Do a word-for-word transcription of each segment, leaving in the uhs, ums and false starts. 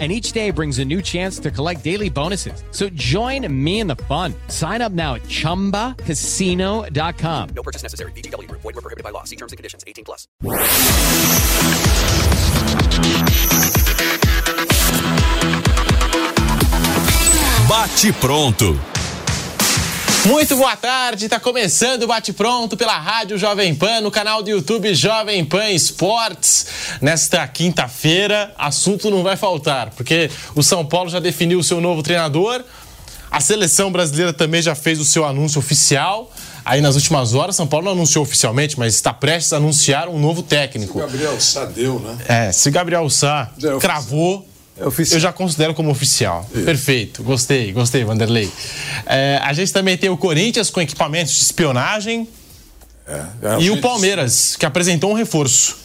And each day brings a new chance to collect daily bonuses. So join me in the fun. Sign up now at chumba casino dot com. No purchase necessary. V G W. Void where prohibited by law. See terms and conditions. eighteen plus. Bate Pronto. Muito boa tarde, tá começando o Bate Pronto pela Rádio Jovem Pan, no canal do YouTube Jovem Pan Esportes. Nesta quinta-feira, assunto não vai faltar, porque o São Paulo já definiu o seu novo treinador, a Seleção Brasileira também já fez o seu anúncio oficial. Aí nas últimas horas, São Paulo não anunciou oficialmente, mas está prestes a anunciar um novo técnico. Se Gabriel Sá deu, né? É, se Gabriel Sá é cravou, é eu já considero como oficial. É. Perfeito, gostei, gostei, Vanderlei. É, a gente também tem o Corinthians com equipamentos de espionagem é, é, e o Palmeiras, que apresentou um reforço.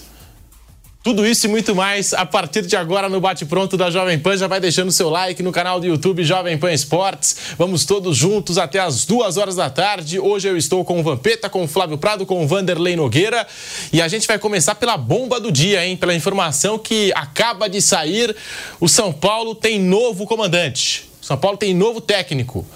Tudo isso e muito mais a partir de agora no Bate Pronto da Jovem Pan. Já vai deixando seu like no canal do YouTube Jovem Pan Esportes. Vamos todos juntos até as duas horas da tarde. Hoje eu estou com o Vampeta, com o Flávio Prado, com o Vanderlei Nogueira. E a gente vai começar pela bomba do dia, hein? Pela informação que acaba de sair. O São Paulo tem novo comandante. O São Paulo tem novo técnico.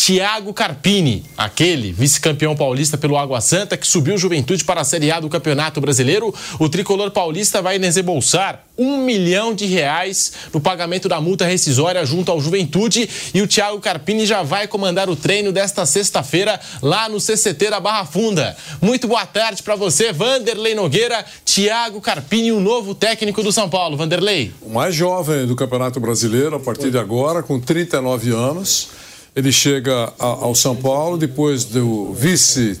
Thiago Carpini, aquele vice-campeão paulista pelo Água Santa, que subiu Juventude para a Série A do Campeonato Brasileiro, o tricolor paulista vai desembolsar um milhão de reais no pagamento da multa rescisória junto ao Juventude, e o Thiago Carpini já vai comandar o treino desta sexta-feira lá no C C T da Barra Funda. Muito boa tarde para você, Vanderlei Nogueira. Thiago Carpini, o novo técnico do São Paulo. Vanderlei. O mais jovem do Campeonato Brasileiro, a partir de agora, com trinta e nove anos. Ele chega ao São Paulo depois do vice...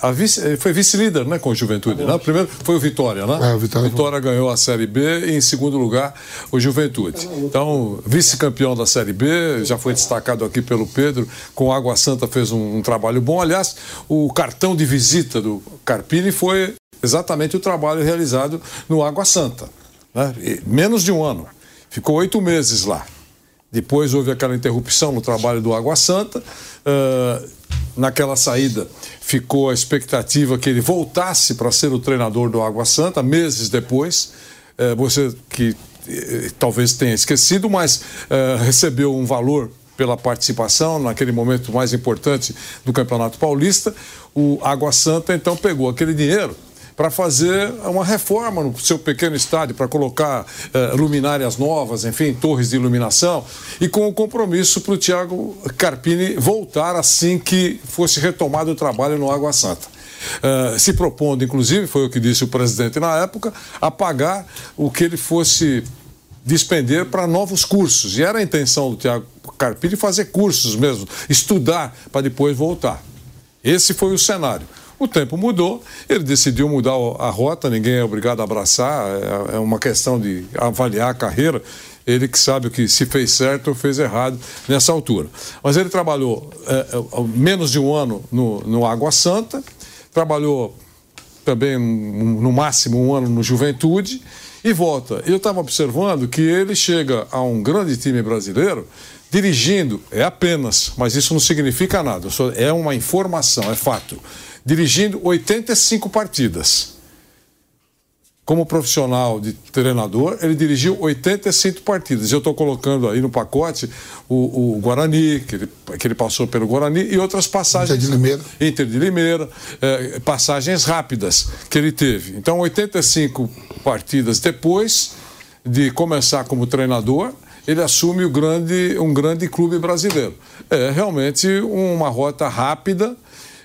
A vice foi vice-líder, né, com o Juventude, né? Primeiro foi o Vitória, né? É, o Vitória. Vitória ganhou a Série B e, em segundo lugar, o Juventude. Então, vice-campeão da Série B, já foi destacado aqui pelo Pedro, com o Água Santa fez um, um trabalho bom. Aliás, o cartão de visita do Carpini foi exatamente o trabalho realizado no Água Santa, né? Menos de um ano. Ficou oito meses lá. Depois houve aquela interrupção no trabalho do Água Santa. Uh, naquela saída ficou a expectativa que ele voltasse para ser o treinador do Água Santa, meses depois. Uh, você que uh, talvez tenha esquecido, mas uh, recebeu um valor pela participação naquele momento mais importante do Campeonato Paulista. O Água Santa então pegou aquele dinheiro para fazer uma reforma no seu pequeno estádio, para colocar eh, luminárias novas, enfim, torres de iluminação, e com o compromisso para o Thiago Carpini voltar assim que fosse retomado o trabalho no Água Santa. Eh, se propondo, inclusive, foi o que disse o presidente na época, a pagar o que ele fosse despender para novos cursos. E era a intenção do Thiago Carpini fazer cursos mesmo, estudar para depois voltar. Esse foi o cenário. O tempo mudou, ele decidiu mudar a rota, ninguém é obrigado a abraçar, é uma questão de avaliar a carreira, ele que sabe o que se fez certo ou fez errado nessa altura. Mas ele trabalhou é, menos de um ano no, no Água Santa, trabalhou também no máximo um ano no Juventude e volta. Eu estava observando que ele chega a um grande time brasileiro dirigindo, é apenas, mas isso não significa nada, é uma informação, é fato. Dirigindo oitenta e cinco partidas. Como profissional de treinador, ele dirigiu oitenta e cinco partidas. Eu estou colocando aí no pacote o, o Guarani, que ele, que ele passou pelo Guarani, e outras passagens... Inter de Limeira. Inter de Limeira, eh, passagens rápidas que ele teve. Então, oitenta e cinco partidas depois de começar como treinador, ele assume o grande, um grande clube brasileiro. É realmente uma rota rápida.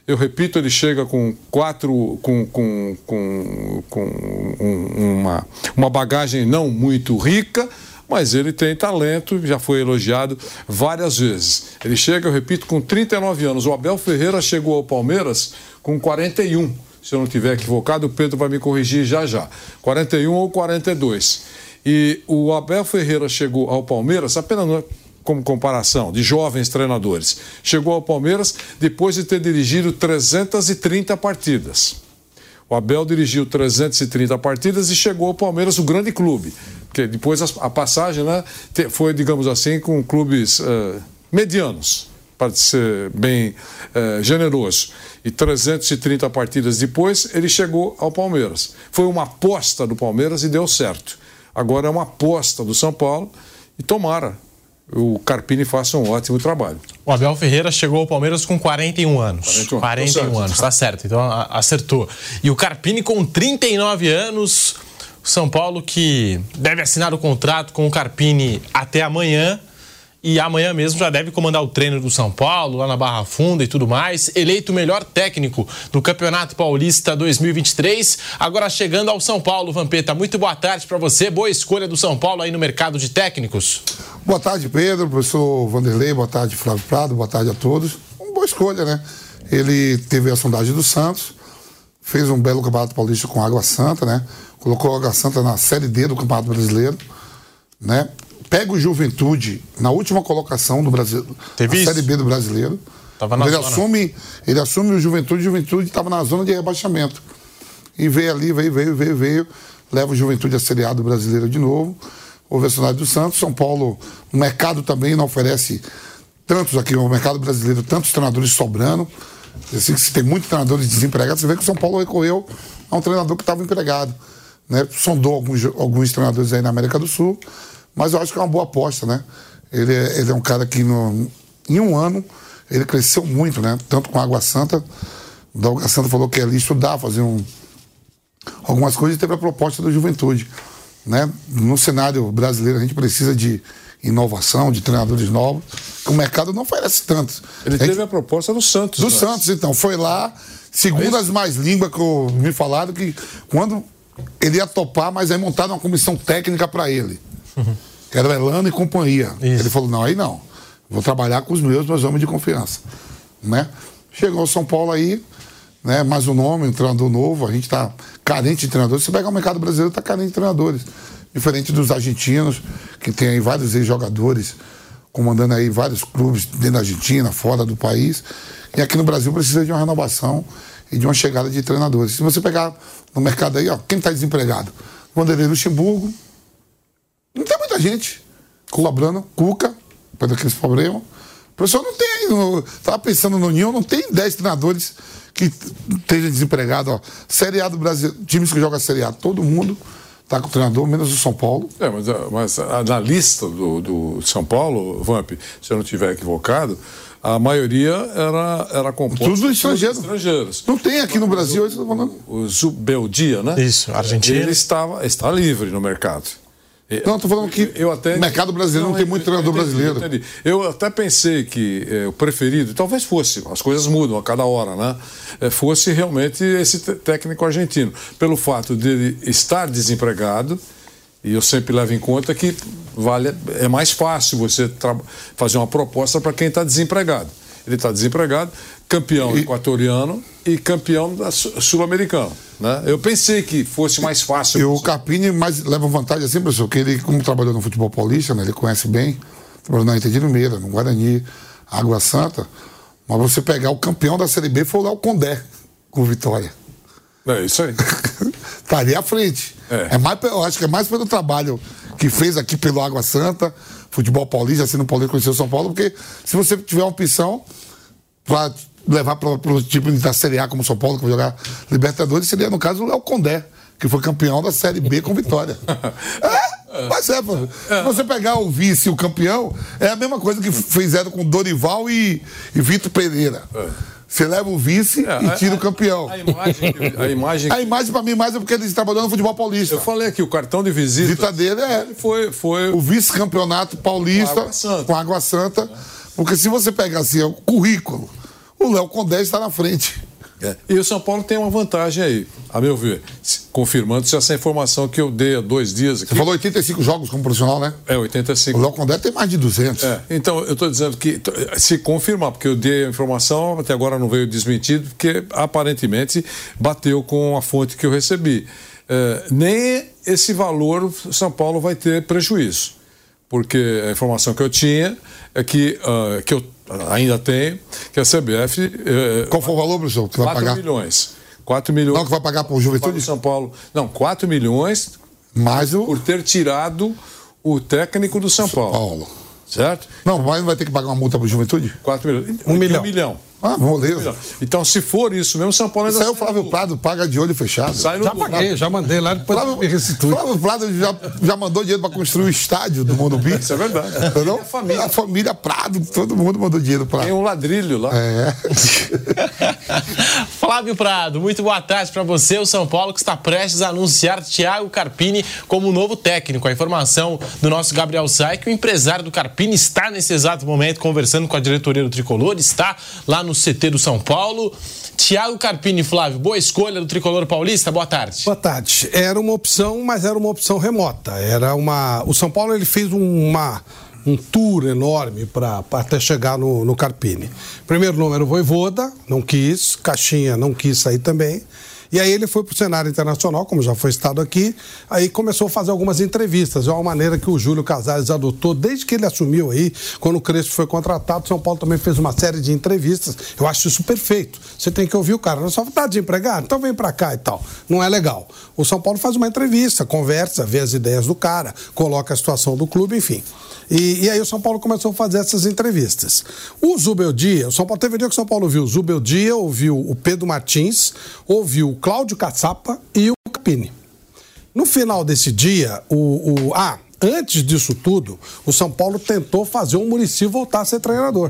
Eu repito, ele chega com quatro, com, com, com, com um, uma, uma bagagem não muito rica, mas ele tem talento, já foi elogiado várias vezes. Ele chega, eu repito, com trinta e nove anos. O Abel Ferreira chegou ao Palmeiras com quarenta e um. Se eu não estiver equivocado, o Pedro vai me corrigir já já. quarenta e um ou quarenta e dois. E o Abel Ferreira chegou ao Palmeiras apenas... No... como comparação, de jovens treinadores. Chegou ao Palmeiras depois de ter dirigido trezentas e trinta partidas. O Abel dirigiu trezentas e trinta partidas e chegou ao Palmeiras, o grande clube. Porque depois a passagem, né, foi, digamos assim, com clubes uh, medianos, para ser bem uh, generoso. E trezentas e trinta partidas depois, ele chegou ao Palmeiras. Foi uma aposta do Palmeiras e deu certo. Agora é uma aposta do São Paulo e tomara o Carpini faça um ótimo trabalho. O Abel Ferreira chegou ao Palmeiras com quarenta e um anos. quarenta e um, quarenta e um anos, tá certo. Então acertou. E o Carpini com trinta e nove anos. O São Paulo que deve assinar o contrato com o Carpini até amanhã. E amanhã mesmo já deve comandar o treino do São Paulo, lá na Barra Funda e tudo mais. Eleito o melhor técnico do Campeonato Paulista dois mil e vinte e três. Agora chegando ao São Paulo, Vampeta. Muito boa tarde para você. Boa escolha do São Paulo aí no mercado de técnicos. Boa tarde, Pedro, professor Vanderlei. Boa tarde, Flávio Prado. Boa tarde a todos. Uma boa escolha, né? Ele teve a sondagem do Santos. Fez um belo Campeonato Paulista com a Água Santa, né? Colocou a Água Santa na Série D do Campeonato Brasileiro, né? Pega o Juventude na última colocação do Brasileiro, na Série B do Brasileiro. Tava na ele, zona. Assume, ele assume o Juventude, o Juventude estava na zona de rebaixamento. E veio ali, veio, veio, veio, veio. Leva o Juventude a Série A do Brasileiro de novo. Houve a sondagem do Santos. São Paulo, o mercado também não oferece tantos aqui, o mercado brasileiro, tantos treinadores sobrando. Assim que se tem muitos treinadores desempregados, você vê que o São Paulo recorreu a um treinador que estava empregado, né? Sondou alguns, alguns treinadores aí na América do Sul. Mas eu acho que é uma boa aposta, né? Ele é, ele é um cara que, no, em um ano, ele cresceu muito, né? Tanto com a Água Santa. O Água Santa falou que ia ali estudar, fazer um, algumas coisas, e teve a proposta da Juventude, né? No cenário brasileiro, a gente precisa de inovação, de treinadores novos, que o mercado não oferece tanto. Ele a gente, teve a proposta do Santos. Do Santos, então. Foi lá, segundo as mais línguas que eu, me falaram, que quando ele ia topar, mas aí montaram uma comissão técnica para ele. Uhum. Que era Elano e companhia. Isso. Ele falou, não, aí não. Vou trabalhar com os meus, meus homens de confiança. Né? Chegou o São Paulo aí, né? Mais um nome, um treinador novo. A gente está carente de treinadores. Você pega o mercado brasileiro, está carente de treinadores. Diferente dos argentinos, que tem aí vários ex-jogadores comandando aí vários clubes dentro da Argentina, fora do país. E aqui no Brasil precisa de uma renovação e de uma chegada de treinadores. Se você pegar no mercado aí, ó, quem está desempregado? Vanderlei Luxemburgo. Não tem muita gente colaborando, Cuca, por aqueles problemas. O professor não tem, estava pensando no União, não tem dez treinadores que estejam desempregados. Ó. Série A do Brasil, times que jogam a Série A, todo mundo está com o treinador, menos o São Paulo. É, mas, mas na lista do, do São Paulo, Vamp, se eu não estiver equivocado, a maioria era, era composta Tudo estrangeiro. por estrangeiros. Não tem aqui no Brasil, hoje estou falando. O Zubeldia, né? Isso, Argentina. Ele estava, está livre no mercado. Não, estou falando que eu até... o mercado brasileiro não, não tem muito treinador eu entendi, brasileiro. Entendi. Eu até pensei que é, o preferido, talvez fosse, as coisas mudam a cada hora, né? É, fosse realmente esse técnico argentino. Pelo fato dele estar desempregado, e eu sempre levo em conta que vale, é mais fácil você tra- fazer uma proposta para quem está desempregado. Ele está desempregado, campeão e... equatoriano e campeão da sul-americano, né? Eu pensei que fosse mais fácil. E o Carpini mais leva vantagem assim, professor, que ele, como trabalhou no futebol paulista, né, ele conhece bem, trabalhou na Inter de Limeira, no Guarani, Água Santa, mas você pegar o campeão da Série B foi lá o Condé, com Vitória. É isso aí. Tá ali à frente. É. É mais, eu acho que é mais pelo trabalho que fez aqui pelo Água Santa, futebol paulista, assim, no Paulista conheceu São Paulo, porque se você tiver uma opção para levar para o time da Série A como São Paulo, que vai jogar Libertadores, seria, no caso, o Léo Condé, que foi campeão da Série B com Vitória. É, mas é, pô. Se você pegar o vice e o campeão, é a mesma coisa que fizeram com Dorival e, e Vitor Pereira. Você leva o vice é, e tira a, o campeão. A imagem, a imagem, a imagem para mim mais é porque ele trabalhou no futebol paulista. Eu falei aqui, o cartão de visita. Visita dele é foi, foi o vice-campeonato paulista com a Água Santa. Santa. Porque se você pegar assim, é o currículo, o Léo Condé está na frente. É. E o São Paulo tem uma vantagem aí, a meu ver, confirmando-se essa informação que eu dei há dois dias aqui. Você falou oitenta e cinco jogos como profissional, né? É, oitenta e cinco. O Léo Condé tem mais de duzentos. É. Então, eu estou dizendo que, se confirmar, porque eu dei a informação, até agora não veio desmentido, porque aparentemente bateu com a fonte que eu recebi. É, nem esse valor o São Paulo vai ter prejuízo, porque a informação que eu tinha é que, uh, que eu ainda tem, que a C B F... Eh, Qual foi o valor, professor, que vai pagar? quatro milhões. quatro milhões. Não, que vai pagar para o Juventude? São Paulo. Não, quatro milhões mais o... por ter tirado o técnico do São Paulo. São Paulo. Certo? Não, mas vai ter que pagar uma multa para o Juventude? quatro milhões. Um, um milhão. milhão. Ah, meu Deus. Um então, se for isso mesmo, São Paulo... É saiu o Flávio do... Prado, paga de olho fechado. Sai já do... paguei, já mandei lá, depois Flávio, me restitui. Flávio Prado já, já mandou dinheiro para construir o estádio do Morumbi. Isso é verdade. Entendeu? A família. A família Prado, todo mundo mandou dinheiro para... Tem um ladrilho lá. É. Flávio Prado, muito boa tarde para você. O São Paulo que está prestes a anunciar Thiago Carpini como novo técnico. A informação do nosso Gabriel Sai, que o empresário do Carpini está nesse exato momento conversando com a diretoria do Tricolor, está lá no C T do São Paulo. Thiago Carpini, Flávio, boa escolha do Tricolor Paulista, boa tarde. Boa tarde. Era uma opção, mas era uma opção remota. Era uma... O São Paulo ele fez uma... um tour enorme para até chegar no, no Carpini. Primeiro nome era o Vojvoda, não quis, Caixinha não quis sair também. E aí ele foi para o cenário internacional, como já foi citado aqui, aí começou a fazer algumas entrevistas. É uma maneira que o Júlio Casares adotou desde que ele assumiu aí, quando o Crespo foi contratado, o São Paulo também fez uma série de entrevistas. Eu acho isso perfeito. Você tem que ouvir o cara, não é só vontade de empregar, então vem para cá e tal. Não é legal. O São Paulo faz uma entrevista, conversa, vê as ideias do cara, coloca a situação do clube, enfim. E, e aí o São Paulo começou a fazer essas entrevistas. O Zubeldia, o São Paulo teve um dia que o São Paulo ouviu o Zubeldia, ouviu o Pedro Martins, ouviu o Cláudio Caçapa e o Capini. No final desse dia, o, o, ah, antes disso tudo, o São Paulo tentou fazer o Muricy voltar a ser treinador.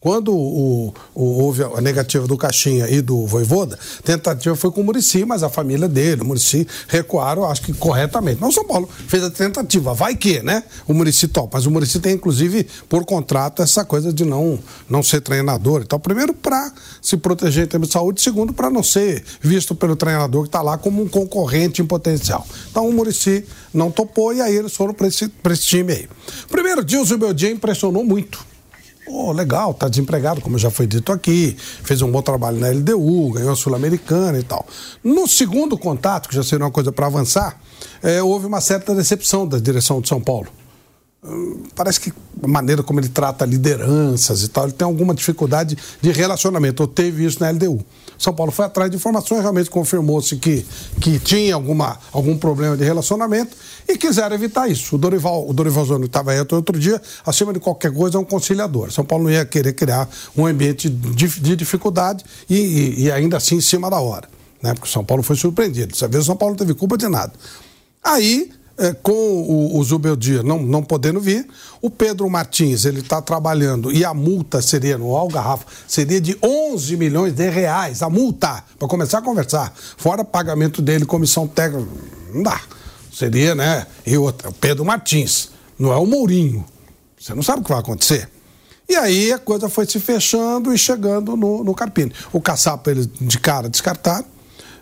Quando o, o, houve a negativa do Caixinha e do Vojvoda, a tentativa foi com o Muricy, mas a família dele, o Muricy, recuaram, acho que corretamente. Não, o São Paulo fez a tentativa, vai que, né? O Muricy topa, mas o Muricy tem, inclusive, por contrato, essa coisa de não, não ser treinador e tal. Primeiro, para se proteger em termos de saúde. Segundo, para não ser visto pelo treinador que está lá como um concorrente em potencial. Então, o Muricy não topou e aí eles foram para esse, esse time aí. Primeiro dia, o Zubeldia impressionou muito. Oh, legal, tá desempregado, como já foi dito aqui, fez um bom trabalho na L D U, ganhou a Sul-Americana e tal. No segundo contato, que já seria uma coisa para avançar, é, houve uma certa decepção da direção de São Paulo. Parece que a maneira como ele trata lideranças e tal, ele tem alguma dificuldade de relacionamento, ou teve isso na L D U. São Paulo foi atrás de informações, realmente confirmou-se que, que tinha alguma, algum problema de relacionamento e quiseram evitar isso. O Dorival, o Dorival Júnior estava aí outro dia, acima de qualquer coisa é um conciliador. São Paulo não ia querer criar um ambiente de, de dificuldade e, e, e ainda assim em cima da hora, né? Porque o São Paulo foi surpreendido. Dessa vez o São Paulo não teve culpa de nada. Aí... É, com o, o Zubeldia não, não podendo vir, o Pedro Martins, ele está trabalhando e a multa seria, no Algarrafo, seria de onze milhões de reais, a multa, para começar a conversar, fora pagamento dele, comissão técnica, não dá, seria, né, e outra, o Pedro Martins, não é o Mourinho, você não sabe o que vai acontecer. E aí a coisa foi se fechando e chegando no, no Carpini. O Caçapa, ele de cara descartaram.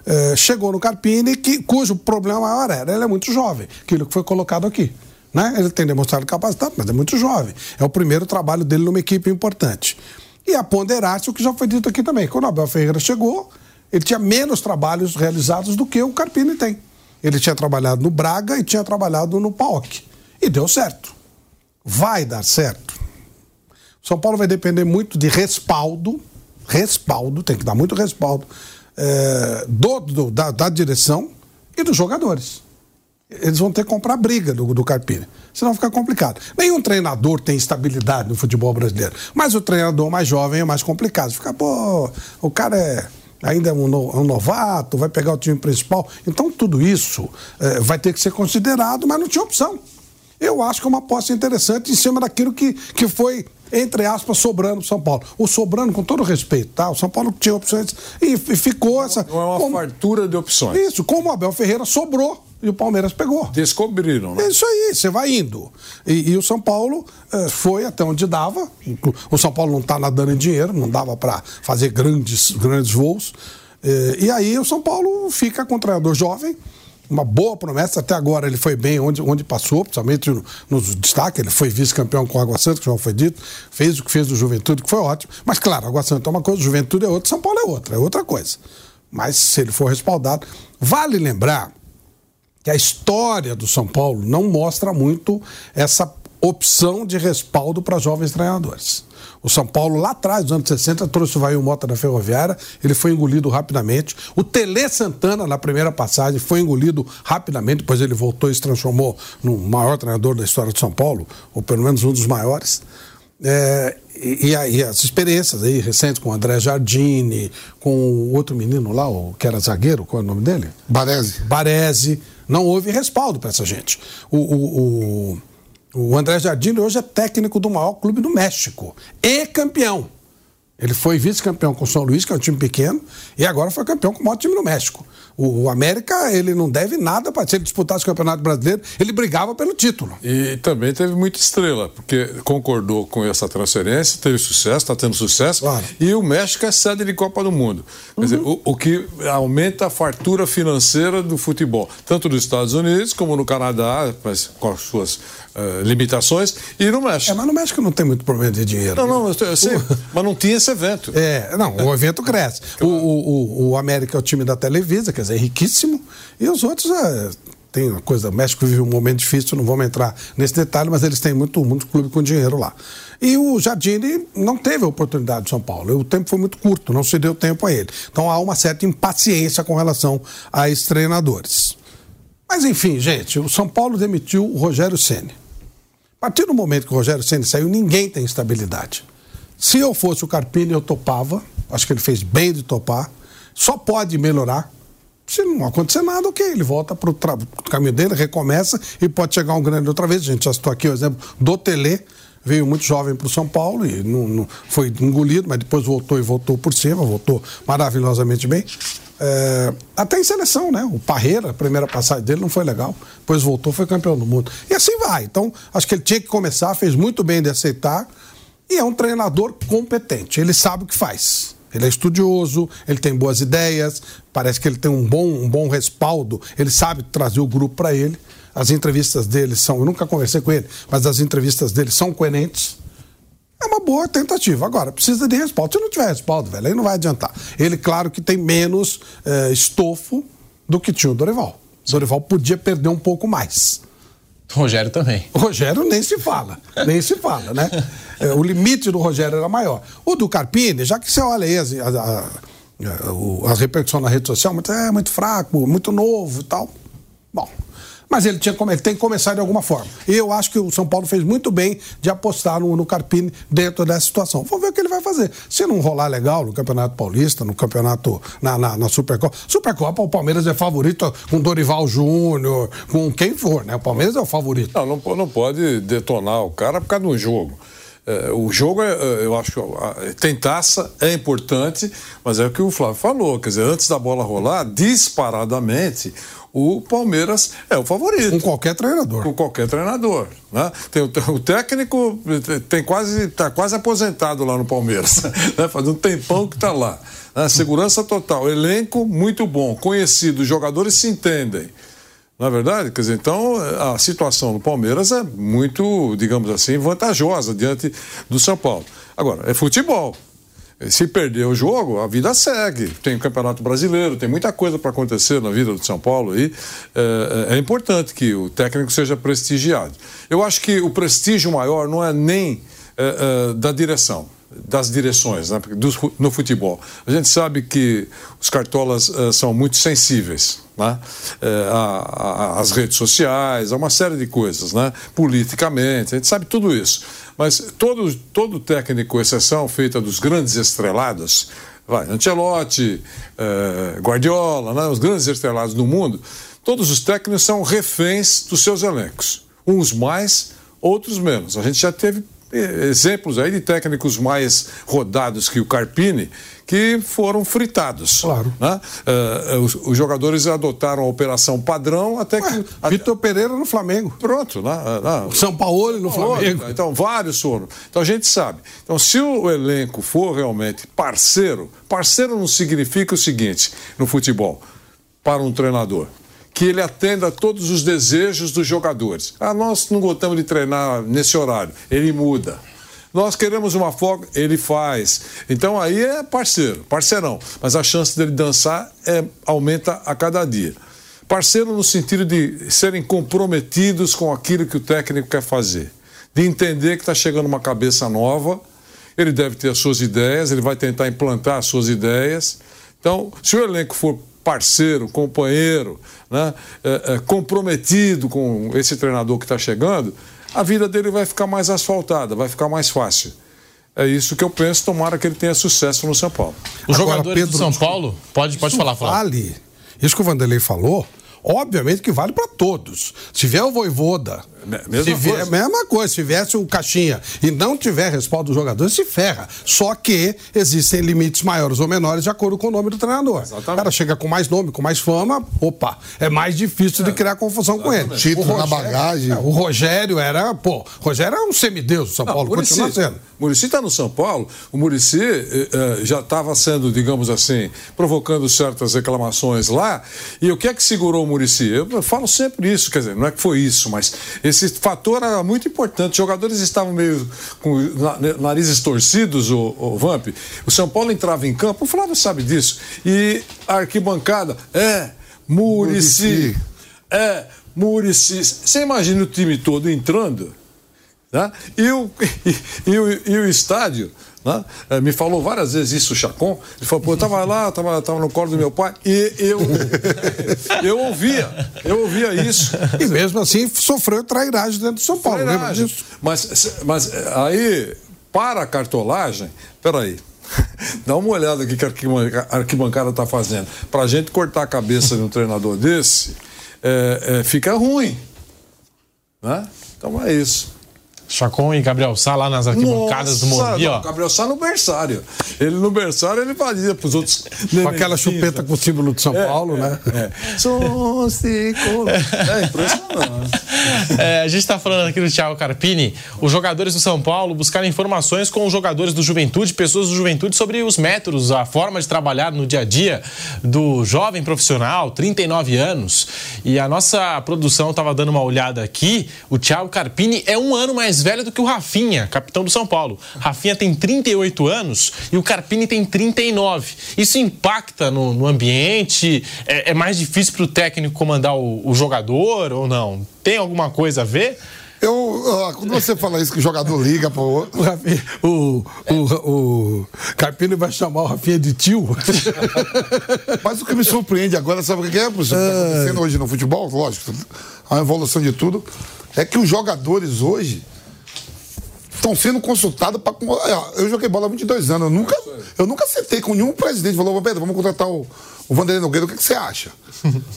É, chegou no Carpini, que, cujo problema maior era, ele é muito jovem, aquilo que foi colocado aqui, né? Ele tem demonstrado capacidade, mas é muito jovem, é o primeiro trabalho dele numa equipe importante. E a ponderar-se o que já foi dito aqui também, quando o Abel Ferreira chegou, ele tinha menos trabalhos realizados do que o Carpini tem. Ele tinha trabalhado no Braga e tinha trabalhado no P A O C, e deu certo. Vai dar certo. São Paulo vai depender muito de respaldo, respaldo, tem que dar muito respaldo, É, do, do, da, da direção e dos jogadores. Eles vão ter que comprar briga do, do Carpini, senão fica complicado. Nenhum treinador tem estabilidade no futebol brasileiro, mas o treinador mais jovem é mais complicado. Fica, pô, o cara é, ainda é um, no, um novato, vai pegar o time principal. Então tudo isso é, vai ter que ser considerado, mas não tinha opção. Eu acho que é uma aposta interessante em cima daquilo que, que foi... entre aspas, sobrando pro São Paulo. O sobrando, com todo respeito, tá? O São Paulo tinha opções e, e ficou essa... Não é uma como... fartura de opções. Isso, como o Abel Ferreira sobrou e o Palmeiras pegou. Descobriram, né? Isso aí, você vai indo. E, e o São Paulo eh, foi até onde dava. O São Paulo não tá nadando em dinheiro, não dava para fazer grandes, grandes voos. Eh, e aí o São Paulo fica com o treinador jovem, uma boa promessa, até agora ele foi bem onde, onde passou, principalmente nos no destaques, ele foi vice-campeão com o Água Santa, que já foi dito, fez o que fez do Juventude, que foi ótimo, mas claro, Água Santa é uma coisa, Juventude é outra, São Paulo é outra, é outra coisa. Mas se ele for respaldado, vale lembrar que a história do São Paulo não mostra muito essa opção de respaldo para jovens treinadores. O São Paulo, lá atrás, nos anos sessenta, trouxe o Vail Mota da Ferroviária, ele foi engolido rapidamente. O Tele Santana, na primeira passagem, foi engolido rapidamente, depois ele voltou e se transformou no maior treinador da história do São Paulo, ou pelo menos um dos maiores. É, e, e as experiências aí recentes com o André Jardine, com o outro menino lá, o, que era zagueiro, qual é o nome dele? Baresi. Baresi. Não houve respaldo para essa gente. O... o, o... O André Jardine hoje é técnico do maior clube do México e campeão. Ele foi vice-campeão com o São Luís, que é um time pequeno, e agora foi campeão com o maior time do México. O, o América, ele não deve nada para se ele disputasse o Campeonato Brasileiro, ele brigava pelo título. E também teve muita estrela, porque concordou com essa transferência, teve sucesso, está tendo sucesso, claro. E o México é sede de Copa do Mundo. Quer uhum. dizer, o, o que aumenta a fartura financeira do futebol, tanto nos Estados Unidos como no Canadá, mas com as suas uh, limitações, e no México. É, mas no México não tem muito problema de dinheiro. Não, né? não, eu sei, o... mas não tinha esse evento. É, não, o evento cresce. Claro. O, o, o América é o time da Televisa, quer dizer, é riquíssimo, e os outros é, tem uma coisa, o México vive um momento difícil, não vamos entrar nesse detalhe, mas eles têm muito, muito clube com dinheiro lá. E o Jardine não teve a oportunidade de São Paulo, o tempo foi muito curto, não se deu tempo a ele. Então há uma certa impaciência com relação a esses treinadores. Mas enfim, gente, o São Paulo demitiu o Rogério Ceni. A partir do momento que o Rogério Ceni saiu, ninguém tem estabilidade. Se eu fosse o Carpini, eu topava, acho que ele fez bem de topar, só pode melhorar. Se não acontecer nada, ok, ele volta para o tra... caminho dele, recomeça e pode chegar um grande outra vez. A gente já citou aqui o exemplo do Tele, veio muito jovem para o São Paulo e não, não foi engolido, mas depois voltou e voltou por cima, voltou maravilhosamente bem. É... Até em seleção, né? O Parreira, a primeira passagem dele não foi legal, depois voltou, foi campeão do mundo. E assim vai. Então, acho que ele tinha que começar, fez muito bem de aceitar e é um treinador competente, ele sabe o que faz. Ele é estudioso, ele tem boas ideias, parece que ele tem um bom, um bom respaldo, ele sabe trazer o grupo para ele. As entrevistas dele são... Eu nunca conversei com ele, mas as entrevistas dele são coerentes. É uma boa tentativa. Agora, precisa de respaldo. Se não tiver respaldo, velho, aí não vai adiantar. Ele, claro que tem menos eh, estofo do que tinha o Dorival. O Dorival podia perder um pouco mais. Rogério também. O Rogério nem se fala, nem se fala, né? O limite do Rogério era maior. O do Carpini, já que você olha aí as, as, as, as repercussões na rede social, muito, é muito fraco, muito novo e tal. Bom, mas ele, tinha, ele tem que começar de alguma forma. E eu acho que o São Paulo fez muito bem de apostar no, no Carpini dentro dessa situação. Vamos ver o que ele vai fazer. Se não rolar legal no Campeonato Paulista, no Campeonato, na, na, na Supercopa. Supercopa, o Palmeiras é favorito com Dorival Júnior, com quem for, né? O Palmeiras é o favorito. Não, não, não pode detonar o cara por causa de um jogo. O jogo, eu acho, tem taça, é importante, mas é o que o Flávio falou, quer dizer, antes da bola rolar, disparadamente, o Palmeiras é o favorito. Com qualquer treinador. Com qualquer treinador, né? Tem o, o técnico tem quase, tá quase aposentado lá no Palmeiras, né? Faz um tempão que tá lá, né? Segurança total, elenco muito bom, conhecido, os jogadores se entendem. Na verdade, quer dizer, então a situação do Palmeiras é muito, digamos assim, vantajosa diante do São Paulo. Agora, é futebol. Se perder o jogo, a vida segue. Tem o Campeonato Brasileiro, tem muita coisa para acontecer na vida do São Paulo e é, é importante que o técnico seja prestigiado. Eu acho que o prestígio maior não é nem é, é, da direção. Das direções, né? Do, no futebol. A gente sabe que os cartolas uh, são muito sensíveis, né? uh, a, a, as redes sociais, a uma série de coisas, né? Politicamente, a gente sabe tudo isso. Mas todo, todo técnico, exceção feita dos grandes estrelados, vai, Ancelotti, uh, Guardiola, né? Os grandes estrelados do mundo, todos os técnicos são reféns dos seus elencos. Uns mais, outros menos. A gente já teve exemplos aí de técnicos mais rodados que o Carpini que foram fritados. Claro. Né? Uh, os, os jogadores adotaram a operação padrão até que... Ué, Vitor Pereira no Flamengo. Pronto. Né? Uh, São Paulo no Flamengo. Flamengo. Então, vários foram. Então, a gente sabe. Então, se o elenco for realmente parceiro, parceiro não significa o seguinte no futebol, para um treinador, que ele atenda a todos os desejos dos jogadores. Ah, nós não gostamos de treinar nesse horário. Ele muda. Nós queremos uma folga, ele faz. Então aí é parceiro, parceirão. Mas a chance dele dançar é, aumenta a cada dia. Parceiro no sentido de serem comprometidos com aquilo que o técnico quer fazer. de entender que está chegando uma cabeça nova, ele deve ter as suas ideias, ele vai tentar implantar as suas ideias. Então, se o elenco for parceiro, companheiro, né, é, é, comprometido com esse treinador que está chegando, a vida dele vai ficar mais asfaltada, vai ficar mais fácil. É isso que eu penso, tomara que ele tenha sucesso no São Paulo. Os Agora, jogadores Pedro, do São Paulo, pode, pode falar, vale. Flávio. Isso que o Vanderlei falou, obviamente que vale para todos. Se vier o Vojvoda, mesma se vier, coisa. mesma coisa, se viesse o Caixinha e não tiver respaldo dos jogadores, se ferra. Só que existem limites maiores ou menores de acordo com o nome do treinador. Exatamente. O cara chega com mais nome, com mais fama, opa, é mais difícil é. de criar confusão Exatamente. com ele. Título Rogério, na bagagem. É, o Rogério era, pô, Rogério era um semideus do São não, Paulo, Muricy, continua sendo. O Muricy está no São Paulo, o Muricy eh, já estava sendo, digamos assim, provocando certas reclamações lá, e o que é que segurou o Muricy? Eu, eu falo sempre isso, quer dizer, não é que foi isso, mas esse fator era muito importante. Os jogadores estavam meio com narizes torcidos, o, o Vamp. O São Paulo entrava em campo, o Flávio sabe disso. E a arquibancada, é, Muricy, é, Muricy. Você imagina o time todo entrando, né? e, o, e, e, o, e o estádio, né? Me falou várias vezes isso o Chacon. Ele falou, pô, eu tava lá, eu tava, tava no colo do meu pai e eu eu ouvia, eu ouvia isso. E mesmo assim sofreu trairagem dentro do São Paulo. Disso? Mas, mas aí, para a cartolagem, peraí, dá uma olhada aqui que a arquibancada tá fazendo. Pra gente cortar a cabeça de um treinador desse, é, é, fica ruim, né? Então é isso. Chacon e Gabriel Sá lá nas arquibancadas. Nossa, do Morumbi, ó. Gabriel Sá no berçário. Ele no berçário, ele fazia pros outros. Com aquela chupeta com o símbolo de São é, Paulo, é, né? É. É impressionante. É, a gente tá falando aqui do Thiago Carpini. Os jogadores do São Paulo buscaram informações com os jogadores do Juventude, pessoas do Juventude, sobre os métodos, a forma de trabalhar no dia a dia do jovem profissional, trinta e nove anos. E a nossa produção tava dando uma olhada aqui. O Thiago Carpini é um ano mais velho do que o Rafinha, capitão do São Paulo. Rafinha tem trinta e oito anos e o Carpini tem trinta e nove. Isso impacta no, no ambiente? É, é mais difícil para o técnico comandar o, o jogador ou não? Tem alguma coisa a ver? Eu, quando você fala isso, que o jogador liga para o outro, o, o, o, o Carpini vai chamar o Rafinha de tio. Mas o que me surpreende agora, sabe o que é, professor? O que está acontecendo hoje no futebol, lógico, a evolução de tudo, é que os jogadores hoje estão sendo consultados para... Eu joguei bola há vinte e dois anos, eu nunca, eu nunca sentei com nenhum presidente, falou, Pedro, vamos contratar o, o Vanderlei Nogueira, o que, que você acha?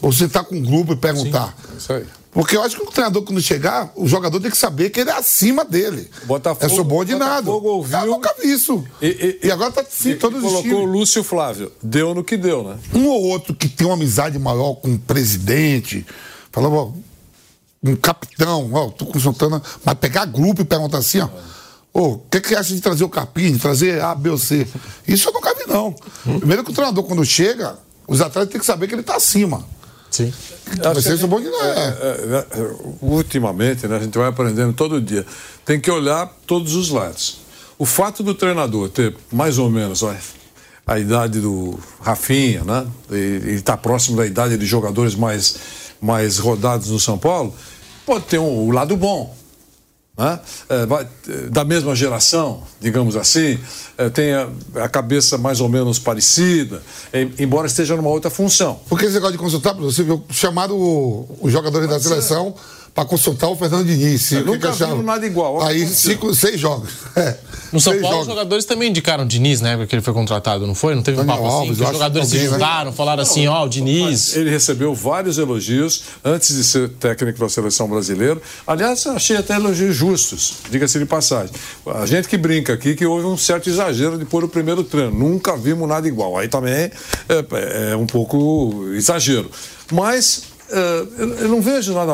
Ou sentar com um grupo e perguntar. Sim, é isso aí. Porque eu acho que o treinador, quando chegar, o jogador tem que saber que ele é acima dele. Botafogo, é subordinado. Botafogo ouviu... Eu nunca vi isso. E, e, e agora tá sim, todos os times. Colocou o Lúcio Flávio. Deu no que deu, né? Um ou outro que tem uma amizade maior com o presidente, falou, ó, um capitão, ó, tô consultando, mas pegar grupo e perguntar assim, ó, ô, o que que acha de trazer o Carpini, trazer A, B ou C? Isso eu nunca vi, não. Primeiro que o treinador, quando chega, os atletas têm que saber que ele tá acima. Sim. Vocês são bons de lá. É, é, é, ultimamente, né, a gente vai aprendendo todo dia. Tem que olhar todos os lados. O fato do treinador ter mais ou menos ó, a idade do Rafinha, né? E está próximo da idade de jogadores mais, mais rodados no São Paulo, pode ter um, um lado bom. Né? É, vai, da mesma geração, digamos assim, é, tem a, a cabeça mais ou menos parecida, é, embora esteja numa outra função. Porque esse negócio de consultar, você viu, chamaram os jogadores da seleção para consultar o Fernando Diniz. Eu nunca vi nada igual. Aí, cinco, seis jogos. É. No São Paulo, os jogadores também indicaram o Diniz na época que ele foi contratado, não foi? Não teve um papo assim? Os jogadores se juntaram, falaram assim, ó, o Diniz... Ele recebeu vários elogios antes de ser técnico da Seleção Brasileira. Aliás, achei até elogios justos, diga-se de passagem. A gente que brinca aqui que houve um certo exagero de pôr o primeiro treino. Nunca vimos nada igual. Aí também é, é um pouco exagero. Mas eu não vejo nada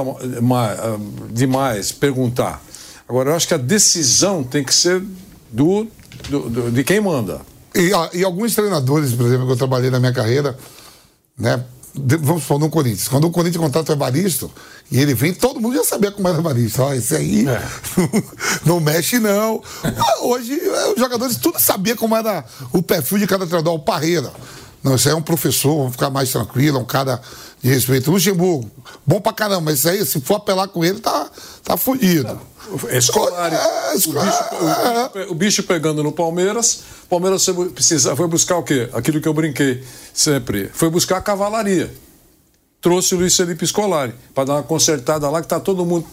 demais perguntar. Agora, eu acho que a decisão tem que ser... Do, do, do, de quem manda. E, e alguns treinadores, por exemplo, que eu trabalhei na minha carreira, né, de, vamos falar no Corinthians. Quando o Corinthians contrata o Evaristo, e ele vem, todo mundo já sabia como era o Evaristo. Ah, esse aí é. não, não mexe, não. Hoje, os jogadores tudo sabiam como era o perfil de cada treinador. O Parreira. Não, esse aí é um professor, vamos ficar mais tranquilo, é um cara de respeito. Luxemburgo, bom pra caramba, mas esse aí, se for apelar com ele, tá, tá fudido. É escolar. É escolar. O, bicho, o, o bicho pegando no Palmeiras. Palmeiras precisa, foi buscar o quê? Aquilo que eu brinquei sempre. Foi buscar a cavalaria. Trouxe o Luiz Felipe Scolari para dar uma consertada lá, que está todo mundo,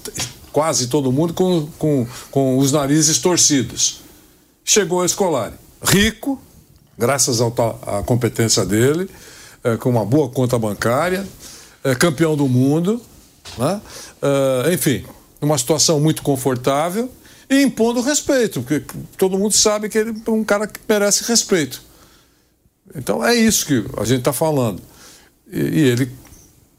quase todo mundo, com, com, com os narizes torcidos. Chegou o Scolari. Rico, graças à competência dele, é, com uma boa conta bancária, é, campeão do mundo, né? É, enfim, numa situação muito confortável e impondo respeito, porque todo mundo sabe que ele é um cara que merece respeito. Então é isso que a gente está falando. E, e ele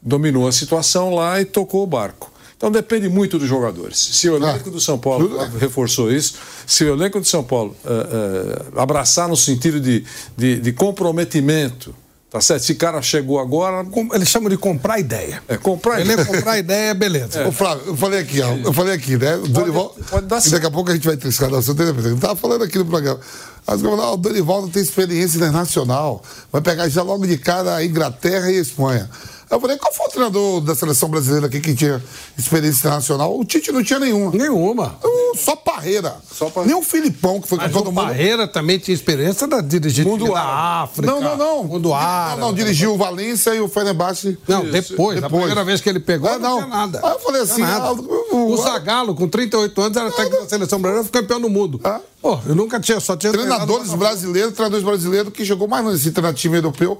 dominou a situação lá e tocou o barco. Então depende muito dos jogadores. Se o elenco ah, do São Paulo tudo... reforçou isso, se o elenco do São Paulo uh, uh, abraçar no sentido de, de, de comprometimento, tá certo? Esse cara chegou agora... Eles chamam de comprar ideia. É, comprar ideia. comprar ideia, beleza. É. Ô, Flávio, eu falei aqui, ó, eu falei aqui, né? O pode, Dorival... Pode dar certo. Daqui a pouco a gente vai triscar da Santa. Eu estava falando aqui no programa. Mas, o Dorival não tem experiência internacional. Vai pegar já logo de cara a Inglaterra e a Espanha. Eu falei, qual foi o treinador da seleção brasileira aqui que tinha experiência internacional? O Tite não tinha nenhuma. Nenhuma. Eu, só Parreira. Só Parreira. Nem o Filipão, que foi com todo mundo. Parreira também tinha experiência da dirigida da África. Não, não, não. Mundo Árabe. Não, não, dirigiu o Valência e o Fenerbahçe. Não, depois. A primeira vez que ele pegou, ah, não. não tinha nada. Aí eu falei assim... Ah, o Zagallo, com trinta e oito anos, era técnico da seleção brasileira, foi campeão do mundo. Ah. Pô, eu nunca tinha, só tinha... Treinadores brasileiros, treinadores brasileiros que jogou mais nesse time europeu.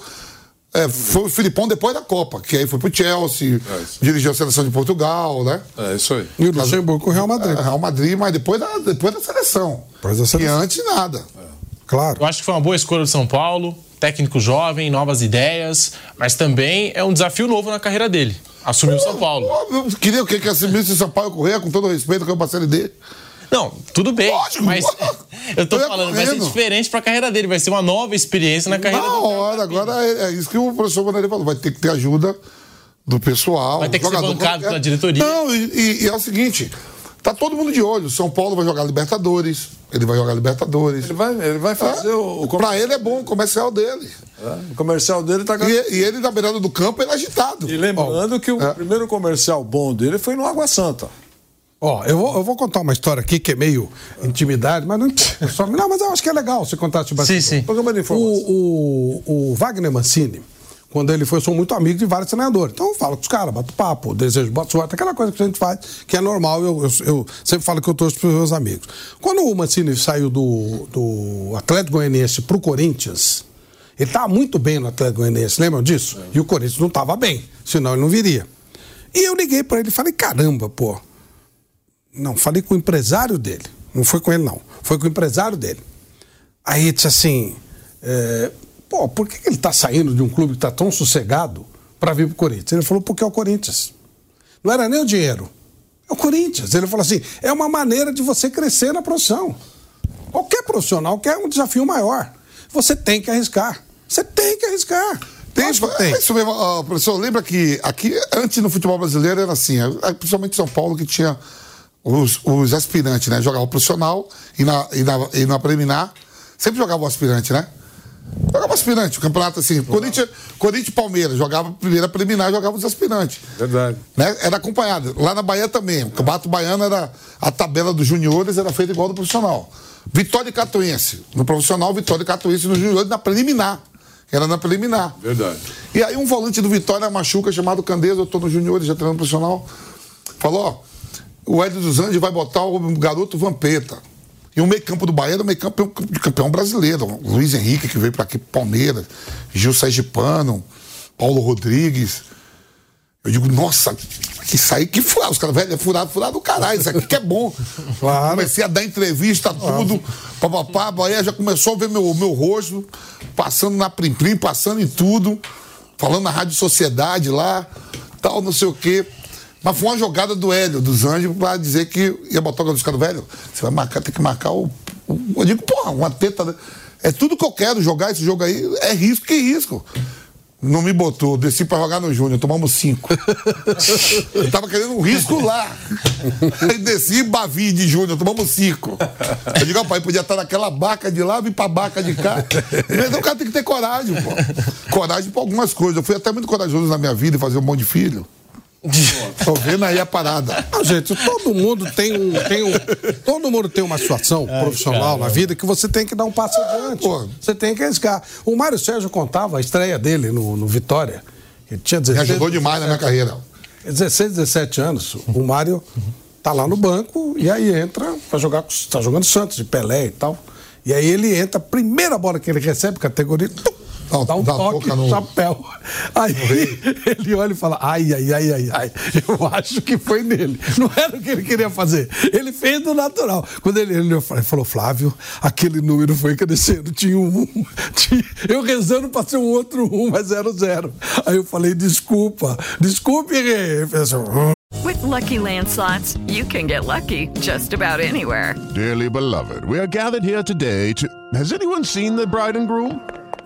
É, foi o Filipão depois da Copa, que aí foi pro Chelsea, é, dirigiu a seleção de Portugal, né? É, isso aí. E o Luxemburgo com o Real Madrid. É, Real Madrid, mas depois da, depois da seleção. Depois da seleção. E antes nada. É. Claro. Eu acho que foi uma boa escolha do São Paulo, técnico jovem, novas ideias, mas também é um desafio novo na carreira dele. Assumiu o São Paulo. Eu, eu queria o quê? Que assumisse o São Paulo e correr, com todo o respeito, que eu passei dele. Não, tudo bem, lógico, mas eu tô eu falando, correndo. Vai ser diferente pra carreira dele, vai ser uma nova experiência na carreira dele. Na hora, agora é, é isso que o professor Bonelli falou, vai ter que ter ajuda do pessoal. Vai ter que ser bancado pela diretoria. Não, e, e é o seguinte, tá todo mundo de olho, o São Paulo vai jogar Libertadores, ele vai jogar Libertadores. Ele vai, ele vai fazer é, o... o pra ele é bom, o comercial dele. É, o comercial dele tá... E, e ele na beirada do campo, ele é agitado. E lembrando bom, que o é. primeiro comercial bom dele foi no Água Santa. Ó, oh, eu, eu vou contar uma história aqui que é meio intimidade, mas não importa. Não, mas eu acho que é legal você contar esse bastidor. Sim, sim. O, o, o Wagner Mancini, quando ele foi, eu sou muito amigo de vários treinadores. Então eu falo com os caras, bato papo, desejo boa sorte, aquela coisa que a gente faz, que é normal. Eu, eu, eu sempre falo que eu torço para os meus amigos. Quando o Mancini saiu do, do Atlético Goianiense para o Corinthians, ele estava muito bem no Atlético Goianiense, lembram disso? É. E o Corinthians não estava bem, senão ele não viria. E eu liguei para ele e falei, caramba, pô. Não, falei com o empresário dele. Não foi com ele, não. Foi com o empresário dele. Aí disse assim... É, pô, por que ele está saindo de um clube que está tão sossegado para vir para o Corinthians? Ele falou, porque é o Corinthians. Não era nem o dinheiro. É o Corinthians. Ele falou assim, é uma maneira de você crescer na profissão. Qualquer profissional quer um desafio maior. Você tem que arriscar. Você tem que arriscar. Tem, tem. É isso mesmo. Uh, professor, lembra que aqui, antes no futebol brasileiro, era assim. Principalmente São Paulo, que tinha... Os, os aspirantes, né? Jogava o profissional e na, e, na, e na preliminar sempre jogava o aspirante, né? Jogava o aspirante, o campeonato assim. Corinthians e Palmeiras jogava primeiro a preliminar, jogava os aspirantes. Verdade. Né? Era acompanhado. Lá na Bahia também. O campeonato baiano era. A tabela dos juniores era feita igual do profissional. Vitória e Catuense. No profissional, Vitória e Catuense nos juniores na preliminar. Era na preliminar. Verdade. E aí um volante do Vitória Machuca chamado Candeias, eu tô no juniores, já treinando profissional, falou, ó. O Hélio dos Anjos vai botar o garoto Vampeta. E o meio-campo do Bahia era o meio-campo campeão brasileiro. O Luiz Henrique, que veio para aqui, Palmeiras, Gil Sergipano, Paulo Rodrigues. Eu digo, nossa, isso aí que furado. Os caras, velho, é furado, furado do caralho. Isso aqui que é bom. Claro. Comecei a dar entrevista, tudo. Papapá, Bahia já começou a ver meu, meu rosto, passando na Prim-Prim, passando em tudo. Falando na Rádio Sociedade lá, tal, não sei o quê. Mas foi uma jogada do Hélio dos Anjos pra dizer que ia botar o gol dos caras, velho. Você vai marcar, tem que marcar o. o eu digo, porra, uma teta. É tudo que eu quero jogar esse jogo aí. É risco que risco. Não me botou, desci pra jogar no Júnior, tomamos cinco. Eu tava querendo um risco lá. Aí desci, Bavi de Júnior, tomamos cinco. Eu digo, rapaz, podia estar naquela barca de lá, vim pra barca de cá. Mas o cara tem que ter coragem, pô. Coragem pra algumas coisas. Eu fui até muito corajoso na minha vida, fazer um monte de filho. Tô vendo aí a parada. Não, gente, todo mundo tem um, tem um todo mundo tem uma situação Ai, profissional cara, na vida que você tem que dar um passo adiante. Pô, você tem que arriscar. O Mário Sérgio contava a estreia dele no, no Vitória. Ele tinha dezesseis, me ajudou demais dezessete, na minha carreira. dezesseis, dezessete anos. O Mário tá lá no banco e aí entra pra jogar, tá jogando Santos, de Pelé e tal. E aí ele entra, a primeira bola que ele recebe, categoria... Não, dá um dá toque no chapéu. Aí ele olha e fala, ai, ai, ai, ai, ai. Eu acho que foi nele. Não era o que ele queria fazer. Ele fez do natural. Quando ele, ele falou, Flávio, aquele número foi crescendo. Tinha um, um tinha, eu rezando para ser um outro um, mas era o zero. Aí eu falei, desculpa, desculpe. Ele fez um... With Lucky Land Slots, you can get lucky just about anywhere. Dearly beloved, we are gathered here today to... Has anyone seen the bride and groom?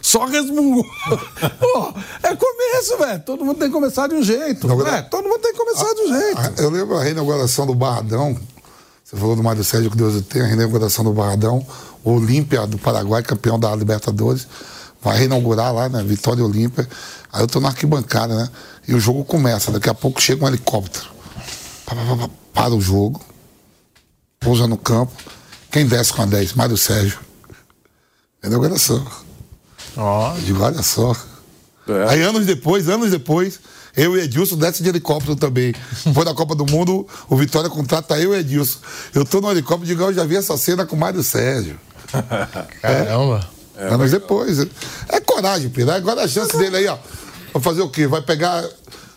Só resmungou. Pô, é começo, velho. Todo mundo tem que começar de um jeito. Não, é, todo mundo tem que começar a, de um jeito. A, eu lembro a reinauguração do Barradão. Você falou do Mário Sérgio, que Deus o tenha. A reinauguração do Barradão. O Olímpia do Paraguai, campeão da Libertadores. Vai reinaugurar lá, né? Vitória Olímpia. Aí eu tô na arquibancada, né? E o jogo começa. Daqui a pouco chega um helicóptero. Para o jogo. Pousa no campo. Quem desce com a dez? Mário Sérgio. Reinauguração. Oh. Eu digo, olha só. É. Aí anos depois, anos depois, eu e Edilson desce de helicóptero também. Foi na Copa do Mundo, o Vitória contrata eu e Edilson. Eu tô no helicóptero e digo, eu já vi essa cena com o Mário Sérgio. Caramba. É. É, anos legal. Depois. É, é coragem, Pilar. Agora a chance dele aí, ó. Vai fazer o quê? Vai pegar...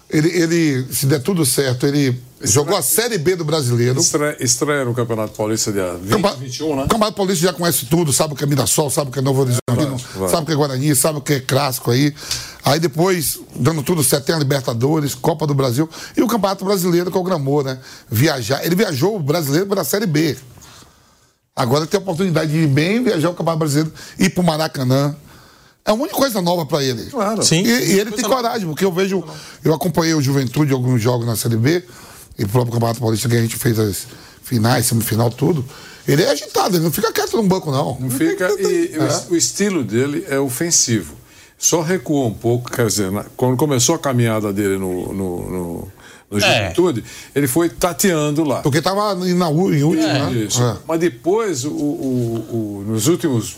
Ele, ele, se der tudo certo, ele Estra... jogou a Série B do Brasileiro. Estre... Estreia no Campeonato Paulista de vinte, vinte e um, né? O Campeonato Paulista já conhece tudo, sabe o que é Mirassol, sabe o que é Novo Horizonte, é, vai, vai. Sabe o que é Guarani, sabe o que é clássico aí. Aí depois, dando tudo certo, tem a Libertadores, Copa do Brasil e o Campeonato Brasileiro que programou, né? Viajar. Ele viajou o brasileiro para a Série B. Agora tem a oportunidade de ir bem, viajar o Campeonato Brasileiro, ir para o Maracanã. É uma única coisa nova pra ele. Claro. Sim. E, e ele tem coragem, porque eu vejo... Eu acompanhei o Juventude, alguns jogos na Série B, e o próprio Campeonato Paulista, que a gente fez as finais, semifinal, tudo. Ele é agitado, ele não fica quieto no banco, não. Não fica... E é. O estilo dele é ofensivo. Só recuou um pouco, quer dizer, quando começou a caminhada dele no... no, no... No Juventude, é. Ele foi tateando lá. Porque tava na U, em último, é. Né? Isso. É. Mas depois, o, o, o, nos últimos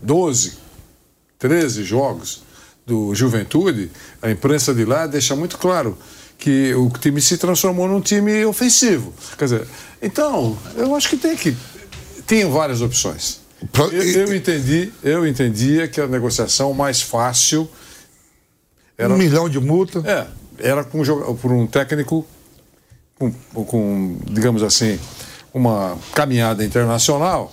doze, treze jogos do Juventude, a imprensa de lá deixa muito claro que o time se transformou num time ofensivo. Quer dizer, então, eu acho que tem que... Tem várias opções. Eu, eu entendi, eu entendia que a negociação mais fácil... Era, um milhão de multa. É, era com, por um técnico com, com, digamos assim, uma caminhada internacional...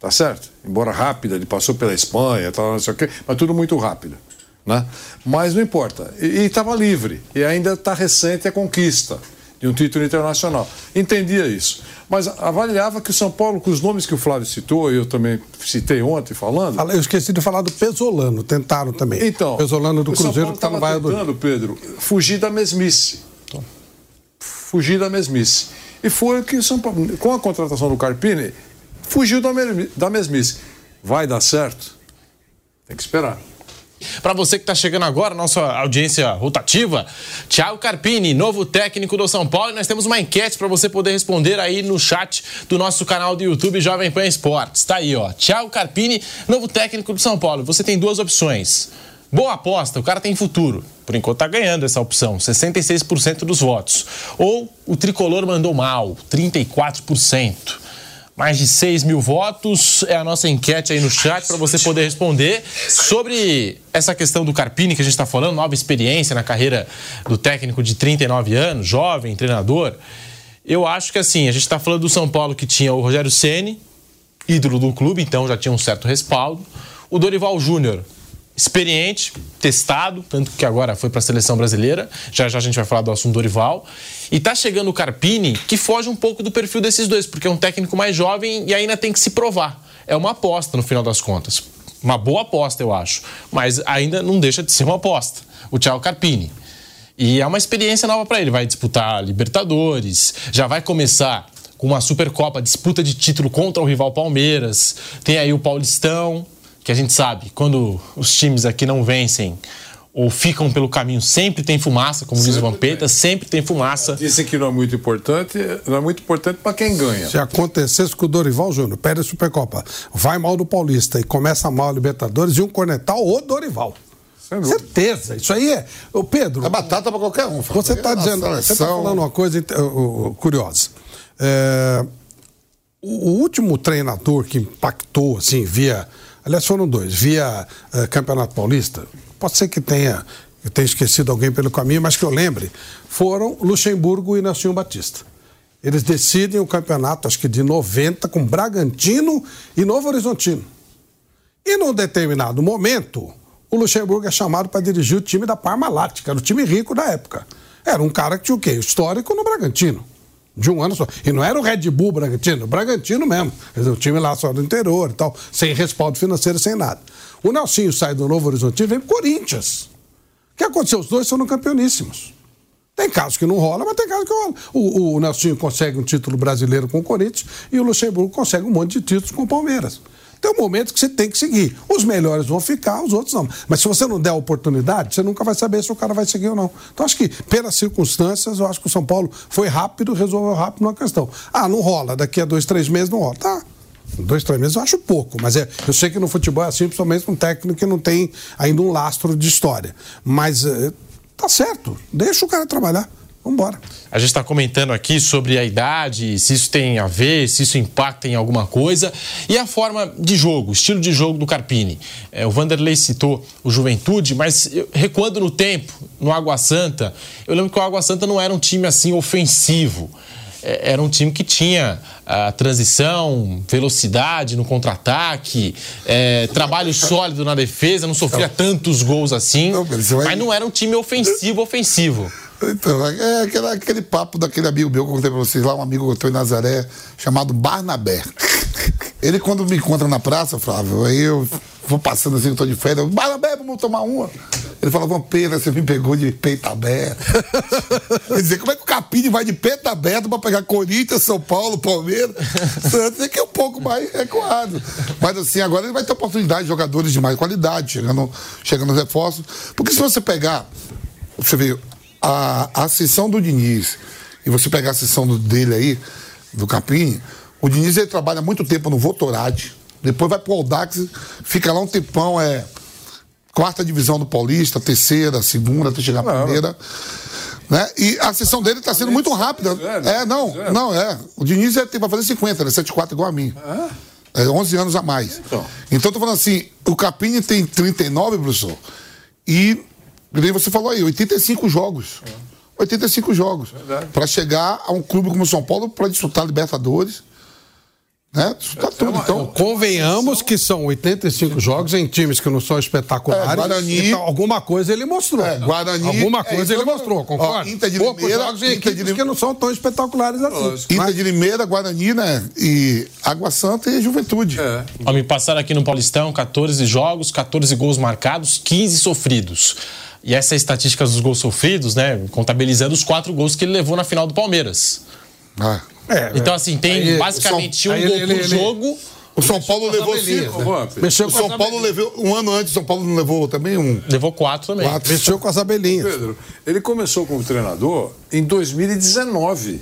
Tá certo? Embora rápida, ele passou pela Espanha, tal, não sei o quê, mas tudo muito rápido, né? Mas não importa. E estava livre. E ainda está recente a conquista de um título internacional. Entendia isso. Mas avaliava que o São Paulo, com os nomes que o Flávio citou, e eu também citei ontem falando... Eu esqueci de falar do Pezzolano, tentaram também. Então, Pezzolano do Cruzeiro, que está no bairro do... tentando, Pedro, fugir da mesmice. Fugir da mesmice. E foi o que o São Paulo... Com a contratação do Carpini... Fugiu da mesmice. Vai dar certo? Tem que esperar. Para você que está chegando agora, nossa audiência rotativa, Thiago Carpini, novo técnico do São Paulo. E nós temos uma enquete para você poder responder aí no chat do nosso canal do YouTube Jovem Pan Esportes. Está aí, ó. Thiago Carpini, novo técnico do São Paulo. Você tem duas opções. Boa aposta, o cara tem futuro. Por enquanto está ganhando essa opção, sessenta e seis por cento dos votos. Ou o tricolor mandou mal, trinta e quatro por cento. Mais de seis mil votos, é a nossa enquete aí no chat para você poder responder sobre essa questão do Carpini que a gente está falando, nova experiência na carreira do técnico de trinta e nove anos, jovem, treinador. Eu acho que assim, a gente está falando do São Paulo que tinha o Rogério Ceni, ídolo do clube, então já tinha um certo respaldo. O Dorival Júnior, experiente, testado, tanto que agora foi para a Seleção Brasileira. Já já a gente vai falar do assunto Dorival. E tá chegando o Carpini, que foge um pouco do perfil desses dois, porque é um técnico mais jovem e ainda tem que se provar. É uma aposta, no final das contas. Uma boa aposta, eu acho. Mas ainda não deixa de ser uma aposta, o Thiago Carpini. E é uma experiência nova para ele. Vai disputar Libertadores, já vai começar com uma Supercopa, disputa de título contra o rival Palmeiras. Tem aí o Paulistão, que a gente sabe, quando os times aqui não vencem ou ficam pelo caminho, sempre tem fumaça, como sempre diz o Vampeta, tem. sempre tem fumaça. Dizem que não é muito importante, não é muito importante para quem ganha. Se acontecesse com o Dorival Júnior, perde a Supercopa, vai mal do Paulista e começa mal a Libertadores, e um cornetar o Dorival. Certeza, isso aí é... Ô, Pedro... É batata para qualquer um. Você está dizendo, você está falando uma coisa uh, curiosa. É, o último treinador que impactou, assim, via... Aliás, foram dois, via uh, Campeonato Paulista... Pode ser que tenha, eu tenha esquecido alguém pelo caminho, mas que eu lembre, foram Luxemburgo e Nelson Batista. Eles decidem o campeonato, acho que de noventa, com Bragantino e Novo Horizontino. E num determinado momento, o Luxemburgo é chamado para dirigir o time da Parmalat, que era o time rico da época. Era um cara que tinha o quê? Histórico no Bragantino. De um ano só. E não era o Red Bull Bragantino, o Bragantino mesmo. Quer dizer, o time lá só do interior e tal, sem respaldo financeiro, sem nada. O Nelsinho sai do Novo Horizonte e vem pro Corinthians. O que aconteceu? Os dois foram campeoníssimos. Tem casos que não rola, mas tem casos que rola. O, o Nelsinho consegue um título brasileiro com o Corinthians e o Luxemburgo consegue um monte de títulos com o Palmeiras. Tem um momento que você tem que seguir. Os melhores vão ficar, os outros não. Mas se você não der a oportunidade, você nunca vai saber se o cara vai seguir ou não. Então, acho que, pelas circunstâncias, eu acho que o São Paulo foi rápido, resolveu rápido uma questão. Ah, não rola, daqui a dois, três meses não rola. Tá. Dois, três meses eu acho pouco, mas é, eu sei que no futebol é assim, principalmente com um técnico que não tem ainda um lastro de história. Mas é, tá certo, deixa o cara trabalhar. Vambora. A gente está comentando aqui sobre a idade, se isso tem a ver, se isso impacta em alguma coisa. E a forma de jogo, o estilo de jogo do Carpini. É, o Vanderlei citou o Juventude, mas eu, recuando no tempo, no Água Santa, eu lembro que o Água Santa não era um time assim ofensivo. É, era um time que tinha a transição, velocidade no contra-ataque, é, trabalho sólido na defesa, não sofria não. tantos gols assim. Não, mas, vai... mas não era um time ofensivo, ofensivo. Então, é aquele, aquele papo daquele amigo meu que eu contei pra vocês lá, um amigo que eu estou em Nazaré, chamado Barnabé. Ele, quando me encontra na praça, Flávio, aí eu vou passando assim, eu tô de férias, eu, Barnabé, vamos tomar uma. Ele fala, Vampeta, você me pegou de peito aberto. Quer dizer, como é que o Carpini vai de peito aberto pra pegar Corinthians, São Paulo, Palmeiras, Santos, é que é um pouco mais recuado. Mas assim, agora ele vai ter oportunidade de jogadores de mais qualidade, chegando, chegando aos reforços. Porque se você pegar, você vê, A, a sessão do Diniz, e você pegar a sessão do, dele aí, do Carpini, o Diniz ele trabalha muito tempo no Votorade, depois vai pro Audax, fica lá um tempão, é quarta divisão do Paulista, terceira, segunda, até chegar à primeira. Né? E a sessão dele está sendo muito rápida. É, não, não é. O Diniz é, vai fazer cinquenta, né? setenta e quatro igual a mim. É onze anos a mais. Então, tô falando assim, o Carpini tem trinta e nove, professor, e... E você falou aí, oitenta e cinco jogos. É. oitenta e cinco jogos. Para chegar a um clube como o São Paulo para disputar Libertadores. Né? Disputar é, tudo. É uma, então, convenhamos que são oitenta e cinco jogos em times que não são espetaculares. É, Guarani, então, alguma coisa ele mostrou. É, Guarani, alguma coisa é, então, ele mostrou, concorda? Inter de Limeira, jogos em equipes Limeira, que não são tão espetaculares assim. Inter mas... de Limeira, Guarani, né? E Água Santa e Juventude. É. Ó, me passaram aqui no Paulistão catorze jogos, catorze gols marcados, quinze sofridos. E essa é a estatística dos gols sofridos, né? Contabilizando os quatro gols que ele levou na final do Palmeiras. Ah, é, então, assim, tem aí, basicamente São, um gol ele, por ele, jogo. Ele, o São Paulo levou beleza, cinco. Né? Mexeu o com São Paulo levou... Um ano antes, o São Paulo não levou também um... Levou quatro também. Quatro. Mexeu com as abelhinhas. Pedro, ele começou como treinador em dois mil e dezenove.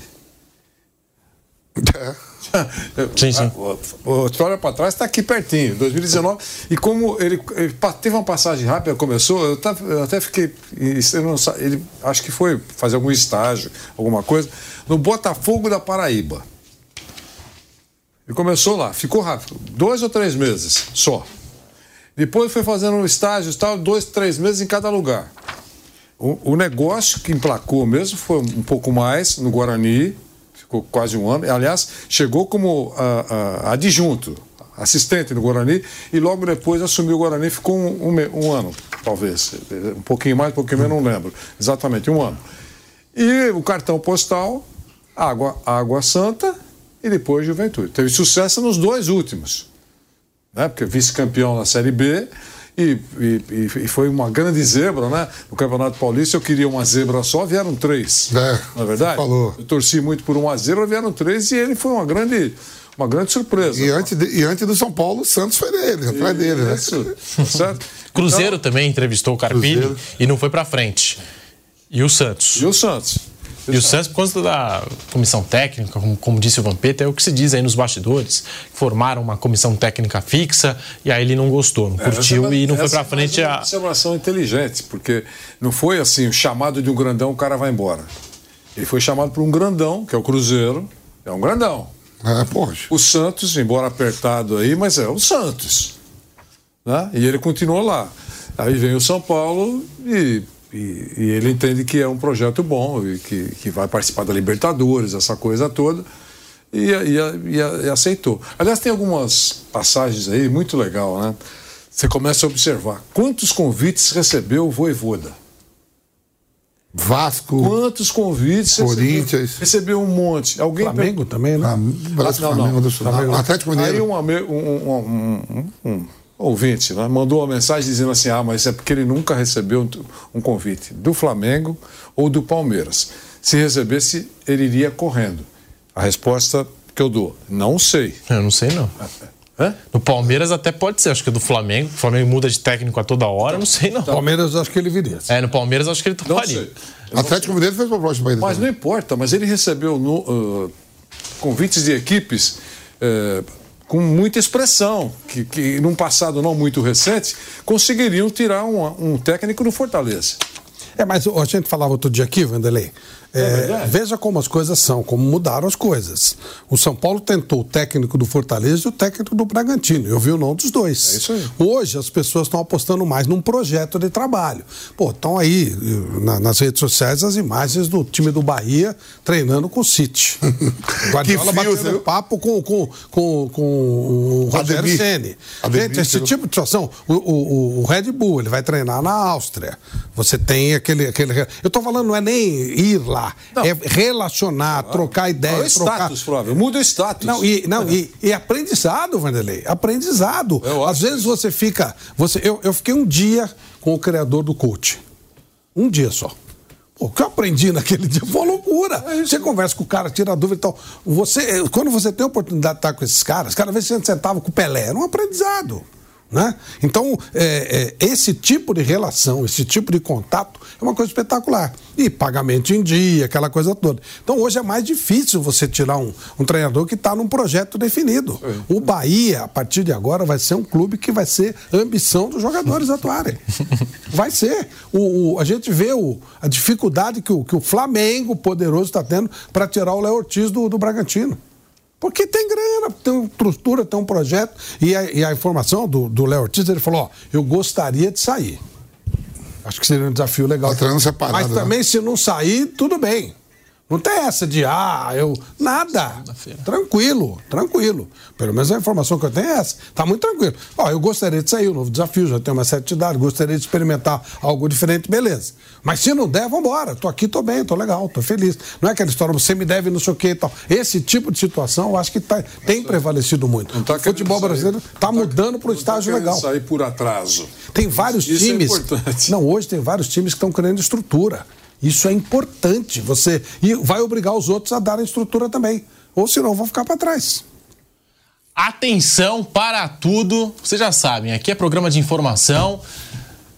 É. Sim, sim. A hora para trás está aqui pertinho, dois mil e dezenove. E como ele, ele teve uma passagem rápida, começou, eu, tá, eu até fiquei. Eu não, ele acho que foi fazer algum estágio, alguma coisa, no Botafogo da Paraíba. Ele começou lá, ficou rápido, dois ou três meses só. Depois foi fazendo um estágio, tal, dois, três meses em cada lugar. O, o negócio que emplacou mesmo foi um pouco mais no Guarani. Ficou quase um ano. Aliás, chegou como uh, uh, adjunto, assistente no Guarani, e logo depois assumiu o Guarani, ficou um, um, um ano, talvez. Um pouquinho mais, um pouquinho menos, não lembro. Exatamente, um ano. E o cartão postal, Água, Água Santa e depois Juventude. Teve sucesso nos dois últimos. né? Porque vice-campeão na Série B e, e, e foi uma grande zebra, né? No Campeonato Paulista eu queria uma zebra só, vieram três. É, não é verdade? Falou. Eu torci muito por uma zebra, vieram três e ele foi uma grande... Uma grande surpresa. E antes, de, e antes do São Paulo, o Santos foi dele, atrás dele, né? Certo? Cruzeiro então, também entrevistou o Carpini Cruzeiro. E não foi pra frente. E o Santos? E o Santos? E, e o Santos, por conta da comissão técnica, como, como disse o Vampeta, é o que se diz aí nos bastidores, formaram uma comissão técnica fixa e aí ele não gostou, não curtiu é, e não foi pra frente. É uma observação a... inteligente, porque não foi assim, o chamado de um grandão, o cara vai embora. Ele foi chamado por um grandão, que é o Cruzeiro, é um grandão. É, poxa. O Santos, embora apertado aí, mas é o Santos, né? E ele continuou lá. Aí vem o São Paulo e, e, e ele entende que é um projeto bom e que, que vai participar da Libertadores, essa coisa toda, e, e, e, e aceitou. Aliás, tem algumas passagens aí, muito legal, né? Você começa a observar quantos convites recebeu o Vojvoda. Vasco. Quantos convites? Corinthians. Recebeu, recebeu um monte. Alguém Flamengo per... também, né? Brasil, não, Flamengo, não. Do Sul. Flamengo. Atlético Mineiro. Aí um, um, um, um, um ouvinte, né, mandou uma mensagem dizendo assim, ah, mas é porque ele nunca recebeu um convite do Flamengo ou do Palmeiras. Se recebesse, ele iria correndo. A resposta que eu dou, não sei. Eu não sei, não. Hã? No Palmeiras até pode ser, acho que é do Flamengo. O Flamengo muda de técnico a toda hora, não sei não. No Palmeiras acho que ele viria. É, no Palmeiras acho que ele toparia. O Atlético Mineiro fez uma próxima ainda. Mas também. Não importa, mas ele recebeu no, uh, convites de equipes uh, com muita expressão, que, que num passado não muito recente, conseguiriam tirar um, um técnico do Fortaleza. É, mas a gente falava outro dia aqui, Vanderlei, é, é veja como as coisas são, como mudaram as coisas. O São Paulo tentou o técnico do Fortaleza e o técnico do Bragantino. Eu vi o nome dos dois. É isso aí. Hoje as pessoas estão apostando mais num projeto de trabalho. Pô, estão aí na, nas redes sociais as imagens do time do Bahia treinando com o City. Guardiola batendo um papo com, com, com, com o Rogério Ceni. Gente, esse tipo de situação, o, o, o Red Bull, ele vai treinar na Áustria. Você tem aquele... aquele... Eu estou falando, não é nem ir lá. Não. É relacionar, ah, trocar ideias. É status, trocar... muda o status. Não, e, não, é. e, e aprendizado, Vanderlei. Aprendizado. Às vezes você fica. Você, eu, eu fiquei um dia com o criador do coach. Um dia só. Pô, o que eu aprendi naquele dia foi uma loucura. É você conversa com o cara, tira a dúvida e tal. Você, quando você tem a oportunidade de estar com esses caras, cada vez que você sentava com o Pelé, era um aprendizado. Né? Então, é, é, esse tipo de relação, esse tipo de contato é uma coisa espetacular. E pagamento em dia, aquela coisa toda. Então, hoje é mais difícil você tirar um, um treinador que está num projeto definido. É. O Bahia, a partir de agora, vai ser um clube que vai ser ambição dos jogadores atuarem. Vai ser. O, o, a gente vê o, a dificuldade que o, que o Flamengo poderoso está tendo para tirar o Léo Ortiz do, do Bragantino. Porque tem grana, tem uma estrutura, tem um projeto. E a, e a informação do, do Léo Ortiz, ele falou, ó, eu gostaria de sair. Acho que seria um desafio legal. Separado, mas também, né? Se não sair, tudo bem. Não tem essa de, ah, eu... Nada. Tranquilo, tranquilo. Pelo menos a informação que eu tenho é essa. Tá muito tranquilo. Ó, eu gostaria de sair, um novo desafio, já tenho uma certa idade, gostaria de experimentar algo diferente, beleza. Mas se não der, vambora. Tô aqui, tô bem, tô legal, tô feliz. Não é aquela história, você me deve não sei o que e tal. Esse tipo de situação, eu acho que tá, tem prevalecido muito. Tá, o futebol brasileiro tá, tá mudando pro estágio legal. Não tá querendo sair por atraso. Tem vários isso times... Isso é importante. Não, hoje tem vários times que estão criando estrutura. Isso é importante, você... E vai obrigar os outros a darem estrutura também. Ou senão vão ficar para trás. Atenção para tudo. Vocês já sabem, aqui é programa de informação.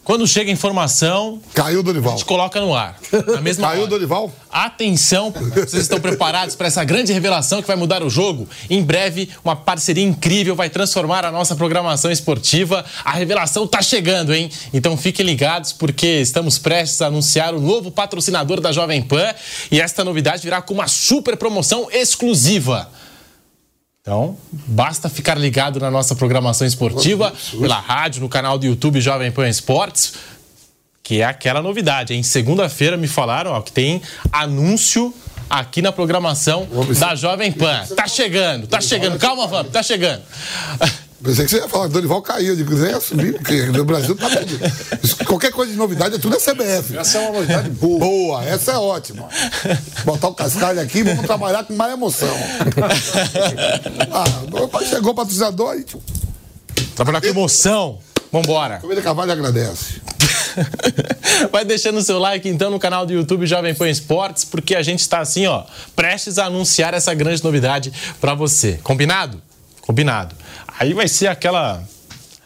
Quando chega a informação... Caiu o Dorival. A gente coloca no ar. Na mesma Caiu o Dorival. Atenção, vocês estão preparados para essa grande revelação que vai mudar o jogo? Em breve, uma parceria incrível vai transformar a nossa programação esportiva. A revelação está chegando, hein? Então fiquem ligados, porque estamos prestes a anunciar o novo patrocinador da Jovem Pan. E esta novidade virá com uma super promoção exclusiva. Então, basta ficar ligado na nossa programação esportiva, pela rádio, no canal do YouTube Jovem Pan Esportes, que é aquela novidade. Em segunda-feira me falaram, ó, que tem anúncio aqui na programação da Jovem Pan. Tá chegando, tá chegando. Calma, Vamp, tá chegando. Pensei que você ia falar que o Dorival caiu, de nem assumir, porque no Brasil tá tudo. Qualquer coisa de novidade é tudo a C B F. Essa é uma novidade boa. Boa, essa é ótima. Botar o cascalho aqui, vamos trabalhar com mais emoção. Ah, chegou o patrocinador e... Trabalhar com emoção. Vambora. Comida Carvalho agradece. Vai deixando o seu like, então, no canal do YouTube Jovem Pan Esportes, porque a gente está assim, ó, prestes a anunciar essa grande novidade para você. Combinado? Combinado. Aí vai ser aquela...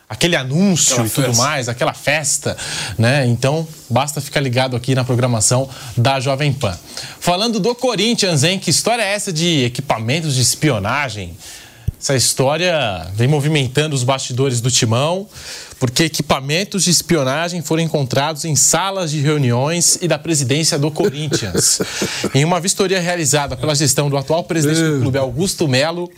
aquele anúncio aquela e tudo festa. mais, aquela festa, né? Então, basta ficar ligado aqui na programação da Jovem Pan. Falando do Corinthians, hein? Que história é essa de equipamentos de espionagem? Essa história vem movimentando os bastidores do Timão, porque equipamentos de espionagem foram encontrados em salas de reuniões e da presidência do Corinthians. Em uma vistoria realizada pela gestão do atual presidente do clube, Augusto Melo,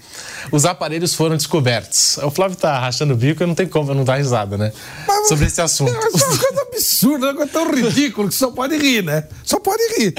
os aparelhos foram descobertos. O Flávio tá rachando o bico, não tem como eu não dar risada, né? Mas, sobre esse assunto. É uma coisa absurda, uma coisa tão ridícula que só pode rir, né? Só pode rir.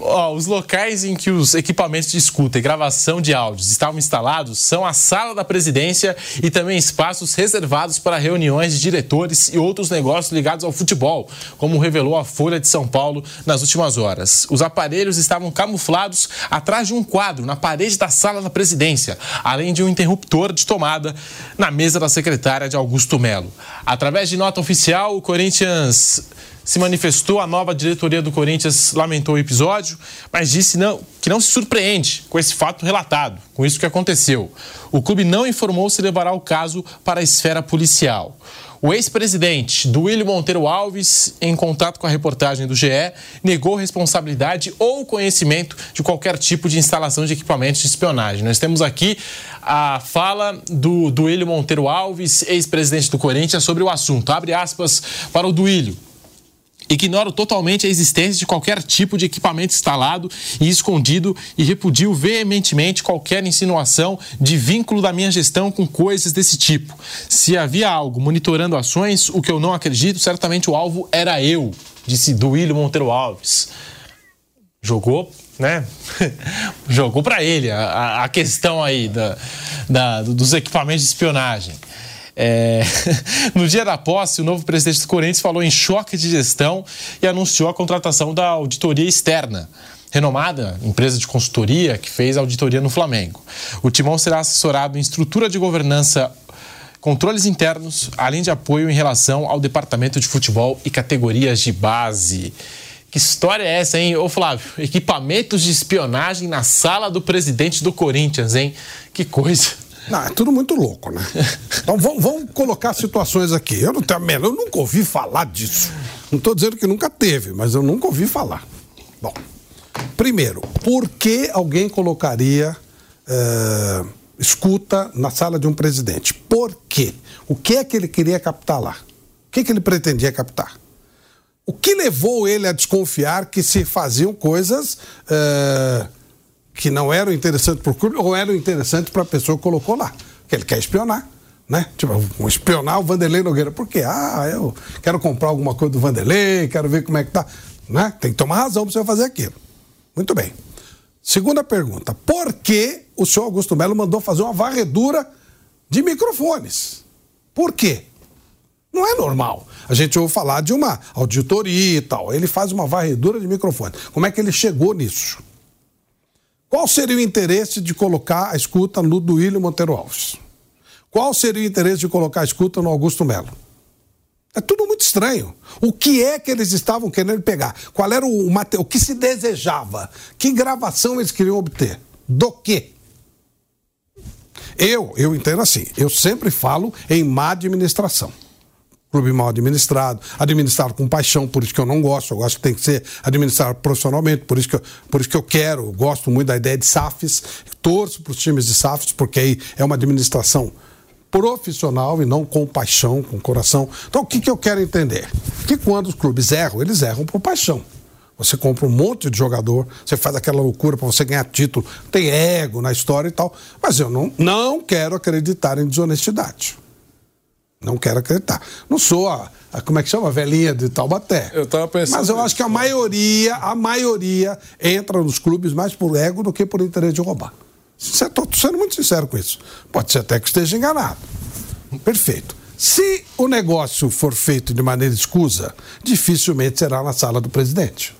Ó, os locais em que os equipamentos de escuta e gravação de áudios estavam instalados são a sala da presidência e também espaços reservados para reuniões de diretores e outros negócios ligados ao futebol, como revelou a Folha de São Paulo nas últimas horas. Os aparelhos estavam camuflados atrás de um quadro na parede da sala da presidência, além de um interruptor de tomada na mesa da secretária de Augusto Melo. Através de nota oficial, o Corinthians se manifestou, a nova diretoria do Corinthians lamentou o episódio, mas disse não, que não se surpreende com esse fato relatado, com isso que aconteceu. O clube não informou se levará o caso para a esfera policial. O ex-presidente Duílio Monteiro Alves, em contato com a reportagem do G E, negou responsabilidade ou conhecimento de qualquer tipo de instalação de equipamentos de espionagem. Nós temos aqui a fala do Duílio Monteiro Alves, ex-presidente do Corinthians, sobre o assunto. Abre aspas para o Duílio. Ignoro totalmente a existência de qualquer tipo de equipamento instalado e escondido e repudio veementemente qualquer insinuação de vínculo da minha gestão com coisas desse tipo. Se havia algo monitorando ações, o que eu não acredito, certamente o alvo era eu, disse Duílio Monteiro Alves. Jogou, né? Jogou pra ele a, a questão aí da, da, dos equipamentos de espionagem. É... No dia da posse, o novo presidente do Corinthians falou em choque de gestão e anunciou a contratação da auditoria externa, renomada empresa de consultoria que fez auditoria no Flamengo. O Timão será assessorado em estrutura de governança, controles internos, além de apoio em relação ao departamento de futebol e categorias de base. Que história é essa, hein? Ô, Flávio, equipamentos de espionagem na sala do presidente do Corinthians, hein? Que coisa... Não, é tudo muito louco, né? Então vamos, vamos colocar situações aqui. Eu, não tenho, eu nunca ouvi falar disso. Não estou dizendo que nunca teve, mas eu nunca ouvi falar. Bom, primeiro, por que alguém colocaria eh, escuta na sala de um presidente? Por quê? O que é que ele queria captar lá? O que é que ele pretendia captar? O que levou ele a desconfiar que se faziam coisas... Eh, que não eram interessantes para o clube ou eram interessantes para a pessoa que colocou lá. Porque ele quer espionar, né? Tipo, espionar o Vanderlei Nogueira. Por quê? Ah, eu quero comprar alguma coisa do Vanderlei, quero ver como é que tá. Né? Tem que ter uma razão para você fazer aquilo. Muito bem. Segunda pergunta. Por que o senhor Augusto Melo mandou fazer uma varredura de microfones? Por quê? Não é normal. A gente ouve falar de uma auditoria e tal. Ele faz uma varredura de microfones. Como é que ele chegou nisso? Qual seria o interesse de colocar a escuta no Duílio Monteiro Alves? Qual seria o interesse de colocar a escuta no Augusto Melo? É tudo muito estranho. O que é que eles estavam querendo pegar? Qual era o material? O que se desejava? Que gravação eles queriam obter? Do quê? Eu, eu entendo assim. Eu sempre falo em má administração. Clube mal administrado, administrado com paixão, por isso que eu não gosto, eu gosto que tem que ser administrado profissionalmente, por isso que eu, por isso que eu quero, eu gosto muito da ideia de S A Fs, torço para os times de S A Fs, porque aí é uma administração profissional e não com paixão, com coração. Então o que, que eu quero entender? Que quando os clubes erram, eles erram por paixão. Você compra um monte de jogador, você faz aquela loucura para você ganhar título, tem ego na história e tal, mas eu não, não quero acreditar em desonestidade. Não quero acreditar. Não sou a, a, como é que chama, a velhinha de Taubaté. Eu tava pensando. Mas eu acho que a maioria, a maioria entra nos clubes mais por ego do que por interesse de roubar. Estou sendo muito sincero com isso. Pode ser até que esteja enganado. Perfeito. Se o negócio for feito de maneira escusa, dificilmente será na sala do presidente.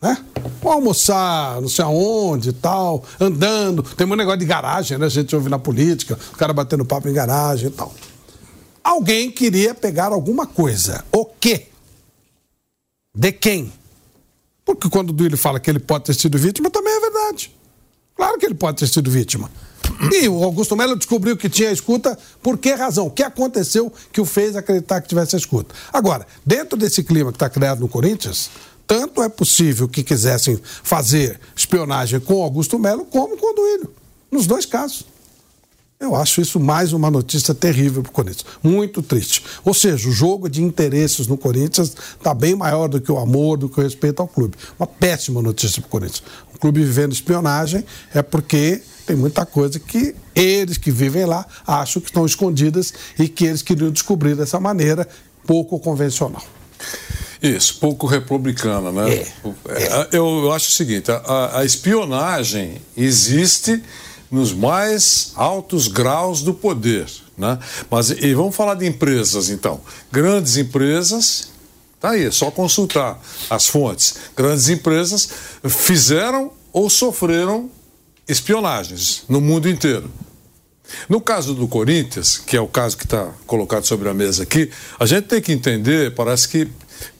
Né? Vou almoçar, não sei aonde e tal, andando. Tem um negócio de garagem, né? A gente ouve na política, o cara batendo papo em garagem e tal. alguém queria pegar alguma coisa. O quê? De quem? Porque quando o Duílio fala que ele pode ter sido vítima, também é verdade. Claro que ele pode ter sido vítima. E o Augusto Melo descobriu que tinha escuta. Por que razão? O que aconteceu que o fez acreditar que tivesse escuta? Agora, dentro desse clima que está criado no Corinthians, tanto é possível que quisessem fazer espionagem com o Augusto Melo como com o Duílio. Nos dois casos. Eu acho isso mais uma notícia terrível para o Corinthians. Muito triste. Ou seja, o jogo de interesses no Corinthians está bem maior do que o amor, do que o respeito ao clube. Uma péssima notícia para o Corinthians. O clube vivendo espionagem é porque tem muita coisa que eles que vivem lá acham que estão escondidas e que eles queriam descobrir dessa maneira pouco convencional. Isso, pouco republicana, né? É, é. Eu, eu acho o seguinte, a, a espionagem existe nos mais altos graus do poder, né? Mas e vamos falar de empresas, então. Grandes empresas, tá aí, é só consultar as fontes. Grandes empresas fizeram ou sofreram espionagens no mundo inteiro. No caso do Corinthians, que é o caso que está colocado sobre a mesa aqui, a gente tem que entender, parece que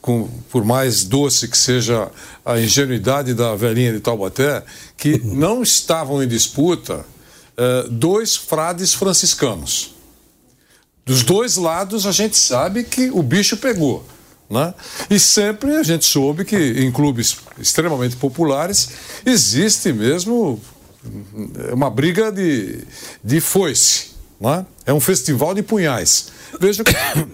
com, por mais doce que seja a ingenuidade da velhinha de Taubaté, que não estavam em disputa eh, dois frades franciscanos. Dos dois lados a gente sabe que o bicho pegou, né? E sempre a gente soube que em clubes extremamente populares existe mesmo uma briga de, de foice, né? É um festival de punhais. Veja,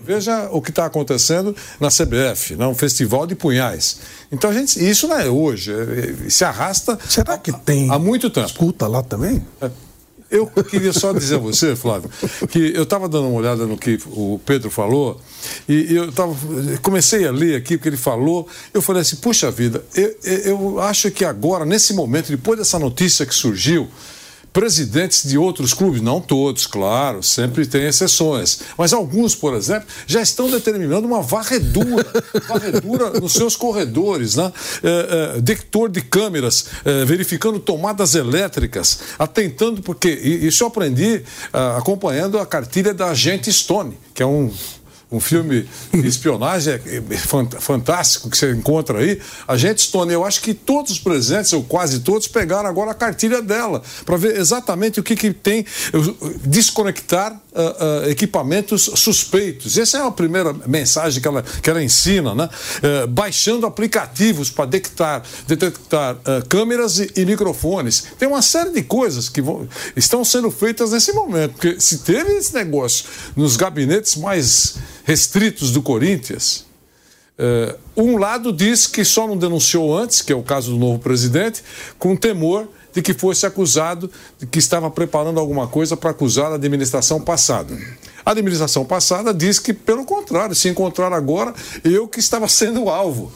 veja o que está acontecendo na C B F, né? Um festival de punhais. Então, a gente, isso não é hoje, é, se arrasta. Será que tem há muito tempo. Escuta lá também? É. Eu queria só dizer a você, Flávio, que eu estava dando uma olhada no que o Pedro falou e eu tava, comecei a ler aqui o que ele falou. Eu falei assim, puxa vida, eu, eu acho que agora, nesse momento, depois dessa notícia que surgiu, presidentes de outros clubes, não todos, claro, sempre tem exceções, mas alguns, por exemplo, já estão determinando uma varredura, varredura nos seus corredores, né? É, é, detector de câmeras, é, verificando tomadas elétricas, atentando, porque isso eu aprendi é, acompanhando a cartilha da Agente Stone, que é um... um filme de espionagem fantástico que você encontra aí. A gente, Stone, eu acho que todos os presentes, ou quase todos, pegaram agora a cartilha dela, para ver exatamente o que, que tem, desconectar uh, uh, equipamentos suspeitos. Essa é a primeira mensagem que ela, que ela ensina, né? Uh, baixando aplicativos para detectar, detectar uh, câmeras e, e microfones. Tem uma série de coisas que vão, estão sendo feitas nesse momento, porque se teve esse negócio nos gabinetes mais restritos do Corinthians, uh, um lado diz que só não denunciou antes, que é o caso do novo presidente, com temor de que fosse acusado, de que estava preparando alguma coisa para acusar a administração passada. A administração passada diz que, pelo contrário, se encontrar agora, eu que estava sendo alvo.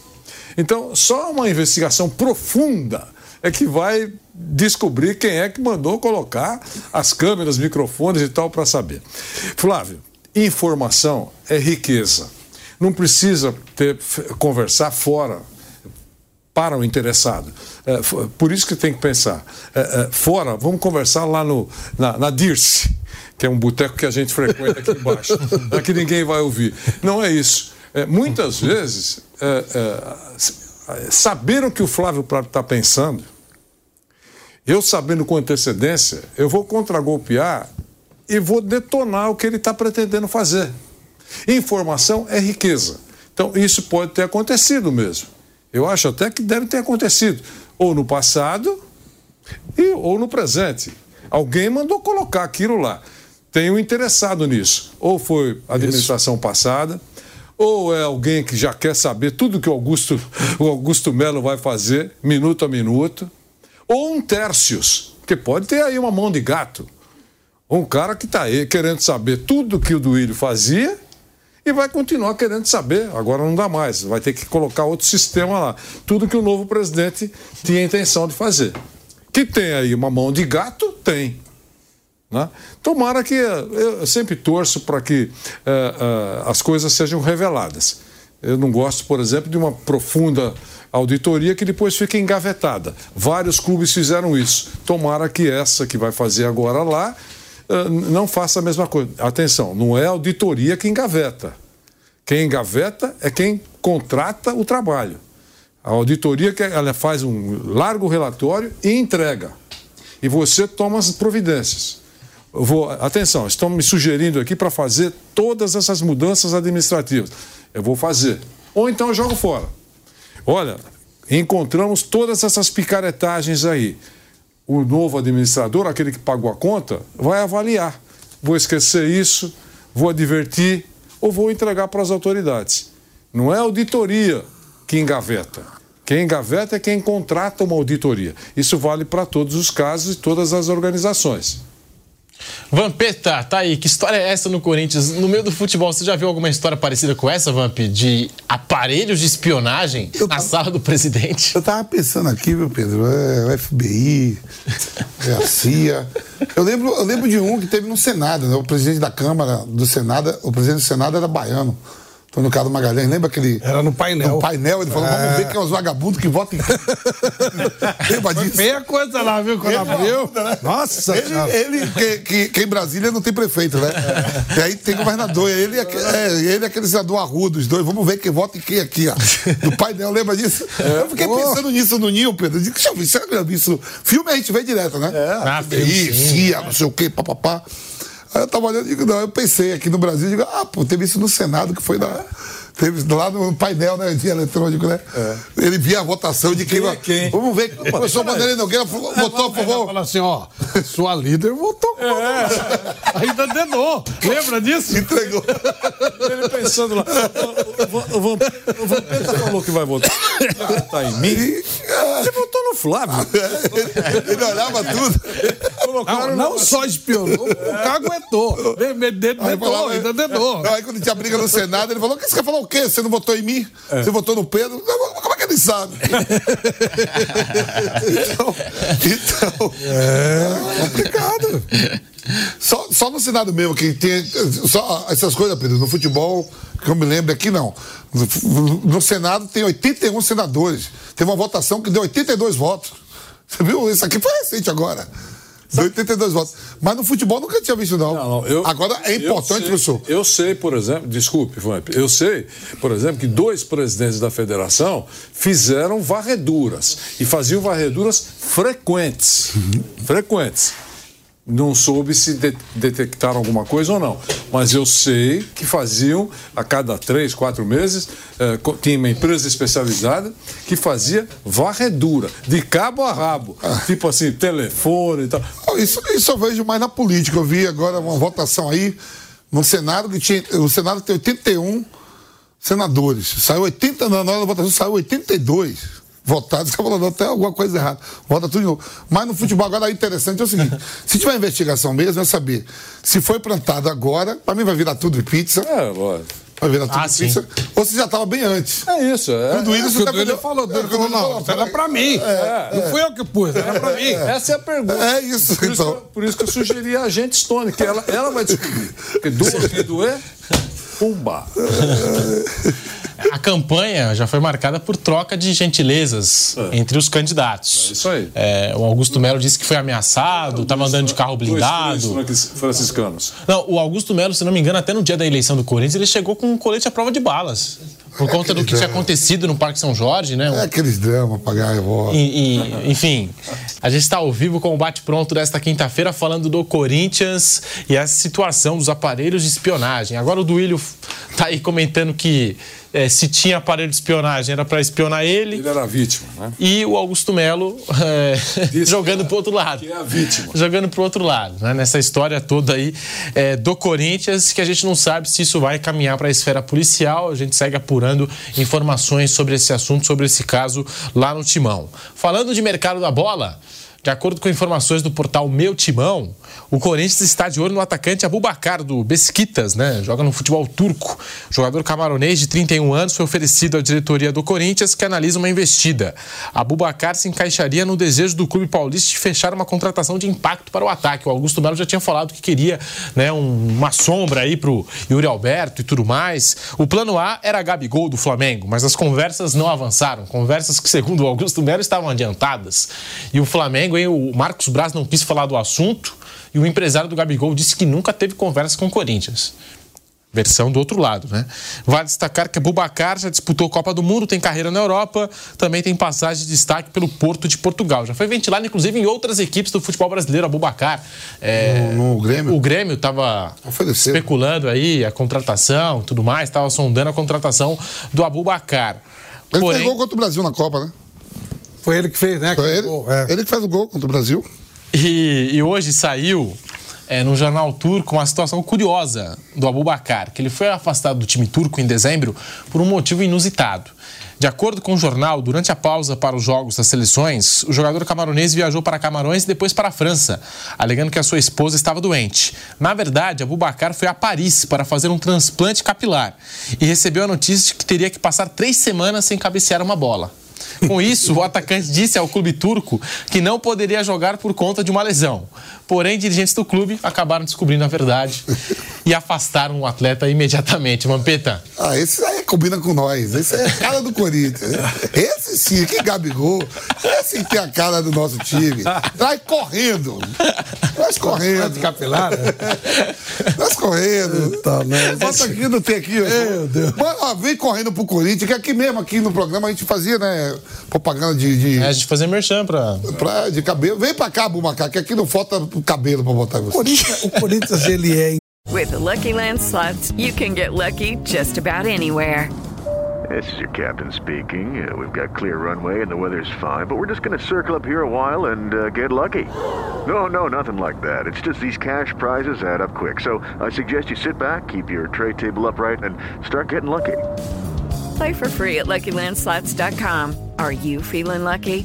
Então, só uma investigação profunda é que vai descobrir quem é que mandou colocar as câmeras, microfones e tal para saber. Flávio, informação é riqueza. Não precisa ter, conversar fora para o interessado. É, por isso que tem que pensar. É, é, fora, vamos conversar lá no, na, na Dirce, que é um boteco que a gente frequenta aqui embaixo. Aqui ninguém vai ouvir. Não é isso. É, muitas vezes, é, é, saber o que o Flávio Prado está pensando, eu sabendo com antecedência, eu vou contragolpear e vou detonar o que ele está pretendendo fazer. Informação é riqueza. Então, isso pode ter acontecido mesmo. Eu acho até que deve ter acontecido. Ou no passado, e, ou no presente. Alguém mandou colocar aquilo lá. Tem um interessado nisso. Ou foi a administração isso. passada, ou é alguém que já quer saber tudo que o Augusto, o Augusto Melo vai fazer, minuto a minuto. Ou um tércios, que pode ter aí uma mão de gato. Um cara que está aí querendo saber tudo que o Duílio fazia e vai continuar querendo saber. Agora não dá mais, vai ter que colocar outro sistema lá. Tudo que o novo presidente tinha intenção de fazer. Que tem aí uma mão de gato, tem. Né? Tomara que... Eu sempre torço para que uh, uh, as coisas sejam reveladas. Eu não gosto, por exemplo, de uma profunda auditoria que depois fica engavetada. Vários clubes fizeram isso. Tomara que essa que vai fazer agora lá... não faça a mesma coisa. Atenção, não é a auditoria que engaveta. Quem engaveta é quem contrata o trabalho. A auditoria que ela faz um largo relatório e entrega. E você toma as providências. Vou, atenção, estão me sugerindo aqui para fazer todas essas mudanças administrativas. Eu vou fazer. Ou então eu jogo fora. Olha, encontramos todas essas picaretagens aí. O novo administrador, aquele que pagou a conta, vai avaliar. Vou esquecer isso, vou advertir ou vou entregar para as autoridades. Não é auditoria que engaveta. Quem engaveta é quem contrata uma auditoria. Isso vale para todos os casos e todas as organizações. Vampeta, tá aí, que história é essa no Corinthians? No meio do futebol, você já viu alguma história parecida com essa, Vamp? De aparelhos de espionagem eu na tava, sala do presidente? Eu tava pensando aqui, meu Pedro, é o F B I, é a C I A. Eu lembro, eu lembro de um que teve no Senado, né? O presidente da Câmara do Senado, o presidente do Senado era baiano. Foi no caso do Magalhães, lembra aquele... Era no painel. No painel, ele falou, é... vamos ver quem é os vagabundos que votam em... Lembra disso? Foi meia coisa lá, viu? Quando abriu... Né? Nossa! Ele, ele que, que, que em Brasília não tem prefeito, né? É. E aí tem governador, ele é, ele é aquele senador arrudo, os dois, vamos ver quem vota em quem aqui, ó. No painel, lembra disso? É. Eu fiquei oh. pensando nisso no Ninho, Pedro. Deixa eu ver, será que eu já vi isso? Filme a gente vê direto, né? É. Ah, F B I, C I A, não sei o quê, papapá. Aí eu tava olhando e digo, não, eu pensei aqui no Brasil, digo, ah, pô, teve isso no Senado, que foi na, teve lá no painel, né, de eletrônico, né? É. Ele via a votação de quem... quem, quem? Vamos ver, o professor Vanderlei Nogueira votou a favor. Falou assim, ó, sua líder votou. É. Ainda denou, lembra disso? Entregou. Ele pensando lá, o, o, o, o Vampeta falou que vai votar. Ah, tá em mim. E, ah, você votou no Flávio. Ele, ele olhava tudo. Não, não só espionou, o cara aguentou. Dedou, ainda dedou. Aí quando tinha briga no Senado, ele falou, que você quer falar o quê? Você não votou em mim? É. Você votou no Pedro? Como é que ele sabe? então, então é complicado. Só, só no Senado mesmo, que tem só essas coisas, Pedro, no futebol, que eu me lembro aqui, não. No Senado tem oitenta e um senadores. Teve uma votação que deu oitenta e dois votos. Você viu? Isso aqui foi recente agora. Deu oitenta e dois votos. Mas no futebol nunca tinha visto, não. não, não eu, agora é importante, professor. Eu sei, por exemplo, desculpe, Vamp, eu sei, por exemplo, que dois presidentes da federação fizeram varreduras. E faziam varreduras frequentes. Uhum. Frequentes. Não soube se de- detectaram alguma coisa ou não. Mas eu sei que faziam, a cada três, quatro meses, eh, tinha uma empresa especializada que fazia varredura, de cabo a rabo. Ah. Tipo assim, telefone e tal. Isso, isso eu vejo mais na política. Eu vi agora uma votação aí no Senado, que tinha, o Senado tem oitenta e um senadores. Saiu oitenta, na hora da votação saiu oitenta e dois. Votados, você falando até alguma coisa errada. Vota tudo de novo. Mas no futebol agora é interessante, é o seguinte, se tiver investigação mesmo, é saber se foi plantado agora, pra mim vai virar tudo de pizza. É, lógico. Vai virar tudo ah, de pizza. Sim. Ou se já tava bem antes. É isso, é. Tudo isso é, que o Duílio falou, Duílio falou, não, era pra mim. É, é, não fui eu que pus, era pra mim. É, essa é a pergunta. É isso, por então. Isso, por isso que eu sugeri a agente Stone, que ela, ela vai descobrir. Porque doer, que doer, pumba. A campanha já foi marcada por troca de gentilezas é. entre os candidatos. É isso aí. É, o Augusto Melo disse que foi ameaçado, estava andando de carro blindado. Dois franciscanos. Não, o Augusto Melo, se não me engano, até no dia da eleição do Corinthians, ele chegou com um colete à prova de balas. Por é conta do que drama. Tinha acontecido no Parque São Jorge, né? É aqueles dramas, pagar a revolta. E, e, enfim, a gente está ao vivo com o Bate-Pronto desta quinta-feira, falando do Corinthians e a situação dos aparelhos de espionagem. Agora o Duílio está aí comentando que é, se tinha aparelho de espionagem era para espionar ele. Ele era a vítima, né? E o Augusto Melo é, jogando para o outro lado. Que é a vítima. Jogando para o outro lado, né? Nessa história toda aí é, do Corinthians, que a gente não sabe se isso vai caminhar para a esfera policial. A gente segue apurando informações sobre esse assunto, sobre esse caso lá no Timão. Falando de mercado da bola, de acordo com informações do portal Meu Timão, o Corinthians está de olho no atacante Abubakar, do Beşiktaş, né? Joga no futebol turco. O jogador camaronês de trinta e um anos foi oferecido à diretoria do Corinthians, que analisa uma investida. Abubakar se encaixaria no desejo do clube paulista de fechar uma contratação de impacto para o ataque. O Augusto Melo já tinha falado que queria, né, um, uma sombra aí para o Yuri Alberto e tudo mais. O plano A era Gabigol do Flamengo, mas as conversas não avançaram. Conversas que, segundo o Augusto Melo, estavam adiantadas. E o Flamengo, o Marcos Braz não quis falar do assunto. E o empresário do Gabigol disse que nunca teve conversa com o Corinthians. Versão do outro lado, né? Vale destacar que Bubacar já disputou Copa do Mundo, tem carreira na Europa, também tem passagem de destaque pelo Porto de Portugal. Já foi ventilado, inclusive, em outras equipes do futebol brasileiro, a Bubacar. É, no, no Grêmio? O Grêmio estava especulando aí a contratação, tudo mais, estava sondando a contratação do Abubacar. Ele Porém... fez gol contra o Brasil na Copa, né? Foi ele que fez, né? Foi ele, é. ele que fez o gol contra o Brasil. E, e hoje saiu... É, no jornal turco, uma situação curiosa do Abubacar, que ele foi afastado do time turco em dezembro por um motivo inusitado. De acordo com o jornal, durante a pausa para os jogos das seleções, o jogador camaronês viajou para Camarões e depois para a França, alegando que a sua esposa estava doente. Na verdade, Abubacar foi a Paris para fazer um transplante capilar e recebeu a notícia de que teria que passar três semanas sem cabecear uma bola. Com isso, o atacante disse ao clube turco que não poderia jogar por conta de uma lesão. Porém, dirigentes do clube acabaram descobrindo a verdade e afastaram o atleta imediatamente. Vampeta. Ah, esse aí combina com nós. Esse é a cara do Corinthians. Esse sim, que Gabigol. Esse tem a cara do nosso time. Traz correndo. Traz correndo. Capilar, né? Traz correndo. Tá, né? Bota aqui, não tem aqui. Meu Deus. Vem correndo pro Corinthians, que aqui mesmo, aqui no programa, a gente fazia, né? Propaganda de... de... É, de fazer merchan pra... pra... de cabelo. Vem pra cá, Bumacá, que aqui não falta cabelo pra botar você. O Corinthians, o Corinthians ele é... With the Lucky Land Slots, you can get lucky just about anywhere. This is your captain speaking. Uh, we've got clear runway and the weather's fine, but we're just going to circle up here a while and uh, get lucky. No, no, nothing like that. It's just these cash prizes add up quick. So I suggest you sit back, keep your tray table upright, and start getting lucky. Play for free at lucky land slots dot com. Are you feeling lucky?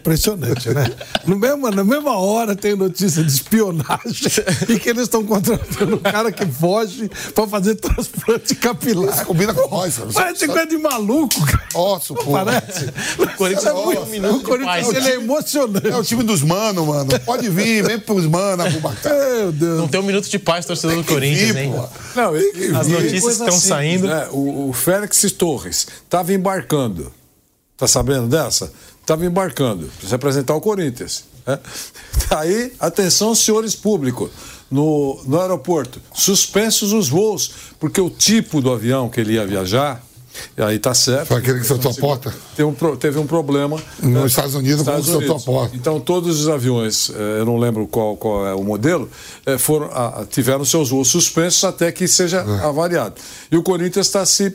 Impressionante, né? No mesmo, na mesma hora tem notícia de espionagem e que eles estão contratando um cara que foge pra fazer transplante capilar. Isso combina com o Royce. Parece coisa de maluco, cara. Nossa, pô. Parece. O Corinthians é muito... O Corinthians, ele é emocionante. É o time dos manos, mano. Pode vir, vem pros manos, Abubacar. Meu Deus. Não tem um minuto de paz, torcedor do Corinthians, hein? Não, as notícias estão saindo. Né? O, o Félix Torres tava embarcando. Tá sabendo dessa? Estava embarcando para se apresentar ao Corinthians. Né? Aí, atenção, senhores públicos, no, no aeroporto, suspensos os voos, porque o tipo do avião que ele ia viajar, e aí tá certo. Foi aquele que soltou a porta? Teve um, teve um problema. Nos é, Estados Unidos, quando soltou a porta. Então, todos os aviões, eu não lembro qual, qual é o modelo, foram, tiveram seus voos suspensos até que seja é. avaliado. E o Corinthians está se...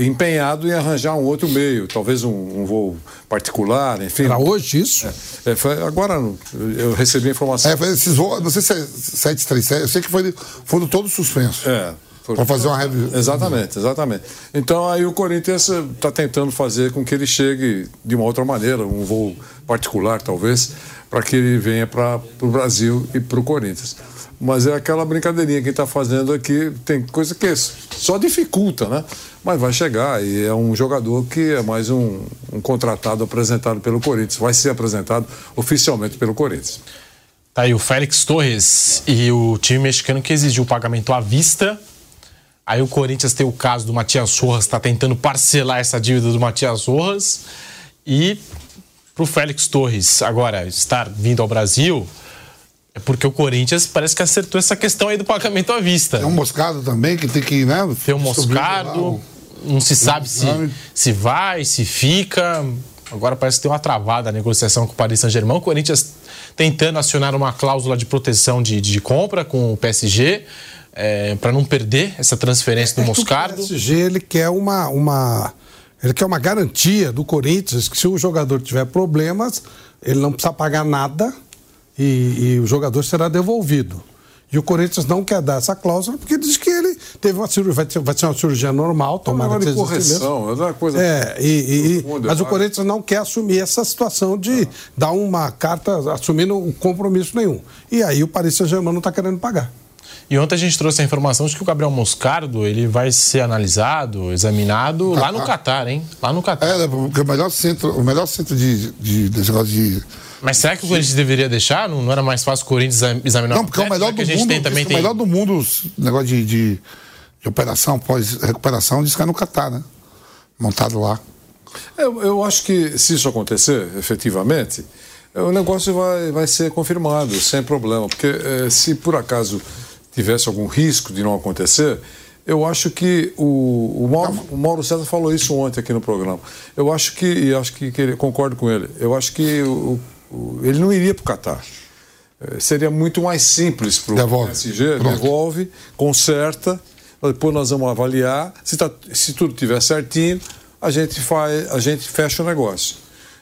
empenhado em arranjar um outro meio, talvez um, um voo particular, enfim. Era hoje isso? É, é, foi, agora eu recebi a informação. É, foi esses voos, não sei se é sete três sete, eu sei que foi, foram todos suspensos. É. Para fazer uma review. Exatamente, exatamente. Então aí o Corinthians está tentando fazer com que ele chegue de uma outra maneira, um voo particular talvez, para que ele venha para o Brasil e para o Corinthians. Mas é aquela brincadeirinha que está fazendo aqui, tem coisa que só dificulta, né? Mas vai chegar e é um jogador que é mais um, um contratado apresentado pelo Corinthians, vai ser apresentado oficialmente pelo Corinthians. Tá aí o Félix Torres e o time mexicano que exigiu o pagamento à vista. Aí o Corinthians tem o caso do Matias Rojas, está tentando parcelar essa dívida do Matias Rojas. E para o Félix Torres agora estar vindo ao Brasil... É porque o Corinthians parece que acertou essa questão aí do pagamento à vista. Tem um moscado também que tem que, né? Tem um moscado, não se sabe se, se vai, se fica. Agora parece que tem uma travada a negociação com o Paris Saint-Germain. O Corinthians tentando acionar uma cláusula de proteção de, de compra com o P S G é, para não perder essa transferência do é moscado. O P S G ele quer uma, uma, ele quer uma garantia do Corinthians que se o jogador tiver problemas, ele não precisa pagar nada. E, e o jogador será devolvido. E o Corinthians não quer dar essa cláusula porque diz que ele teve uma cirurgia, vai, ter, vai ser uma cirurgia normal, tomara que seja correção, é uma coisa. É, e, e, mundo, mas o Corinthians não quer assumir essa situação de ah. dar uma carta assumindo um compromisso nenhum. E aí o Paris Saint-Germain não está querendo pagar. E ontem a gente trouxe a informação de que o Gabriel Moscardo, ele vai ser analisado, examinado ah, lá no ah, Catar, hein? Lá no Catar. É, porque o melhor centro, o melhor centro de, de, de, de... Mas será que o Corinthians deveria deixar? Não, não era mais fácil o Corinthians examinar? Não, porque o melhor do mundo, o melhor do mundo, o negócio de, de, de operação, pós-recuperação, diz que é no Catar, né? Montado lá. Eu, eu acho que se isso acontecer, efetivamente, o negócio vai, vai ser confirmado, sem problema. Porque eh, se por acaso tivesse algum risco de não acontecer, eu acho que o, o, Mauro, o Mauro César falou isso ontem aqui no programa. Eu acho que, e acho que, que ele, concordo com ele, eu acho que o, o, ele não iria para o Catar. Seria muito mais simples para o P S G, devolve, conserta, depois nós vamos avaliar, se, tá, se tudo estiver certinho, a gente, faz, a gente fecha o negócio.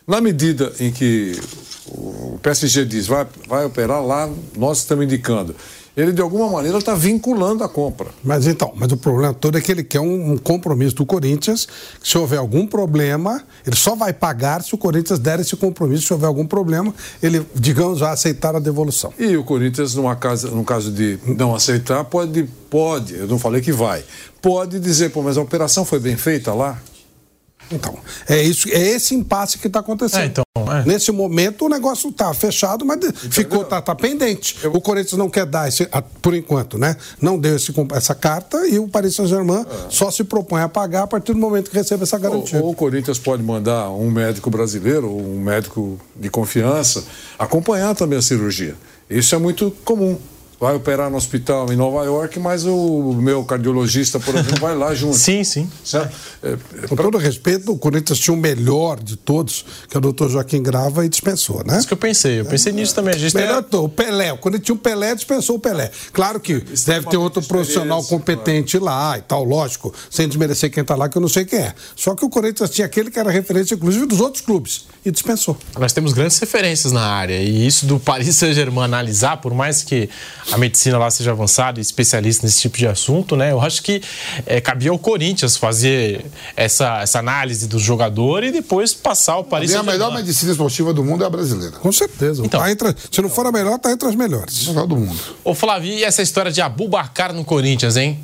Na medida em que o P S G diz, vai, vai operar lá, nós estamos indicando. Ele, de alguma maneira, está vinculando a compra. Mas então, mas o problema todo é que ele quer um, um compromisso do Corinthians, que se houver algum problema, ele só vai pagar se o Corinthians der esse compromisso, se houver algum problema, ele, digamos, vai aceitar a devolução. E o Corinthians, numa casa, no caso de não aceitar, pode, pode, eu não falei que vai, pode dizer, pô, mas a operação foi bem feita lá? Então, é, isso, é esse impasse que está acontecendo. É, então, é. Nesse momento o negócio está fechado, mas Entendeu? ficou, está tá pendente. Eu... O Corinthians não quer dar, esse, por enquanto, né? Não deu esse, essa carta e o Paris Saint-Germain é. só se propõe a pagar a partir do momento que recebe essa garantia. Ou, ou o Corinthians pode mandar um médico brasileiro, um médico de confiança, acompanhar também a cirurgia. Isso é muito comum. Vai operar no hospital em Nova York, mas o meu cardiologista, por exemplo, vai lá junto. Sim, sim. Certo? É, é, Com pra... todo respeito, o Corinthians tinha o melhor de todos, que é o doutor Joaquim Grava, e dispensou, né? Isso que eu pensei. Eu pensei é, nisso é. também. A gente melhor tem... O Pelé. O Corinthians tinha o Pelé, dispensou o Pelé. Claro que Isso deve ter outro profissional competente claro. lá e tal, lógico, sem desmerecer quem está lá, que eu não sei quem é. Só que o Corinthians tinha aquele que era referência, inclusive, dos outros clubes, e dispensou. Nós temos grandes referências na área, e isso do Paris Saint-Germain analisar, por mais que a medicina lá seja avançada e especialista nesse tipo de assunto, né? Eu acho que é, cabia ao Corinthians fazer essa, essa análise do jogador e depois passar o Paris Saint-Germain. A melhor medicina esportiva do mundo é a brasileira. Com certeza. Então, tá entre, se não for a melhor, tá entre as melhores. Melhor do mundo. Ô Flávio, e essa história de Abubakar no Corinthians, hein?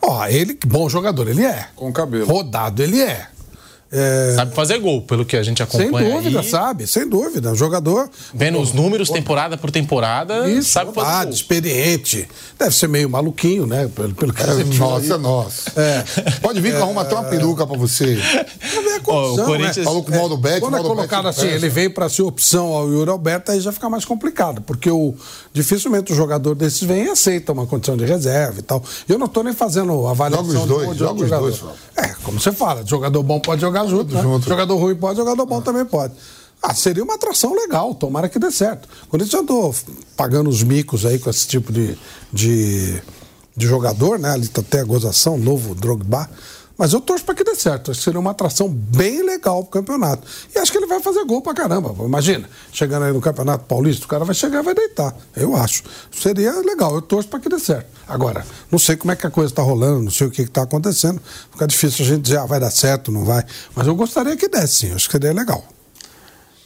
Ó, oh, ele, bom jogador, ele é. Com cabelo. Rodado, ele é. É... Sabe fazer gol, pelo que a gente acompanha. Sem dúvida, aí. sabe, sem dúvida. Jogador. Vendo os números, temporada por temporada, Isso, sabe fazer ah, gol. Experiente. Deve ser meio maluquinho, né? Pelo, pelo que é, nossa, aí. nossa. É. Pode vir que é... arruma até uma peruca pra você. Não é condição, oh, o né? Falou com o Maldo Beck. Quando é colocado assim, pesa. ele vem pra ser opção ao Yuri Alberto, aí já fica mais complicado, porque o, dificilmente o jogador desses vem e aceita uma condição de reserva e tal. Eu não tô nem fazendo avaliação. Joga os dois, joga os dois. É, como você fala, jogador bom pode jogar junto, né? Jogador ruim pode, jogador bom ah. também pode. Ah, seria uma atração legal, tomara que dê certo. Quando eu andou pagando os micos aí com esse tipo de, de, de jogador, né? Ali tá até a gozação, novo Drogba. Mas eu torço para que dê certo. Acho que seria uma atração bem legal pro campeonato. E acho que ele vai fazer gol pra caramba. Imagina, chegando aí no Campeonato Paulista, o cara vai chegar e vai deitar. Eu acho. Seria legal. Eu torço para que dê certo. Agora, não sei como é que a coisa tá rolando, não sei o que que tá acontecendo. Fica difícil a gente dizer, ah, vai dar certo, não vai. Mas eu gostaria que desse, sim. Acho que seria legal.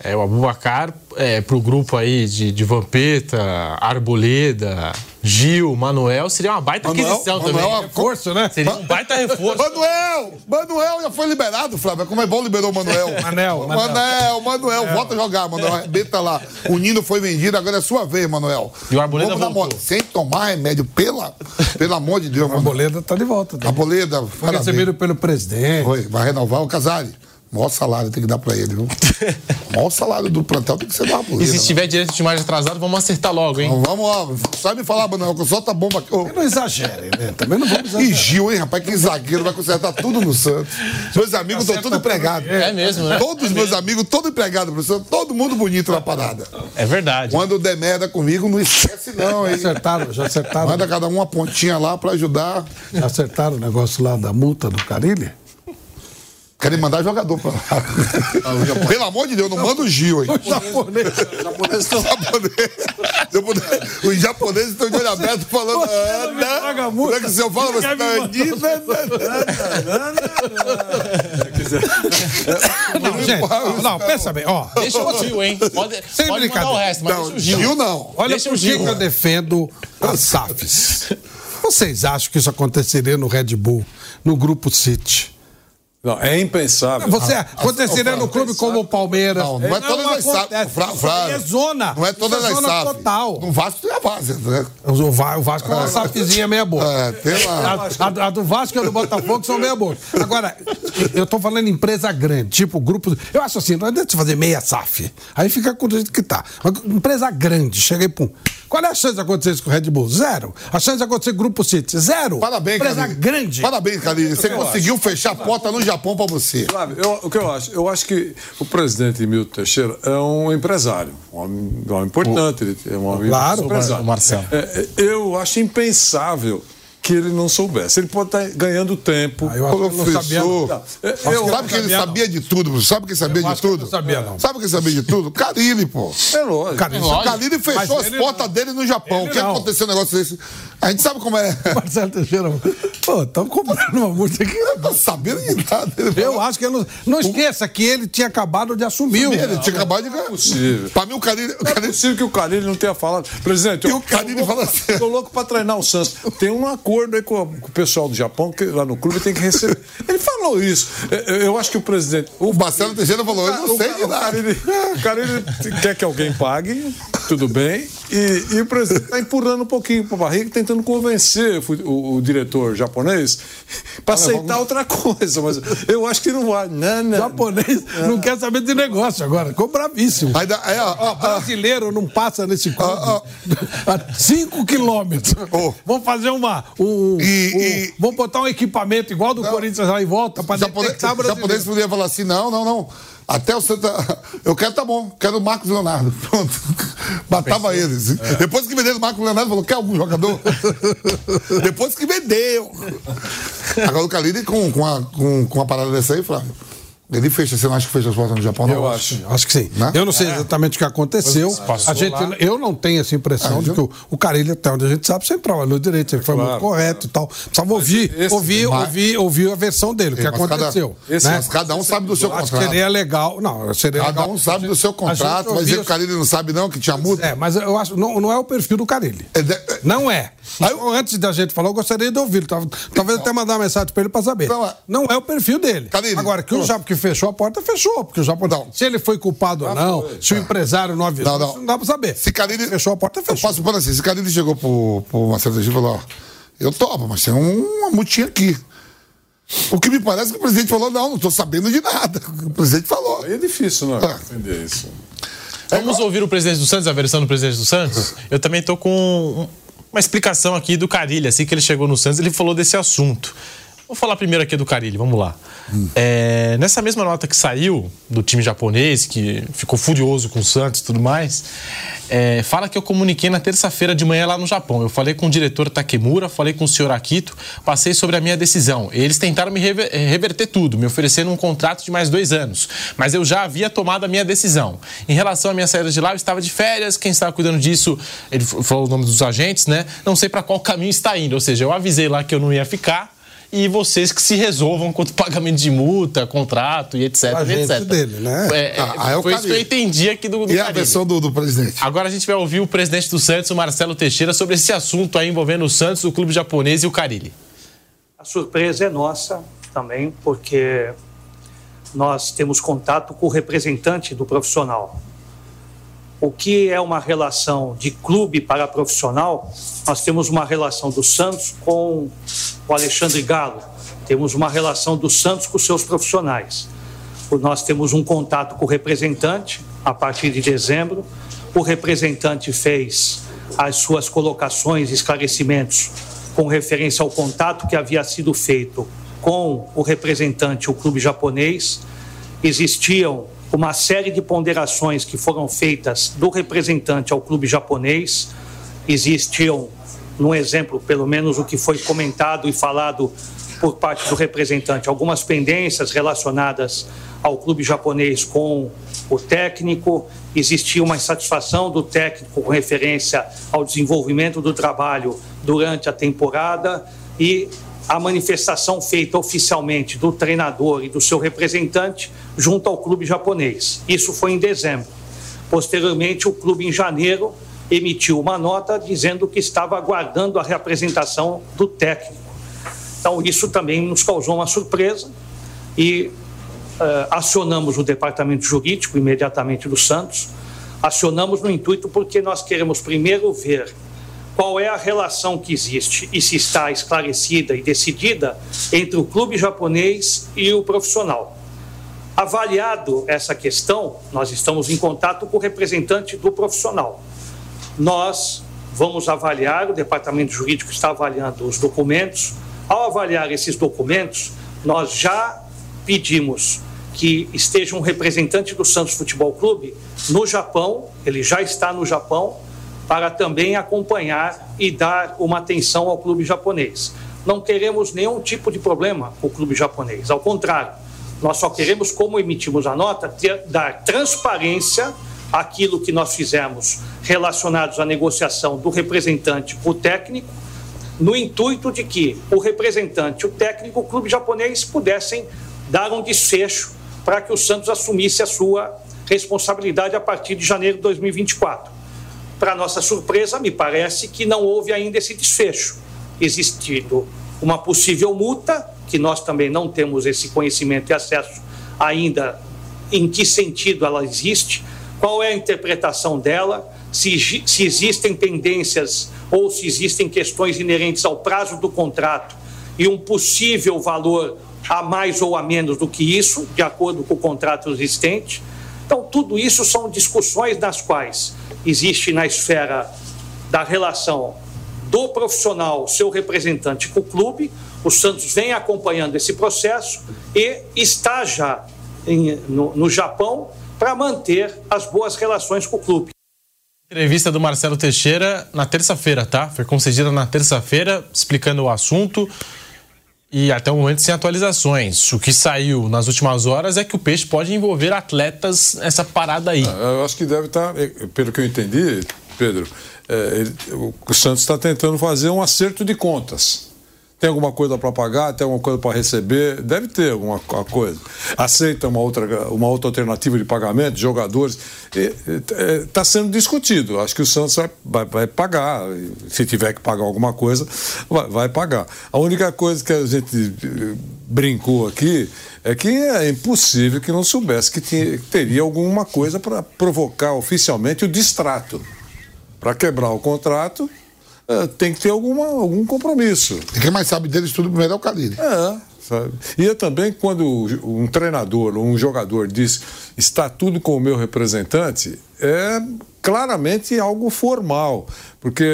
É, o Abubakar, é, pro grupo aí de, de Vampeta, Arboleda... Gil, Manuel, seria uma baita Manuel, aquisição Manuel também. Manuel, reforço, né? Seria um baita reforço. Manuel! Manuel já foi liberado, Flávio. Como é bom liberou o Manuel. Manel, Manel. Manuel, Manuel, volta a jogar, Manuel. Arrebenta lá. O Nino foi vendido, agora é sua vez, Manuel. E o Arboleda voltou. Sem tomar remédio, pela, pelo amor de Deus. O Arboleda tá de volta. Tá? Arboleda, foi recebido pelo presidente. Foi, vai renovar o Casares. Maior salário tem que dar pra ele, viu? O maior salário do plantel tem que ser da Arboleda. E se tiver direito de mais atrasado, vamos acertar logo, hein? Então, vamos lá. Sabe falar, Manuel, que solta a bomba aqui. Oh. Não exagere, né? Também não vamos exagerar. E Gil, hein, rapaz? Que zagueiro vai consertar tudo no Santos. Meus amigos estão tudo empregados. É, é mesmo, né? Todos os é meus mesmo. amigos, todo empregado pro Santos. Todo mundo bonito na parada. É verdade. Quando der merda comigo, não esquece não, hein? Já acertaram, já acertaram. Manda cada um uma pontinha lá pra ajudar. Já acertaram o negócio lá da multa do Carille? Querem mandar jogador pra lá. Ah, Pelo amor de Deus, não manda o Gil, hein? Os japoneses. Os japoneses estão de olho aberto falando... Como é que o senhor fala? Você tá aqui. Não, pensa bem. Ó. Deixa o Gil, hein? Pode, pode mandar o resto, mas não, deixa o Gil. Gil não. Olha por que eu defendo as S A Fs. Vocês acham que isso aconteceria no Red Bull, no Grupo City? Não, é impensável. Você ah, aconteceria ah, no clube como o Palmeiras. Não, não, não é todas não as sábados. É zona. Não é todas as sábados. Total. No Vasco tem a base, né? O Vasco é uma sapzinha meia boa. É, tem lá. A, a, a do Vasco e a do Botafogo são meia boa. Agora, eu tô falando empresa grande, tipo grupos. Eu acho assim, não adianta você fazer meia S A F. Aí fica com o jeito que tá. Mas empresa grande, chega aí, pum. Qual é a chance de acontecer isso com o Red Bull? Zero. A chance de acontecer Grupo City? Zero. Parabéns, empresa grande. Parabéns, Carille. Você conseguiu fechar a porta no Japão para você. Flávio, eu, o que eu acho? Eu acho que o presidente Milton Teixeira é um empresário. Um homem, um homem importante. Ele é um homem claro, empresário. O Marcelo. É, eu acho impensável que ele não soubesse. Ele pode estar ganhando tempo. Ah, eu acho professor. Que não sabia, não. Tá. Eu, eu, sabe que ele sabia, sabia de tudo? Sabe que ele sabia de tudo? Que não sabia, não. Sabe que ele sabia de tudo? Carille, pô. É lógico. Carille, é lógico. Carille fechou mas as portas não. dele no Japão. Ele o que não. aconteceu um negócio desse? A gente sabe como é. Marcelo Teixeira, pô, estão comprando uma música aqui. Não tá sabendo de nada. Eu acho que ele não... Não esqueça que ele tinha acabado de assumir. Não, ele tinha não, acabado de ganhar. Não é possível. Pra mim, o Carille... Não é possível que o Carille não tenha falado. Presidente, eu tô louco pra treinar o Santos. Tem uma coisa Aí com, com o pessoal do Japão, que lá no clube tem que receber. Ele falou isso. Eu acho que o presidente... O Marcelo Teixeira falou, eu não sei de nada. O cara, ele quer que alguém pague, tudo bem, e, e o presidente está empurrando um pouquinho para a barriga, tentando convencer o, o, o diretor japonês para aceitar outra coisa, mas eu acho que não vai. Não, não, o japonês não, não quer saber de negócio agora, ficou bravíssimo. Aí, aí, ó, ó, brasileiro ó, não passa nesse clube ó, ó, a cinco quilômetros. Ó. Vamos fazer uma... O, e, o, e, vamos botar um equipamento igual do não, Corinthians lá em volta para detectar brasileiro. O japonês poderia falar assim, não, não, não. Até o Santa... Eu quero, tá bom. Quero o Marcos Leonardo. Pronto. Matava eles. É. Depois que vendeu o Marcos Leonardo, falou, quer algum jogador? Depois que vendeu. Agora o Carille com, com, a, com, com a parada dessa aí, Flávio. Ele fecha, você não acha que fecha as portas no Japão? Não? Eu acho. Acho que sim. Né? Eu não sei exatamente é. o que aconteceu. Que a gente, eu não tenho essa impressão ah, de que o, o Carille, até onde a gente sabe, sempre trabalhou direito, sempre é, foi claro, muito correto é. e tal. Precisava ouvir, esse, ouvir, mas... ouvir, ouvir a versão dele, o que aconteceu. Cada, esse, né? Mas cada um sabe do seu acho contrato. Seria legal. Não, seria cada legal. Cada um sabe do seu contrato, mas os... o Carille não sabe não, que tinha multa. É, mas eu acho, não, não é o perfil do Carille. É de... Não é. Aí, antes da gente falar, eu gostaria de ouvir. Talvez até mandar uma mensagem para ele para saber. Não é o perfil dele. Agora, que o Japão que fechou a porta, fechou, porque o Japão, se ele foi culpado ou não, foi, se o empresário não avisou, não, não. Isso não dá pra saber. Se Carille fechou a porta, fechou. Eu passo por assim, se Carille chegou pro, pro Marcelo Teixeira e falou, ó, eu topo, mas tem uma multinha aqui. O que me parece que o presidente falou, não, não tô sabendo de nada. O presidente falou. Aí é difícil, não é? Entender isso. Vamos é, ouvir o presidente do Santos, a versão do presidente do Santos? Eu também tô com uma explicação aqui do Carille, assim que ele chegou no Santos, ele falou desse assunto. Vou falar primeiro aqui do Carille, vamos lá. Hum. É, nessa mesma nota que saiu do time japonês, que ficou furioso com o Santos e tudo mais, é, fala que eu comuniquei na terça-feira de manhã lá no Japão. Eu falei com o diretor Takemura, falei com o senhor Akito, passei sobre a minha decisão. Eles tentaram me rever, reverter tudo, me oferecendo um contrato de mais dois anos. Mas eu já havia tomado a minha decisão. Em relação à minha saída de lá, eu estava de férias, quem estava cuidando disso, ele falou o nome dos agentes, né? Não sei para qual caminho está indo, ou seja, eu avisei lá que eu não ia ficar. E vocês que se resolvam quanto pagamento de multa, contrato e etcétera. A gente etcétera. Dele, né? É, ah, é foi isso que eu entendi aqui do, do E Carille. A versão do, do presidente. Agora a gente vai ouvir o presidente do Santos, o Marcelo Teixeira, sobre esse assunto aí envolvendo o Santos, o clube japonês e o Carille. A surpresa é nossa também, porque nós temos contato com o representante do profissional. O que é uma relação de clube para profissional, nós temos uma relação do Santos com o Alexandre Galo, temos uma relação do Santos com seus profissionais. Nós temos um contato com o representante, a partir de dezembro, o representante fez as suas colocações, esclarecimentos, com referência ao contato que havia sido feito com o representante, o clube japonês, existiam uma série de ponderações que foram feitas do representante ao clube japonês. Existiam, num exemplo, pelo menos o que foi comentado e falado por parte do representante, algumas pendências relacionadas ao clube japonês com o técnico. Existia uma insatisfação do técnico com referência ao desenvolvimento do trabalho durante a temporada e a manifestação feita oficialmente do treinador e do seu representante junto ao clube japonês. Isso foi em dezembro. Posteriormente, o clube, em janeiro, emitiu uma nota dizendo que estava aguardando a reapresentação do técnico. Então, isso também nos causou uma surpresa. e uh, acionamos o departamento jurídico imediatamente do Santos. Acionamos no intuito porque nós queremos primeiro ver qual é a relação que existe e se está esclarecida e decidida entre o clube japonês e o profissional. Avaliado essa questão, nós estamos em contato com o representante do profissional. Nós vamos avaliar, o departamento jurídico está avaliando os documentos. Ao avaliar esses documentos, nós já pedimos que esteja um representante do Santos Futebol Clube no Japão, ele já está no Japão, para também acompanhar e dar uma atenção ao clube japonês. Não queremos nenhum tipo de problema com o clube japonês, ao contrário, nós só queremos, como emitimos a nota, ter, dar transparência àquilo que nós fizemos relacionados à negociação do representante com o técnico, no intuito de que o representante, o técnico, o clube japonês pudessem dar um desfecho para que o Santos assumisse a sua responsabilidade a partir de janeiro de dois mil e vinte e quatro. Para nossa surpresa, me parece que não houve ainda esse desfecho. Existindo uma possível multa, que nós também não temos esse conhecimento e acesso ainda em que sentido ela existe, qual é a interpretação dela, se, se existem pendências ou se existem questões inerentes ao prazo do contrato e um possível valor a mais ou a menos do que isso, de acordo com o contrato existente. Então, tudo isso são discussões nas quais existe na esfera da relação do profissional, seu representante com o clube. O Santos vem acompanhando esse processo e está já em, no, no Japão para manter as boas relações com o clube. Entrevista do Marcelo Teixeira na terça-feira, tá? Foi concedida na terça-feira, explicando o assunto. E até o momento sem atualizações. O que saiu nas últimas horas é que o Peixe pode envolver atletas nessa parada aí. Eu acho que deve estar, pelo que eu entendi, Pedro, é, ele, o Santos está tentando fazer um acerto de contas. Tem alguma coisa para pagar, tem alguma coisa para receber, deve ter alguma coisa. Aceita uma outra, uma outra alternativa de pagamento, jogadores. Está sendo discutido. Acho que o Santos vai, vai, vai pagar. Se tiver que pagar alguma coisa, vai, vai pagar. A única coisa que a gente brincou aqui é que é impossível que não soubesse que, tinha, que teria alguma coisa para provocar oficialmente o distrato. Para quebrar o contrato, tem que ter alguma, algum compromisso. E quem mais sabe deles tudo primeiro é o Carille. É, sabe? E eu também, quando um treinador ou um jogador diz está tudo com o meu representante, é claramente algo formal, porque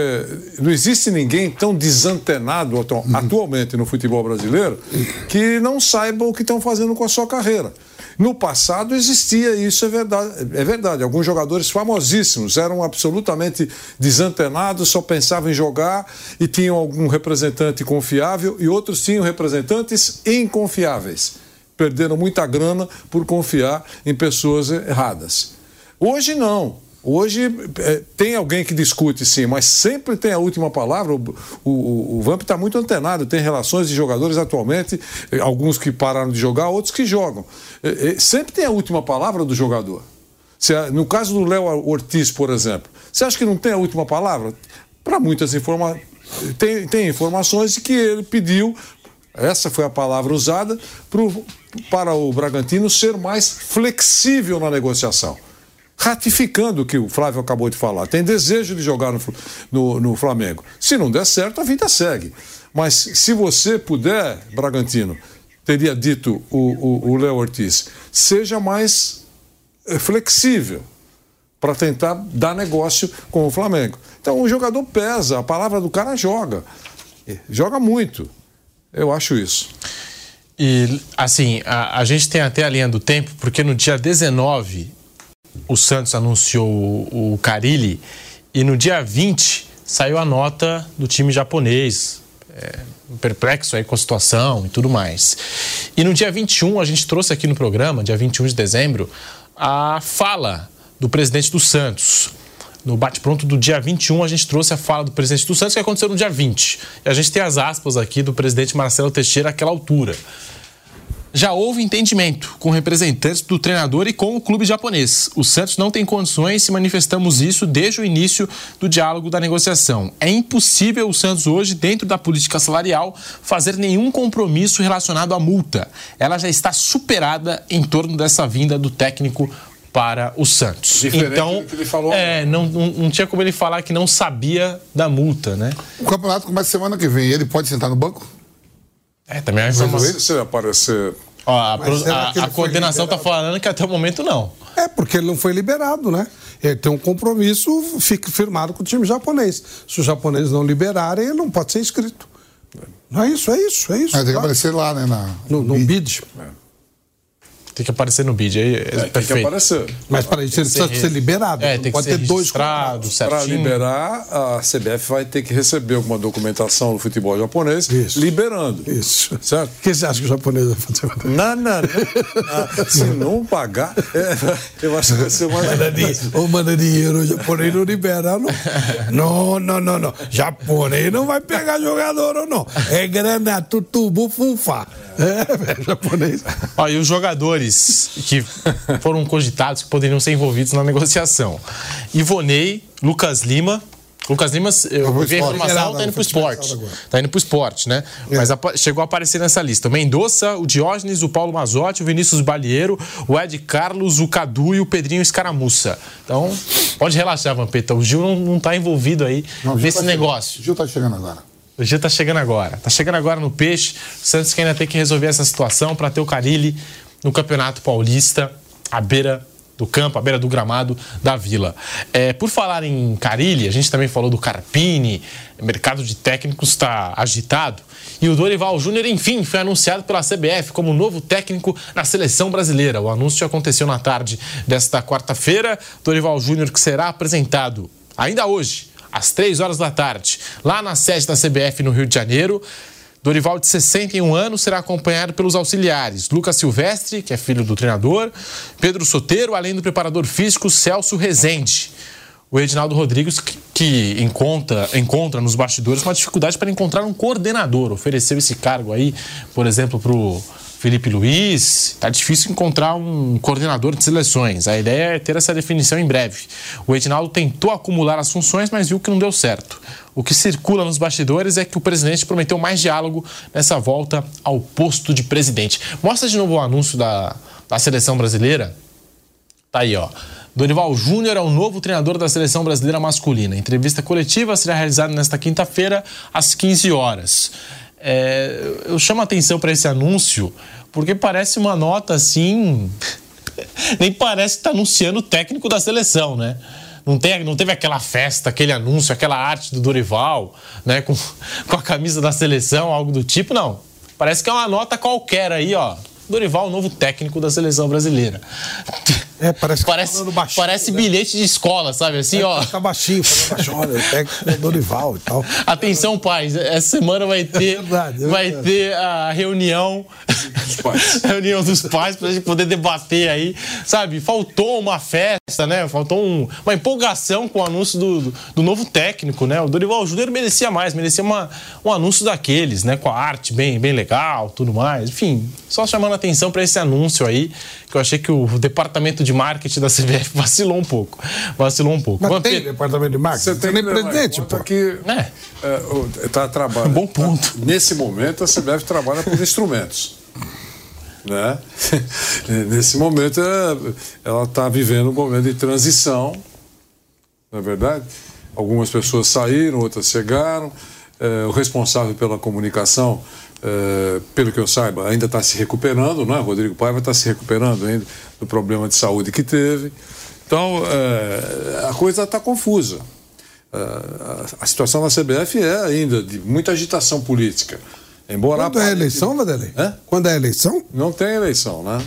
não existe ninguém tão desantenado atu- uhum. atualmente no futebol brasileiro que não saiba o que estão fazendo com a sua carreira. No passado existia isso, é verdade, é verdade. Alguns jogadores famosíssimos eram absolutamente desantenados, só pensavam em jogar e tinham algum representante confiável, e outros tinham representantes inconfiáveis. Perderam muita grana por confiar em pessoas erradas. Hoje não. Hoje é, tem alguém que discute, sim, mas sempre tem a última palavra. O, o, o Vamp está muito antenado, tem relações de jogadores atualmente, alguns que pararam de jogar, outros que jogam. É, é, sempre tem a última palavra do jogador. Se, no caso do Léo Ortiz, por exemplo, você acha que não tem a última palavra? Para muitas informações, tem, tem informações de que ele pediu, essa foi a palavra usada, pro, para o Bragantino ser mais flexível na negociação. Ratificando o que o Flávio acabou de falar. Tem desejo de jogar no, no, no Flamengo. Se não der certo, a vida segue. Mas se você puder, Bragantino, teria dito o Léo Ortiz, seja mais flexível para tentar dar negócio com o Flamengo. Então o jogador pesa, a palavra do cara joga. Joga muito. Eu acho isso. E assim, a, a gente tem até a linha do tempo, porque no dia dezenove... o Santos anunciou o Carille e no dia vinte saiu a nota do time japonês, é, perplexo aí com a situação e tudo mais. E no dia vinte e um, a gente trouxe aqui no programa, dia vinte e um de dezembro, a fala do presidente do Santos. No bate-pronto do dia vinte e um, a gente trouxe a fala do presidente do Santos, que aconteceu no dia vinte. E a gente tem as aspas aqui do presidente Marcelo Teixeira àquela altura. Já houve entendimento com representantes do treinador e com o clube japonês. O Santos não tem condições e manifestamos isso desde o início do diálogo da negociação. É impossível o Santos hoje, dentro da política salarial, fazer nenhum compromisso relacionado à multa. Ela já está superada em torno dessa vinda do técnico para o Santos. Diferente então, do que ele falou. É, não, não, não tinha como ele falar que não sabia da multa, né? O campeonato começa semana que vem e ele pode sentar no banco? É, também é informação. Se ele aparecer... Ó, a a, a coordenação está falando que até o momento não. É, porque ele não foi liberado, né? Ele tem um compromisso firmado com o time japonês. Se os japoneses não liberarem, ele não pode ser inscrito. Não é isso, é isso, é isso. É, tem que aparecer lá, né? Na, no, no bid. No bid. É. Tem que aparecer no bid, aí é, é perfeito. Tem que aparecer. Mas para isso ele precisa ser, ser liberado. É, tem pode que ser ter dois contratos. Para liberar, a C B F vai ter que receber alguma documentação do futebol japonês, isso. liberando. Isso. Certo? O que você acha que o japonês vai fazer? Não, não, não. Se não pagar, é, eu acho que vai ser uma... Ou manda dinheiro, o japonês não libera, não. Não, não, não, não. Japonês não vai pegar jogador ou não. É grana, tutubu, funfá. É, velho, japonês. Ó, e os jogadores que foram cogitados, que poderiam ser envolvidos na negociação: Ivonei, Lucas Lima. Lucas Lima, eu vi a informação, tá indo pro esporte. Tá indo pro esporte, né? É. Mas a, chegou a aparecer nessa lista. O Mendonça, o Diógenes, o Paulo Mazotti, o Vinícius Balieiro, o Ed Carlos, o Cadu e o Pedrinho Escaramuça. Então, pode relaxar, Vampeta. O Gil não, não tá envolvido aí não, nesse tá negócio. Chegando. O Gil tá chegando agora. O Gil tá chegando agora. Tá chegando agora no peixe. O Santos que ainda tem que resolver essa situação para ter o Carille no Campeonato Paulista, à beira do campo, à beira do gramado da Vila. É, por falar em Carille, a gente também falou do Carpini, o mercado de técnicos está agitado. E o Dorival Júnior, enfim, foi anunciado pela C B F como novo técnico na Seleção Brasileira. O anúncio aconteceu na tarde desta quarta-feira. Dorival Júnior, que será apresentado ainda hoje, às três horas da tarde, lá na sede da C B F no Rio de Janeiro. Dorival, de sessenta e um anos, será acompanhado pelos auxiliares Lucas Silvestre, que é filho do treinador, Pedro Soteiro, além do preparador físico Celso Rezende. O Edinaldo Rodrigues, que encontra, encontra nos bastidores uma dificuldade para encontrar um coordenador, ofereceu esse cargo aí, por exemplo, para o Felipe Luiz. Tá difícil encontrar um coordenador de seleções. A ideia é ter essa definição em breve. O Edinaldo tentou acumular as funções, mas viu que não deu certo. O que circula nos bastidores é que o presidente prometeu mais diálogo nessa volta ao posto de presidente. Mostra de novo o anúncio da, da Seleção Brasileira. Tá aí, ó. Dorival Júnior é o novo treinador da Seleção Brasileira Masculina. A entrevista coletiva será realizada nesta quinta-feira, às quinze horas. É, eu chamo a atenção para esse anúncio porque parece uma nota assim... Nem parece que está anunciando o técnico da seleção, né? Não, tem, não teve aquela festa, aquele anúncio, aquela arte do Dorival, né? Com, com a camisa da seleção, algo do tipo, não. Parece que é uma nota qualquer aí, ó. Dorival, novo técnico da Seleção Brasileira. É, parece que parece, tá baixinho, parece né? Bilhete de escola, sabe? Assim, é, ó. Tá baixinho, baixinho, olha, o técnico é Dorival e tal. Atenção, pais, essa semana vai ter, é verdade, é vai ter a reunião dos pais. reunião dos pais pra gente poder debater aí, sabe? Faltou uma festa, né? Faltou um, uma empolgação com o anúncio do, do, do novo técnico, né? O Dorival Júnior merecia mais, merecia uma, um anúncio daqueles, né? Com a arte bem, bem legal, tudo mais. Enfim, só chamando a atenção pra esse anúncio aí, que eu achei que o departamento de de marketing da C B F vacilou um pouco. Vacilou um pouco. Mas Vampeta, tem departamento de marketing? Você tem, tem nem presidente, pô. Que, é. É, tá trabalhando. Bom ponto. Tá, nesse momento, a C B F trabalha por instrumentos. Né? Nesse momento, ela está vivendo um momento de transição. Não é verdade? Algumas pessoas saíram, outras chegaram. É, o responsável pela comunicação... É, pelo que eu saiba, ainda está se recuperando, não é? Rodrigo Paiva está se recuperando ainda do problema de saúde que teve. Então, é, a coisa está confusa. É, a, a situação da C B F é ainda de muita agitação política. Embora Quando a... é a eleição, Vanderlei? É? Quando é a eleição? Não tem eleição, né?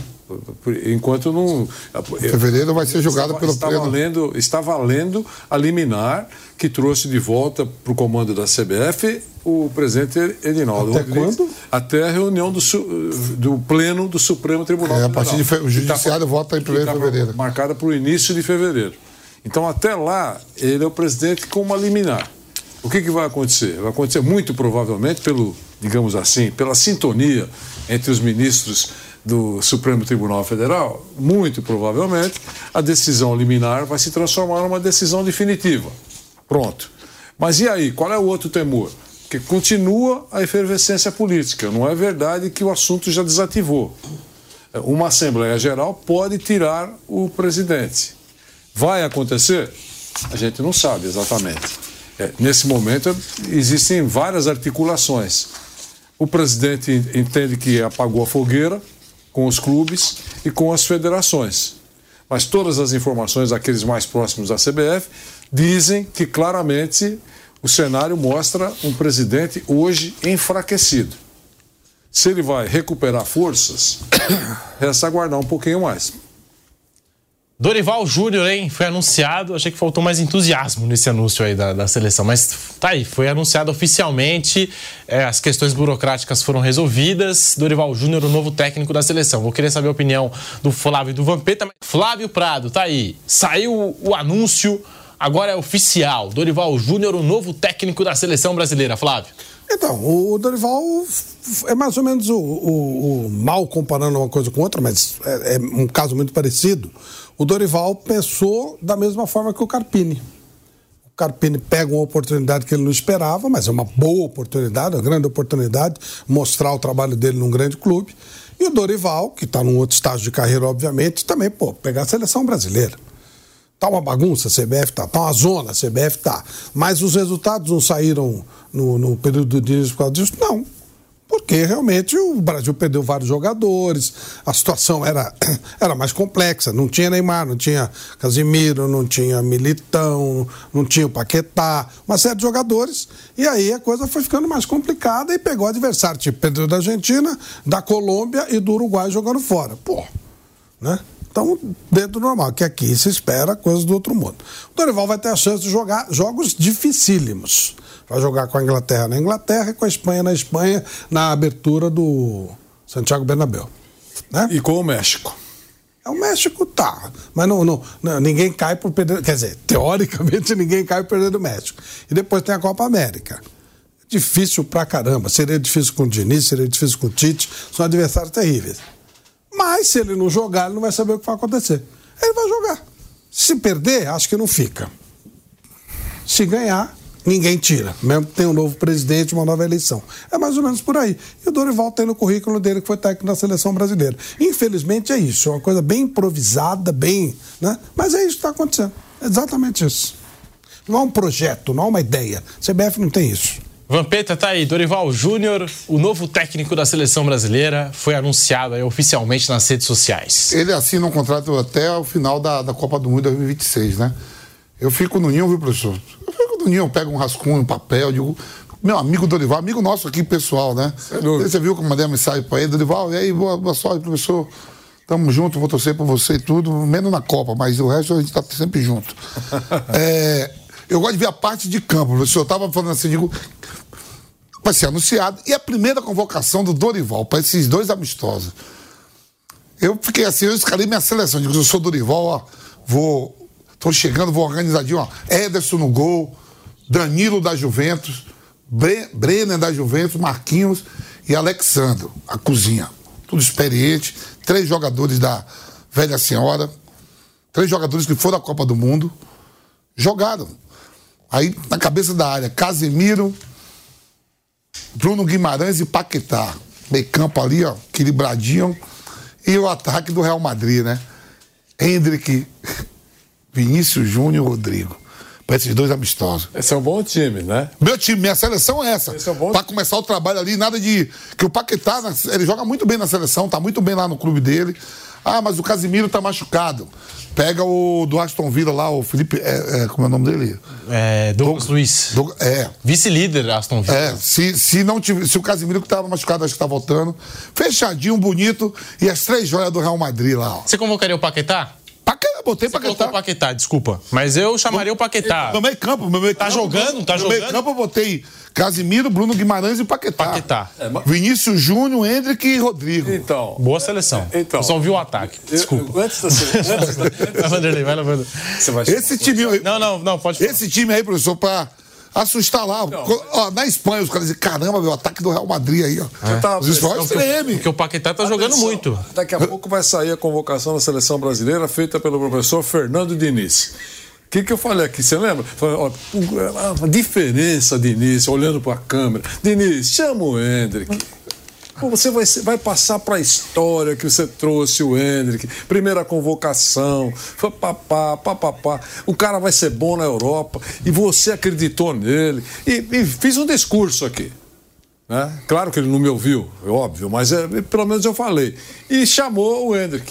Enquanto não... Em fevereiro vai ser julgado pelo está valendo, está valendo a liminar que trouxe de volta para o comando da C B F o presidente Edinaldo Até Rodrigues, quando? Até a reunião do, do Pleno do Supremo Tribunal é, a partir de fe... O Judiciário tá, vota em primeiro de fevereiro. Marcada para o início de fevereiro. Então, até lá, ele é o presidente com uma liminar. O que, que vai acontecer? Vai acontecer muito provavelmente, pelo, digamos assim, pela sintonia entre os ministros do Supremo Tribunal Federal, muito provavelmente a decisão liminar vai se transformar numa decisão definitiva. Pronto. Mas e aí, qual é o outro temor? Que continua a efervescência política. Não é verdade que o assunto já desativou. Uma Assembleia Geral pode tirar o presidente. Vai acontecer? A gente não sabe exatamente. É, nesse momento, existem várias articulações. O presidente entende que apagou a fogueira com os clubes e com as federações. Mas todas as informações daqueles mais próximos da C B F dizem que claramente o cenário mostra um presidente hoje enfraquecido. Se ele vai recuperar forças, resta aguardar um pouquinho mais. Dorival Júnior, hein? Foi anunciado. Achei que faltou mais entusiasmo nesse anúncio aí da, da seleção. Mas tá aí, foi anunciado oficialmente. É, as questões burocráticas foram resolvidas. Dorival Júnior, o novo técnico da seleção. Vou querer saber a opinião do Flávio e do Vampeta. Flávio Prado, tá aí. Saiu o anúncio, agora é oficial. Dorival Júnior, o novo técnico da seleção brasileira. Flávio. Então, o Dorival é mais ou menos o, o, o mal comparando uma coisa com outra, mas é, é um caso muito parecido. O Dorival pensou da mesma forma que o Carpini. O Carpini pega uma oportunidade que ele não esperava, mas é uma boa oportunidade, uma grande oportunidade, mostrar o trabalho dele num grande clube. E o Dorival, que está num outro estágio de carreira, obviamente, também, pô, pegar a seleção brasileira. Tá uma bagunça, a C B F tá, tá uma zona, a C B F tá. Mas os resultados não saíram no, no período do dia por causa disso? Não. Porque realmente o Brasil perdeu vários jogadores, a situação era, era mais complexa, não tinha Neymar, não tinha Casimiro, não tinha Militão, não tinha o Paquetá, uma série de jogadores, e aí a coisa foi ficando mais complicada e pegou adversário, tipo, perdeu da Argentina, da Colômbia e do Uruguai jogando fora. Pô, né? Então, dentro do normal, que aqui se espera coisas do outro mundo. O Dorival vai ter a chance de jogar jogos dificílimos. Vai jogar com a Inglaterra na Inglaterra e com a Espanha na Espanha, na abertura do Santiago Bernabéu. Né? E com o México. É, o México tá, mas não, não, não, ninguém cai por perder... Quer dizer, teoricamente ninguém cai por perder do México. E depois tem a Copa América. Difícil pra caramba. Seria difícil com o Diniz, seria difícil com o Tite. São adversários terríveis. Mas se ele não jogar, ele não vai saber o que vai acontecer. Ele vai jogar. Se perder, acho que não fica. Se ganhar, ninguém tira. Mesmo que tenha um novo presidente, uma nova eleição. É mais ou menos por aí. E o Dorival tem no currículo dele que foi técnico da seleção brasileira. Infelizmente é isso. É uma coisa bem improvisada, bem... né? Mas é isso que está acontecendo. É exatamente isso. Não é um projeto, não é uma ideia. A C B F não tem isso. Vampeta, tá aí, Dorival Júnior, o novo técnico da Seleção Brasileira, foi anunciado aí oficialmente nas redes sociais. Ele assina um contrato até o final da, da Copa do Mundo dois mil e vinte e seis, né? Eu fico no ninho, viu, professor? Eu fico no ninho, eu pego um rascunho, um papel, digo... Meu amigo Dorival, amigo nosso aqui, pessoal, né? Senhor. Você viu que eu mandei uma mensagem pra ele, Dorival, e aí, boa, boa sorte, professor. Tamo junto, vou torcer por você e tudo, menos na Copa, mas o resto a gente tá sempre junto. É... Eu gosto de ver a parte de campo, professor. Eu estava falando assim, digo... Vai ser anunciado. E a primeira convocação do Dorival para esses dois amistosos. Eu fiquei assim, eu escalei minha seleção. Digo, eu sou Dorival, ó, vou... Tô chegando, vou organizadinho, ó. Ederson no gol, Danilo da Juventus, Bre... Brenner da Juventus, Marquinhos e Alexandro, a cozinha. Tudo experiente. Três jogadores da velha senhora. Três jogadores que foram à Copa do Mundo. Jogaram. Aí, na cabeça da área, Casemiro, Bruno Guimarães e Paquetá. Meio campo ali, ó, equilibradinho. E o ataque do Real Madrid, né? Endrick, Vinícius Júnior e Rodrigo. Para esses dois amistosos. Esse é um bom time, né? Meu time, minha seleção é essa. Esse é um bom... Para começar o trabalho ali, nada de... Que o Paquetá, ele joga muito bem na seleção, tá muito bem lá no clube dele. Ah, mas o Casemiro tá machucado. Pega o do Aston Villa lá, o Felipe... É, é, como é o nome dele? É, Douglas do, Luiz. Do, é. Vice-líder Aston Villa. É, se, se, não tive, se o Casemiro que tava machucado, acho que tá voltando. Fechadinho, bonito. E as três joias do Real Madrid lá, ó. Você convocaria o Paquetá? Paquetá, botei Você Paquetá. Colocou Paquetá, desculpa. Mas eu chamaria o Paquetá. No meio campo, no meio campo. Tá jogando, tá jogando. No meio jogando. campo eu botei... Casimiro, Bruno Guimarães e Paquetá. Paquetá. É, mas... Vinícius Júnior, Endrick e Rodrigo. Então, boa seleção. Então, eu só ouvi o ataque. Desculpa. Eu, eu, antes da seleção. Antes da... Vai, Vanderlei, vai, Vanderlei. Esse time aí. Não, não, não, pode falar. Esse time aí, professor, para assustar lá. Ó, na Espanha, os caras dizem, caramba, meu, ataque do Real Madrid aí, ó. É. Tá, os espanhóis tremem. Porque o Paquetá tá jogando muito. Daqui a pouco vai sair a convocação da Seleção Brasileira, feita pelo professor Fernando Diniz. O que que eu falei aqui, você lembra? Falei, ó, a diferença, Diniz, olhando pra câmera. Diniz, chama o Endrick. Pô, você vai, vai passar para a história que você trouxe o Endrick, primeira convocação, papapá, papapá. O cara vai ser bom na Europa e você acreditou nele. E, e fiz um discurso aqui, né? Claro que ele não me ouviu, é óbvio, mas é, pelo menos eu falei. E chamou o Endrick.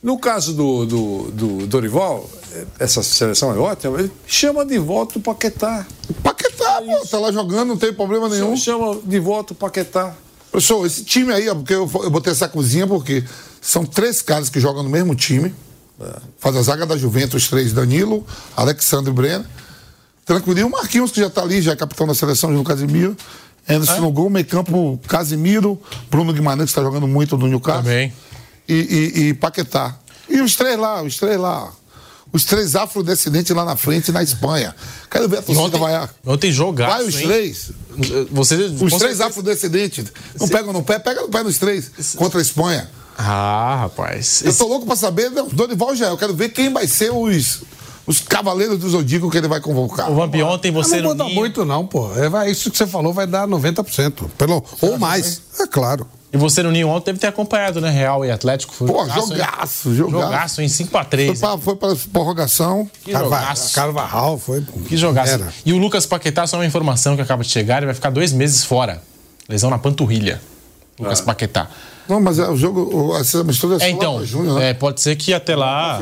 No caso do, do, do Dorival, essa seleção é ótima, ele chama de volta o Paquetá. O Paquetá, pô, tá lá jogando, não tem problema nenhum. Você chama de volta o Paquetá. Professor, esse time aí, ó, porque eu, eu botei essa cozinha porque são três caras que jogam no mesmo time. É. Faz a zaga da Juventude, os três, Danilo, Alexandre e Breno. Tranquilinho, o Marquinhos, que já tá ali, já é capitão da seleção junto com o Casimiro. Anderson é. no gol, meio campo, Casimiro, Bruno Guimarães, que tá jogando muito no Newcastle. Também. E, e, e Paquetá. E os três lá, os três lá. Os três afrodescendentes lá na frente, na Espanha. Quero ver a torcida vaiar. Ontem jogaço, vai os hein? três. Você, os três certeza... afrodescendentes. Não Você... pegam no pé, pega no pé dos três. Contra a Espanha. Ah, rapaz. Eu tô Esse... louco pra saber. Não, Dorival já. Eu quero ver quem vai ser os... Os cavaleiros do Zodíaco que ele vai convocar. O Vampião tem você não. Não muda muito, não, pô. É, vai, isso que você falou vai dar noventa por cento. Pelo, ou mais. É claro. E você no Ninho ontem deve ter acompanhado, né? Real e Atlético. Foi pô, jogaço, jogaço, jogaço. Jogaço, em cinco a três. Foi, foi para prorrogação. Carva, Carvajal foi. Que jogaço. Era. E o Lucas Paquetá, só uma informação que acaba de chegar, ele vai ficar dois meses fora. Lesão na panturrilha. Lucas é. Paquetá. Não, mas é o jogo, essa mistura é só é, então, junho, né? É, pode ser que até lá...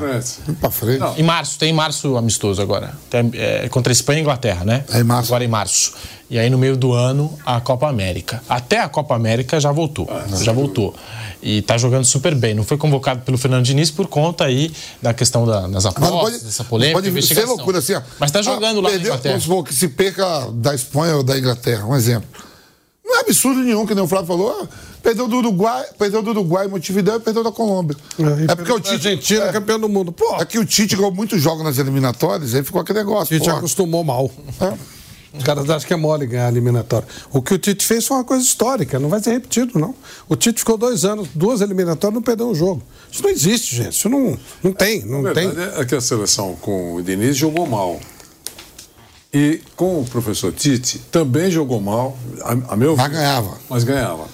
Pra frente. Não. Em março, tem março amistoso agora. Tem, é, contra a Espanha e Inglaterra, né? É em março. Agora em março. E aí no meio do ano, a Copa América. Até a Copa América já voltou. Ah, já voltou. E tá jogando super bem. Não foi convocado pelo Fernando Diniz por conta aí da questão da, das apostas, pode, dessa polêmica, pode investigação. Ser loucura, assim, ó. Mas tá jogando ah, lá perdeu, na Inglaterra. Vamos supor que se perca da Espanha ou da Inglaterra, um exemplo. Não é absurdo nenhum, que nem o Flávio falou. Perdeu do Uruguai, perdeu do Uruguai, Montevidéu, e perdeu da Colômbia. É, é porque o Tite... Argentina é campeão do mundo. Pô, é que o Tite ganhou muitos jogos nas eliminatórias, aí ficou aquele negócio. O Tite porra. acostumou mal. É. Os caras acham que é mole ganhar a eliminatória. O que o Tite fez foi uma coisa histórica, não vai ser repetido, não. O Tite ficou dois anos, duas eliminatórias, não perdeu um jogo. Isso não existe, gente. Isso não, não tem, não na verdade, tem. É que a seleção com o Diniz jogou mal. E com o professor Tite, também jogou mal, a, a meu... Mas ganhava. Mas ganhava.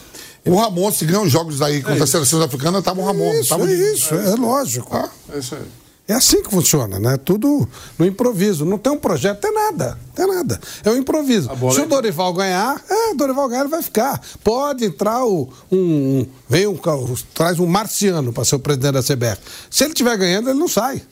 O Ramon, se ganham jogos aí contra é as seleções africanas, tava o Ramon. É isso, tava... é, isso é, é lógico. Ah, é isso aí. É assim que funciona, né? Tudo no improviso. Não tem um projeto, tem nada. Tem nada. É o um improviso. Se é... o Dorival ganhar, é, o Dorival ganhar, ele vai ficar. Pode entrar o, um... Vem um... Traz um marciano para ser o presidente da C B F. Se ele estiver ganhando, ele não sai.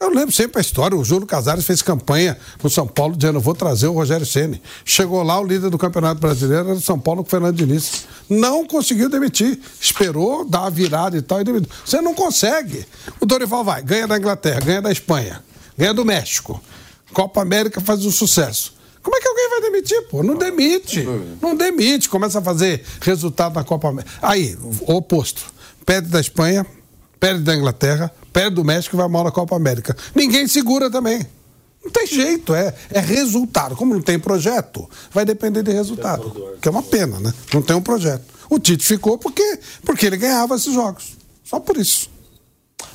Eu lembro sempre a história, o Júlio Casares fez campanha no São Paulo dizendo, eu vou trazer o Rogério Ceni. Chegou lá, o líder do Campeonato Brasileiro era o São Paulo com o Fernando Diniz. Não conseguiu demitir. Esperou dar a virada e tal e demitiu. Você não consegue. O Dorival vai, ganha da Inglaterra, ganha da Espanha, ganha do México. Copa América faz um sucesso. Como é que alguém vai demitir, pô? Não demite. Não demite. Começa a fazer resultado na Copa América. Aí, o oposto. Perde da Espanha, perde da Inglaterra, perde do México e vai mal na Copa América. Ninguém segura também. Não tem jeito, é, é resultado. Como não tem projeto, vai depender de resultado. Que é uma pena, né? Não tem um projeto. O Tite ficou porque, porque ele ganhava esses jogos. Só por isso.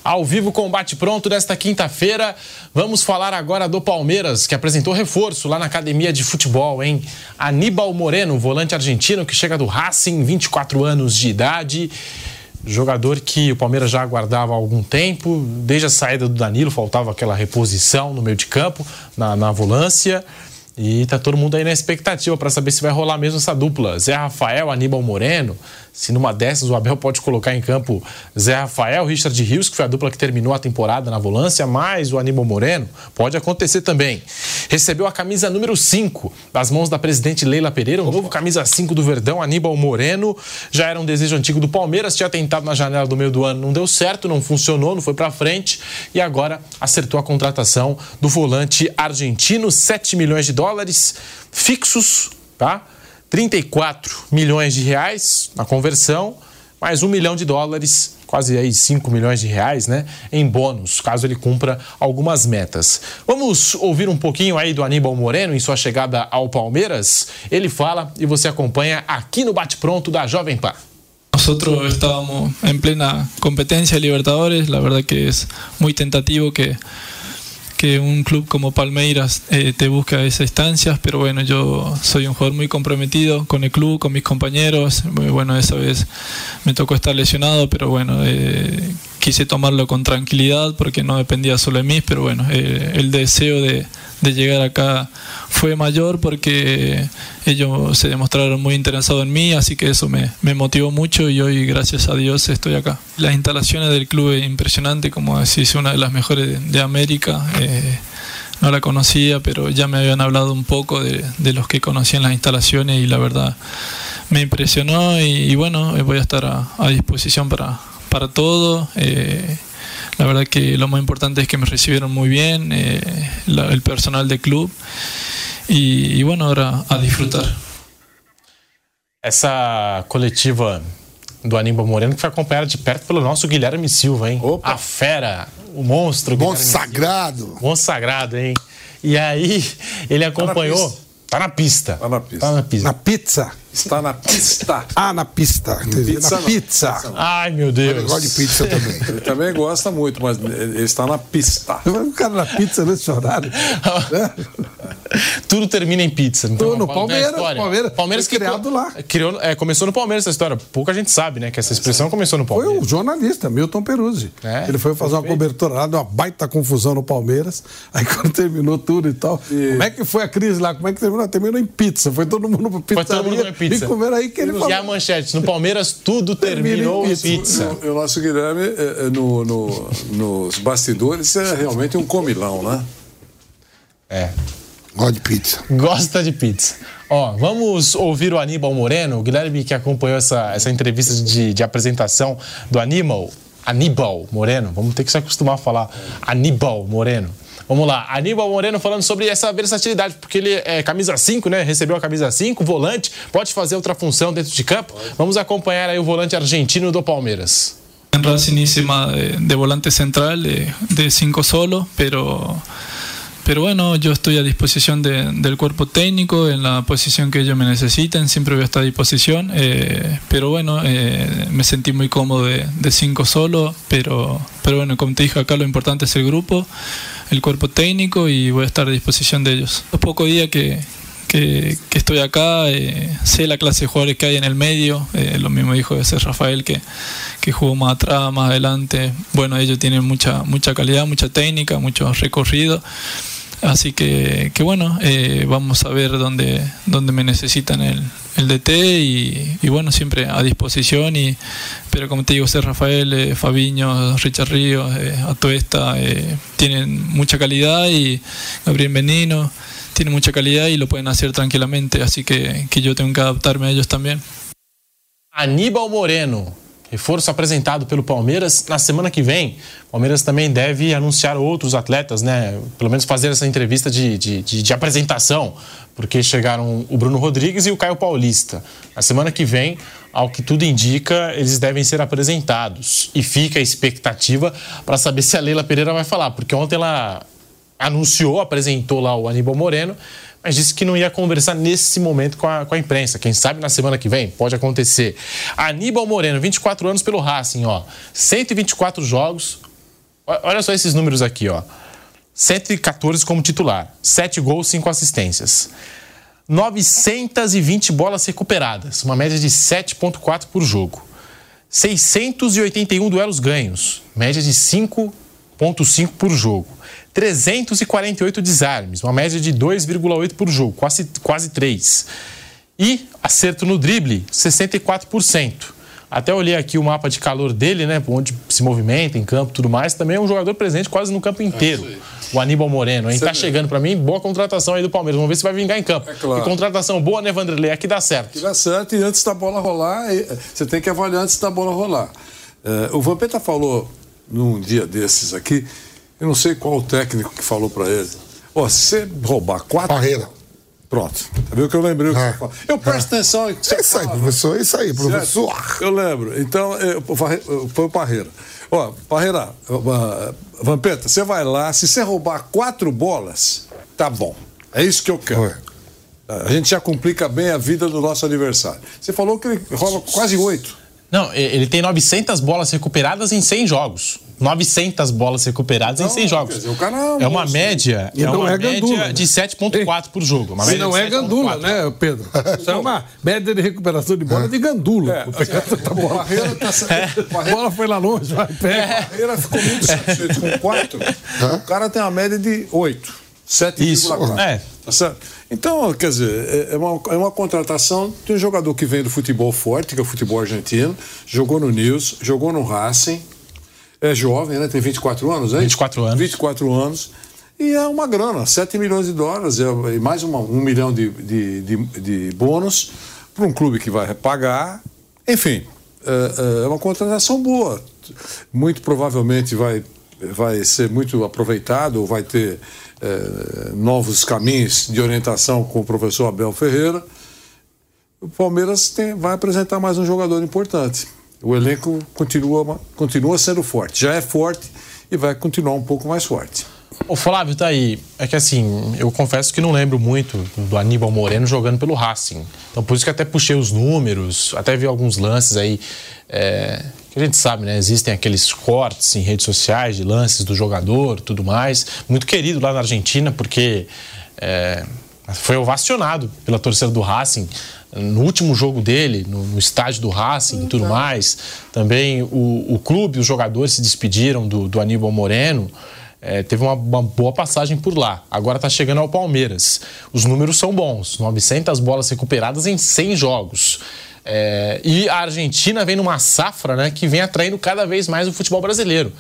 Ao vivo, combate pronto desta quinta-feira. Vamos falar agora do Palmeiras, que apresentou reforço lá na academia de futebol, hein? Aníbal Moreno, volante argentino que chega do Racing, vinte e quatro anos de idade. Jogador que o Palmeiras já aguardava há algum tempo, desde a saída do Danilo, faltava aquela reposição no meio de campo, na, na volância, e tá todo mundo aí na expectativa para saber se vai rolar mesmo essa dupla. Zé Rafael, Aníbal Moreno, se numa dessas o Abel pode colocar em campo Zé Rafael, Richard Rios, que foi a dupla que terminou a temporada na volância, mais o Aníbal Moreno, pode acontecer também. Recebeu a camisa número cinco das mãos da presidente Leila Pereira, o Opa. novo camisa cinco do Verdão, Aníbal Moreno. Já era um desejo antigo do Palmeiras, tinha tentado na janela do meio do ano, não deu certo, não funcionou, não foi pra frente. E agora acertou a contratação do volante argentino, sete milhões de dólares fixos, tá? trinta e quatro milhões de reais na conversão, mais um milhão de dólares quase aí cinco milhões de reais, né, em bônus, caso ele cumpra algumas metas. Vamos ouvir um pouquinho aí do Aníbal Moreno em sua chegada ao Palmeiras? Ele fala e você acompanha aqui no Bate Pronto da Jovem Pan. Nosotros estábamos en plena competencia de Libertadores, la verdad que es muy tentativo que, que un club como Palmeiras eh, te busca esas instancias, pero bueno, yo soy un jugador muy comprometido con el club, con mis compañeros, bueno, esa vez me tocó estar lesionado, pero bueno, eh, quise tomarlo con tranquilidad porque no dependía solo de mí, pero bueno, eh, el deseo de... de llegar acá fue mayor porque ellos se demostraron muy interesados en mí, así que eso me, me motivó mucho y hoy, gracias a Dios, estoy acá. Las instalaciones del club es impresionante, como decís, una de las mejores de, de América. Eh, no la conocía, pero ya me habían hablado un poco de, de los que conocían las instalaciones y la verdad me impresionó y, y bueno, voy a estar a, a disposición para, para todo. Eh, La verdad que lo más importante es que me recibieron muy bien, eh, la, el personal del club y, y bueno, ahora a disfrutar. Essa coletiva do Aníbal Moreno que foi acompanhada de perto pelo nosso Guilherme Silva, hein? Opa. A fera, o monstro. Consagrado. Consagrado, hein? E aí ele acompanhou... Tá na pista. Tá na pista. Tá na pista. Na pizza. Está na pista. Ah, na pista. Pizza, na pizza. pizza. Ai, meu Deus. Ele gosta de pizza também. Ele também gosta muito, mas ele está na pista. O cara na pizza nesse horário. Tudo termina em pizza. Então, no Palmeiras. Palmeiras, Palmeiras que criado criou, lá. Criou, é, começou no Palmeiras essa história. Pouca gente sabe, né? Que essa expressão é, começou no Palmeiras. Foi o jornalista, Milton Peruzzi. É, ele foi fazer foi uma feito. cobertura lá, deu uma baita confusão no Palmeiras. Aí quando terminou tudo e tal. E... Como é que foi a crise lá? Como é que terminou? Terminou em pizza. Foi todo mundo pra pizzaria. Foi todo mundo pra pizza. E comer aí que ele falou. E a manchete, no Palmeiras tudo terminou em pizza. O nosso Guilherme, é, no, no, nos bastidores, é realmente um comilão, né? É. Gosta de pizza. Gosta de pizza. Ó, vamos ouvir o Aníbal Moreno, o Guilherme que acompanhou essa, essa entrevista de, de apresentação do Aníbal, Aníbal Moreno. Vamos ter que se acostumar a falar Aníbal Moreno. Vamos lá, Aníbal Moreno falando sobre essa versatilidade, porque ele é camisa cinco, né? Recebeu a camisa cinco, volante, pode fazer outra função dentro de campo. Vamos acompanhar aí o volante argentino do Palmeiras. En Racing hice más de, de volante central, de cinco solo, pero... Pero bueno, yo estoy a disposición de, del cuerpo técnico, en la posición que ellos me necesiten, siempre voy a estar a disposición. Eh, pero bueno, eh, me sentí muy cómodo de, de cinco solo, pero, pero bueno, como te dije acá, lo importante es el grupo, el cuerpo técnico y voy a estar a disposición de ellos. Los pocos días que, que, que estoy acá, eh, sé la clase de jugadores que hay en el medio, eh, lo mismo dijo ese Rafael que, que jugó más atrás, más adelante. Bueno, ellos tienen mucha, mucha calidad, mucha técnica, mucho recorrido. Así que, que bueno, eh, vamos a ver dónde, dónde me necesitan el, el D T y, y bueno, siempre a disposición. Y, pero como te digo, Ser Rafael, eh, Fabinho, Richard Ríos, eh, Atuesta, eh, tienen mucha calidad y Gabriel Menino tiene mucha calidad y lo pueden hacer tranquilamente. Así que, que yo tengo que adaptarme a ellos también. Aníbal Moreno. Reforço apresentado pelo Palmeiras. Na semana que vem, o Palmeiras também deve anunciar outros atletas, né? Pelo menos fazer essa entrevista de, de, de, de apresentação, porque chegaram o Bruno Rodrigues e o Caio Paulista. Na semana que vem, ao que tudo indica, eles devem ser apresentados. E fica a expectativa para saber se a Leila Pereira vai falar, porque ontem ela anunciou, apresentou lá o Aníbal Moreno, mas disse que não ia conversar nesse momento com a, com a imprensa. Quem sabe na semana que vem? Pode acontecer. Aníbal Moreno, vinte e quatro anos pelo Racing, ó. cento e vinte e quatro jogos. Olha só esses números aqui, ó. cento e quatorze como titular. sete gols, cinco assistências. novecentas e vinte bolas recuperadas. Uma média de sete vírgula quatro por jogo. seiscentos e oitenta e um duelos ganhos. Média de cinco vírgula cinco por jogo. trezentos e quarenta e oito desarmes, uma média de dois vírgula oito por jogo, quase, quase três. E acerto no drible, sessenta e quatro por cento. Até olhei aqui o mapa de calor dele, né? Onde se movimenta, em campo e tudo mais. Também é um jogador presente quase no campo inteiro, é o Aníbal Moreno. Hein? Tá chegando para mim, boa contratação aí do Palmeiras. Vamos ver se vai vingar em campo. É claro. E contratação boa, né, Vanderlei? Aqui dá certo. Aqui dá certo e antes da bola rolar, você tem que avaliar antes da bola rolar. Uh, o Vampeta falou num dia desses aqui. Eu não sei qual o técnico que falou para ele. Ó, se roubar quatro... Parreira. Pronto, tá vendo que eu lembrei o que ah. você fala. Eu presto ah. atenção em que você é isso aí, fala, professor, é isso aí, professor. Certo? Eu lembro. Então, eu, foi o Parreira. Ó, Parreira, Vampeta, você vai lá, se você roubar quatro bolas, tá bom. É isso que eu quero. Ué. A gente já complica bem a vida do nosso adversário. Você falou que ele rouba quase oito. Não, ele tem novecentas bolas recuperadas em cem jogos. novecentas bolas recuperadas não, em cem jogos. Dizer, o cara é uma moço. média, é uma é média gandula, de sete vírgula quatro por jogo. Uma média não de é gandula, né, Pedro? Isso é uma média de recuperação de bola é. de gandula. É, assim, bola. Parreira tá saindo, é. A bola foi lá longe, vai pega. É. Parreira ficou muito satisfeito com quatro. É. O cara tem uma média de oito. sete vírgula quatro. É. Tá certo? Então, quer dizer, é uma, é uma contratação de um jogador que vem do futebol forte, que é o futebol argentino, jogou no News, jogou no Racing. É jovem, né? Tem vinte e quatro anos, né? vinte e quatro anos. vinte e quatro anos. E é uma grana, sete milhões de dólares, é mais uma, um milhão de, de, de, de bônus para um clube que vai repagar. Enfim, é, é uma contratação boa. Muito provavelmente vai, vai ser muito aproveitado, ou vai ter é, novos caminhos de orientação com o professor Abel Ferreira. O Palmeiras tem, vai apresentar mais um jogador importante. O elenco continua, continua sendo forte. Já é forte e vai continuar um pouco mais forte. Ô Flávio, tá aí. É que assim, eu confesso que não lembro muito do Aníbal Moreno jogando pelo Racing. Então por isso que até puxei os números, até vi alguns lances aí. É, que a gente sabe, né? Existem aqueles cortes em redes sociais de lances do jogador, tudo mais. Muito querido lá na Argentina, porque é, foi ovacionado pela torcida do Racing. No último jogo dele, no, no estádio do Racing e tudo mais, também o, o clube, os jogadores se despediram do, do Aníbal Moreno. É, teve uma, uma boa passagem por lá. Agora está chegando ao Palmeiras. Os números são bons, novecentas bolas recuperadas em cem jogos. É, e a Argentina vem numa safra, né, que vem atraindo cada vez mais o futebol brasileiro.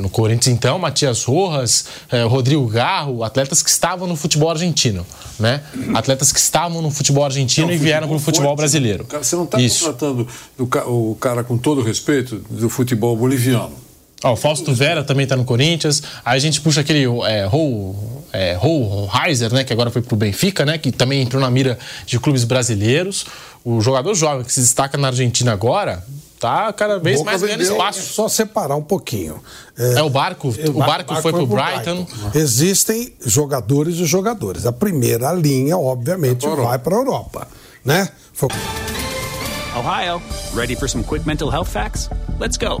No Corinthians, então, Matias Rojas, eh, Rodrigo Garro, atletas que estavam no futebol argentino, né? Atletas que estavam no futebol argentino não, e vieram para o futebol brasileiro. Cara, você não está contratando o cara, com todo respeito, do futebol boliviano. Ó, o Fausto Vera também está no Corinthians. Aí a gente puxa aquele é, Hohlheiser, né, que agora foi para o Benfica, né, que também entrou na mira de clubes brasileiros. O jogador jovem que se destaca na Argentina agora... Tá cada vez mais ganhando espaço. É só separar um pouquinho. É, é o barco. O barco, barco foi, foi pro Brighton. Brighton. Existem jogadores e jogadores. A primeira linha, obviamente, é pra vai para a Europa, né? Foi... Ohio, ready for some quick mental health facts? Let's go.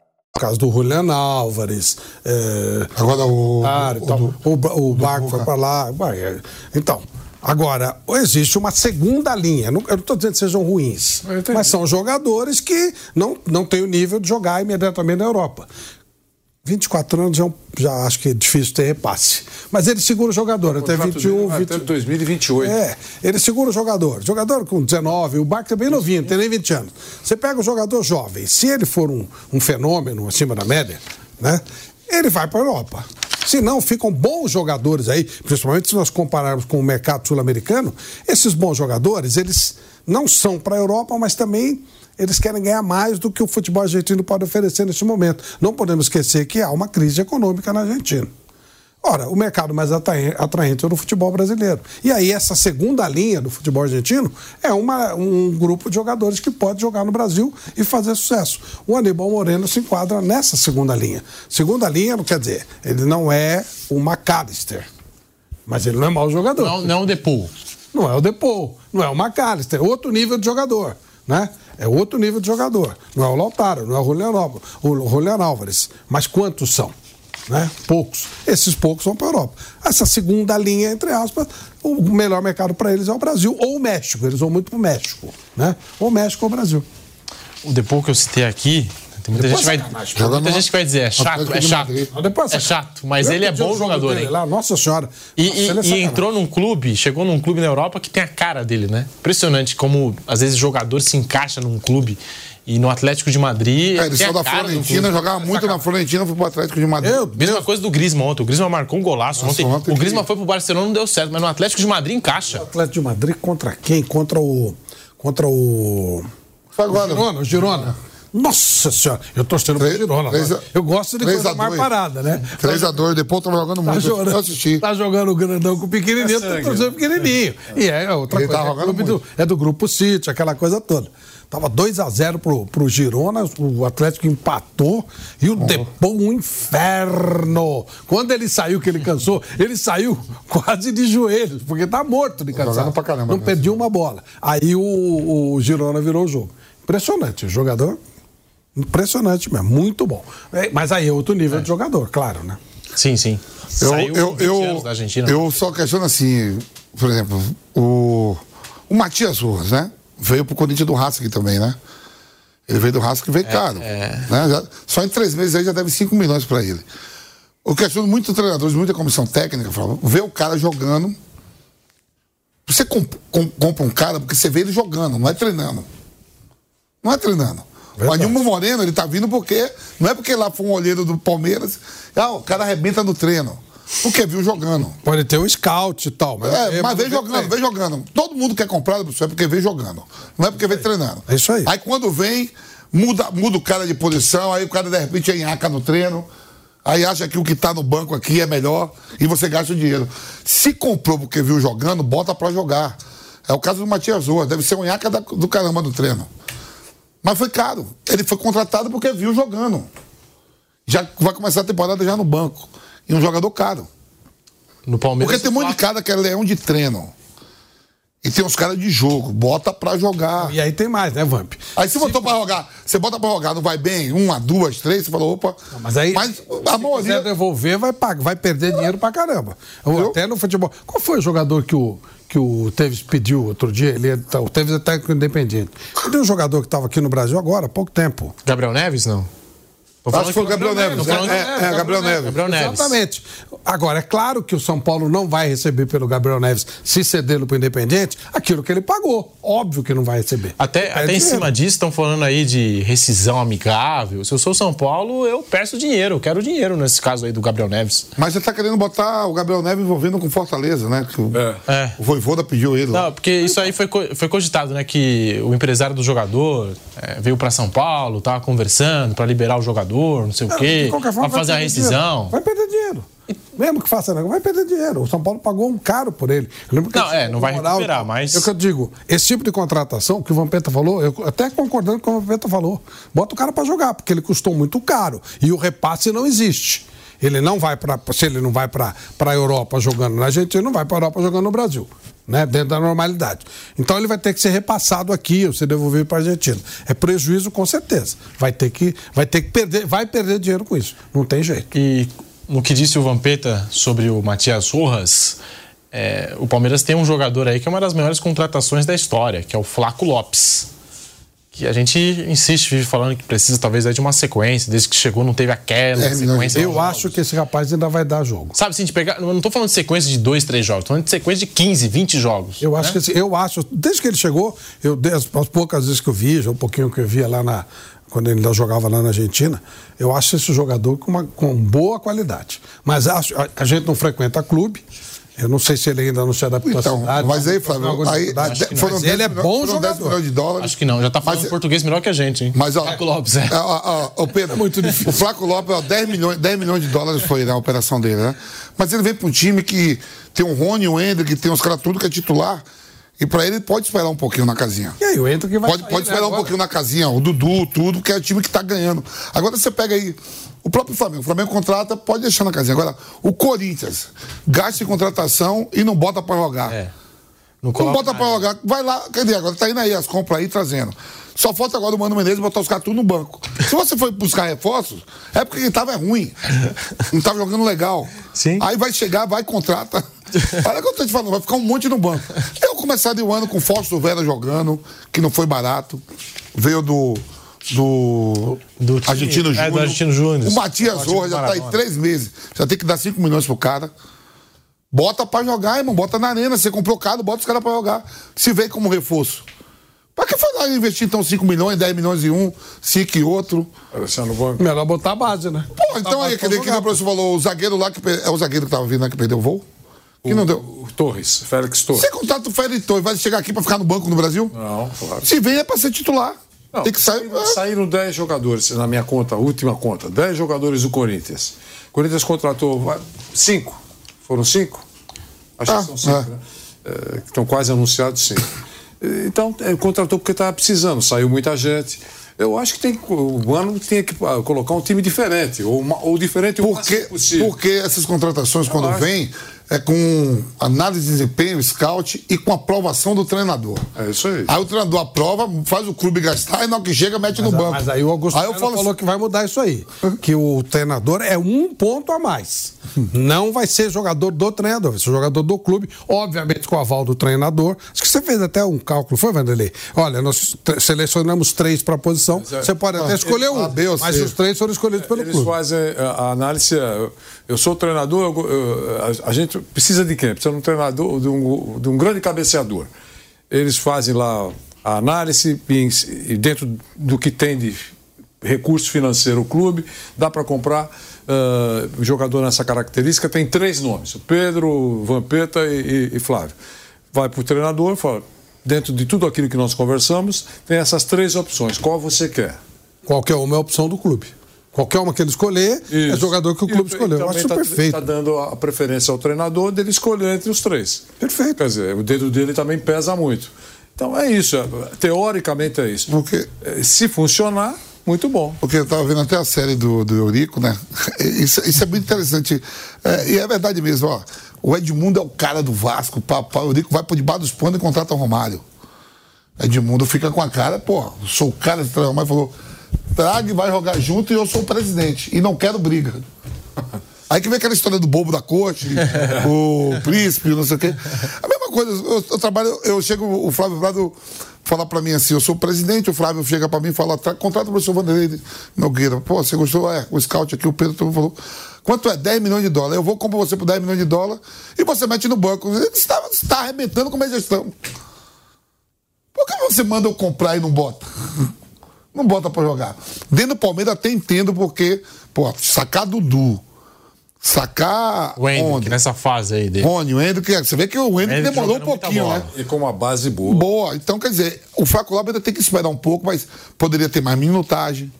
O caso do Julian Álvares, é... agora o, ah, o, então, o, o, o Barco foi para lá. Então, agora, existe uma segunda linha. Eu não estou dizendo que sejam ruins, mas são jogadores que não, não têm o nível de jogar imediatamente na Europa. vinte e quatro anos, já, já acho que é difícil ter repasse. Mas ele segura o jogador, o até vinte e um... vinte... Até dois mil e vinte e oito. É, ele segura o jogador. Jogador com dezenove, o Barco é bem novinho, não tem nem vinte anos. Você pega o jogador jovem, se ele for um, um fenômeno acima da média, né, ele vai para a Europa. Se não, ficam bons jogadores aí, principalmente se nós compararmos com o mercado sul-americano, esses bons jogadores, eles não são para a Europa, mas também... Eles querem ganhar mais do que o futebol argentino pode oferecer neste momento. Não podemos esquecer que há uma crise econômica na Argentina. Ora, o mercado mais atraente é o futebol brasileiro. E aí essa segunda linha do futebol argentino é uma, um grupo de jogadores que pode jogar no Brasil e fazer sucesso. O Aníbal Moreno se enquadra nessa segunda linha. Segunda linha, quer dizer, ele não é o McAllister, mas ele não é mau jogador. Não, não é o Depou. Não é o Depou, não é o McAllister, outro nível de jogador, né? É outro nível de jogador. Não é o Lautaro, não é o Julian Álvares. Mas quantos são? Né? Poucos. Esses poucos vão para a Europa. Essa segunda linha, entre aspas, o melhor mercado para eles é o Brasil ou o México. Eles vão muito para o México. Né? Ou México ou Brasil. O Depou que eu citei aqui, Tem muita gente, vai, muita gente que vai dizer, é chato, é chato, é chato, mas ele é bom jogador, hein? Nossa senhora. E, e, e entrou num clube, chegou num clube na Europa que tem a cara dele, né? Impressionante como, às vezes, jogador se encaixa num clube. E no Atlético de Madrid... É, ele saiu da Florentina, jogava muito na Florentina, foi pro Atlético de Madrid. Eu, mesma Deus. coisa do Griezmann ontem. O Griezmann marcou um golaço Nossa, ontem. ontem. O Griezmann que... foi pro Barcelona, não deu certo. Mas no Atlético de Madrid encaixa. O Atlético de Madrid contra quem? Contra o... Contra o... Agora, o Girona, o Girona. Nossa senhora, eu tô torcendo pro Girona. três, eu gosto de coisa mais parada, né? três a dois, depois eu tava jogando muito. Tá jogando, eu assisti. Tá jogando o grandão com o pequenininho, tá é torcendo o pequenininho. É. E é outra ele coisa. Tá é, do, é do grupo City, aquela coisa toda. Tava dois a zero pro, pro Girona, o Atlético empatou e o Depô um inferno. Quando ele saiu, que ele cansou, ele saiu quase de joelhos, porque tá morto de cansado. Jogando pra caramba, não perdia uma bola. Aí o, o Girona virou o jogo. Impressionante, o jogador... Impressionante mesmo, muito bom. É, mas aí é outro nível é. de jogador, claro, né? Sim, sim. Eu, Saiu eu, eu, da Argentina. Eu só questiono assim, por exemplo, o, o Matias Rojas, né? Veio pro Corinthians do Racing também, né? Ele veio do Racing e veio é, caro. É. Né? Já, só em três meses aí já deve cinco milhões pra ele. Eu questiono muitos treinadores, muita comissão técnica, falo, vê o cara jogando. Você comp, com, compra um cara porque você vê ele jogando, não é treinando. Não é treinando. O Aníbal Moreno, ele tá vindo porque... Não é porque lá foi um olheiro do Palmeiras. Ah, o cara arrebenta no treino. Porque viu jogando. Pode ter um scout e tal. Mas, é, é, mas vem jogando, vem jogando. Todo mundo que é comprado, é porque vem jogando. Não é porque vem treinando. É isso aí. Aí quando vem, muda, muda o cara de posição. Aí o cara, de repente, enhaca no treino. Aí acha que o que tá no banco aqui é melhor. E você gasta o dinheiro. Se comprou porque viu jogando, bota pra jogar. É o caso do Matias Roa. Deve ser um enhaca da, do caramba no treino. Mas foi caro. Ele foi contratado porque viu jogando. Já vai começar a temporada já no banco. E um jogador caro. No Palmeiras. Porque tem um monte de cara que é leão de treino. E tem uns caras de jogo. Bota pra jogar. E aí tem mais, né, Vamp? Aí você botou pra jogar. Você bota pra jogar, não vai bem? Uma, duas, três. Você falou, opa. Não, mas aí, mas, a se maioria... quiser devolver, vai, pagar, vai perder dinheiro pra caramba. Eu, até no futebol. Qual foi o jogador que o... que o Tevez pediu outro dia, ele, o Tevez é técnico independente. E tem um jogador que estava aqui no Brasil agora, há pouco tempo. Gabriel Neves, não? Acho que foi o Gabriel, Gabriel Neves. Neves. É, é, Neves. É, é, Gabriel Neves. Gabriel Neves. Exatamente. Agora, é claro que o São Paulo não vai receber pelo Gabriel Neves, se cedê-lo para o Independente, aquilo que ele pagou. Óbvio que não vai receber. Até, até em cima disso, estão falando aí de rescisão amigável. Se eu sou o São Paulo, eu peço dinheiro. Eu quero dinheiro nesse caso aí do Gabriel Neves. Mas você está querendo botar o Gabriel Neves envolvendo com Fortaleza, né? Que o, é. o Voivoda pediu ele. Não, lá. Porque isso aí foi, foi cogitado, né? Que o empresário do jogador é, veio para São Paulo, estava conversando para liberar o jogador. Não sei não, o quê, forma, vai fazer a rescisão. Vai perder dinheiro. Mesmo que faça, vai perder dinheiro. O São Paulo pagou um caro por ele. Eu lembro que não, eu, é, não vai moral, recuperar, mas... É o que eu digo, esse tipo de contratação que o Vampeta falou, eu até concordando com o que o Vampeta falou, bota o cara pra jogar, porque ele custou muito caro e o repasse não existe. Ele não vai para... Se ele não vai para a Europa jogando na Argentina, ele não vai para a Europa jogando no Brasil, né? Dentro da normalidade. Então ele vai ter que ser repassado aqui, ou ser devolvido para a Argentina. É prejuízo, com certeza. Vai ter que, vai ter que perder, vai perder dinheiro com isso. Não tem jeito. E no que disse o Vampeta sobre o Matias Rojas, é, o Palmeiras tem um jogador aí que é uma das maiores contratações da história, que é o Flaco Lopes. Que a gente insiste falando que precisa talvez de uma sequência, desde que chegou não teve aquela é, sequência. Eu acho jogos. que esse rapaz ainda vai dar jogo. Sabe, se a gente pegar, eu não tô falando de sequência de dois, três jogos, tô falando de sequência de quinze, vinte jogos. Eu, né? acho, que esse, eu acho, desde que ele chegou, eu, as, as poucas vezes que eu vi, já um pouquinho que eu via lá na... quando ele ainda jogava lá na Argentina, eu acho esse jogador com, uma, com boa qualidade. Mas acho, a, a gente não frequenta clube, eu não sei se ele ainda não se adaptou então, à cidade. Mas aí, Flávio, aí, foram mas dez, ele é bom jogador. De acho que não, já tá falando mas, português melhor que a gente, hein? Mas, ó, Flaco Lopes, é. Ó, ó, ó, Pedro, é muito difícil. O Flaco Lopes, ó, dez milhões de dólares foi na operação dele, né? Mas ele vem pra um time que tem o Rony, o Endrick, tem uns caras tudo que é titular. E pra ele, pode esperar um pouquinho na casinha. E aí, o Endrick vai Pode, sair, pode esperar né, um pouquinho na casinha, o Dudu, tudo, porque é o time que tá ganhando. Agora você pega aí... O próprio Flamengo, o Flamengo contrata, pode deixar na casinha. Agora, o Corinthians gasta em contratação e não bota pra jogar. É. Não, não bota nada. pra jogar. Vai lá, cadê? Agora tá indo aí as compras aí, trazendo. Só falta agora o Mano Menezes botar os caras tudo no banco. Se você for buscar reforços, é porque quem tava é ruim. Não tava jogando legal. Sim. Aí vai chegar, vai, contrata. Olha o que eu tô te falando, vai ficar um monte no banco. Eu começaria o ano com o Fausto Vera jogando, que não foi barato. Veio do... do, do Argentino Júnior. É, do Argentino Júnior. O Matias Zorra já tá aí três meses. Já tem que dar cinco milhões pro cara. Bota pra jogar, irmão. Bota na arena. Você comprou o cara, bota os caras pra jogar. Se vê como reforço. Pra que foi lá investir, então, cinco milhões, dez milhões em um, cinco em outro? Melhor botar a base, né? Pô, então aí, que nem o professor falou, o zagueiro lá, que é o zagueiro que tava vindo, né, que perdeu o voo? Que o, não deu. O Torres, Félix Torres. Você contrata o Félix Torres, vai chegar aqui pra ficar no banco no Brasil? Não, claro. Se vem é pra ser titular. Não, tem que sair. Saíram dez jogadores, na minha conta, última conta, dez jogadores do Corinthians. O Corinthians contratou cinco. Foram cinco? Acho ah, que são cinco, é. né? É, estão quase anunciados cinco. Então, contratou porque estava precisando, saiu muita gente. Eu acho que tem, o Mano tem que colocar um time diferente, ou, uma, ou diferente o máximo possível. Porque essas contratações, quando acho... vêm, é com análise de desempenho, scout e com aprovação do treinador. É isso aí. Aí o treinador aprova, faz o clube gastar e na hora que chega, mete mas, no banco. Mas aí o Augusto aí eu falo falou assim... que vai mudar isso aí, que o treinador é um ponto a mais. Não vai ser jogador do treinador, vai ser jogador do clube, obviamente com o aval do treinador. Acho que você fez até um cálculo, foi, Vanderlei? Olha, nós selecionamos três para a posição, é, você pode até escolher um, mas os três foram escolhidos pelo eles clube. Eles fazem a análise, eu sou treinador, eu, eu, a gente precisa de quem? Precisa de um treinador, de um, de um grande cabeceador. Eles fazem lá a análise e dentro do que tem de recurso financeiro o clube, dá para comprar uh, jogador nessa característica, tem três nomes, Pedro, Vampeta e, e, e Flávio. Vai para o treinador, fala, dentro de tudo aquilo que nós conversamos, tem essas três opções, qual você quer? Qualquer uma é a opção do clube. Qualquer uma que ele escolher, isso. É jogador que o clube e, escolheu. Eu acho tá, perfeito. Está dando a preferência ao treinador dele escolher entre os três. Perfeito. Quer dizer, o dedo dele também pesa muito. Então é isso, é, teoricamente é isso. Porque, se funcionar, muito bom. Porque eu estava vendo até a série do, do Eurico, né? Isso, isso é muito interessante. É, e é verdade mesmo, ó. O Edmundo é o cara do Vasco, papá, o Eurico vai por debaixo dos panos e contrata o Romário. Edmundo fica com a cara, pô, sou o cara do treinador, mas falou... Trague, vai jogar junto e eu sou o presidente. E não quero briga. Aí que vem aquela história do bobo da corte, o príncipe, não sei o quê. A mesma coisa, eu, eu trabalho, eu chego, o Flávio Prado fala pra mim assim, eu sou o presidente, o Flávio chega pra mim e fala, contrata o professor Vanderlei Nogueira. Pô, você gostou? É, o scout aqui, o Pedro todo mundo falou. Quanto é? dez milhões de dólares. Eu vou comprar você por dez milhões de dólares e você mete no banco. Ele está, está arrebentando com a minha gestão. Por que você manda eu comprar e não bota? Não bota pra jogar. Dentro do Palmeiras até entendo porque, pô, sacar Dudu, sacar... O Endrick, nessa fase aí dele. Rony, o Endrick, você vê que o Endrick demorou um pouquinho, né? E com uma base boa. Boa, então quer dizer, o Flaco López ainda tem que esperar um pouco, mas poderia ter mais minutagem.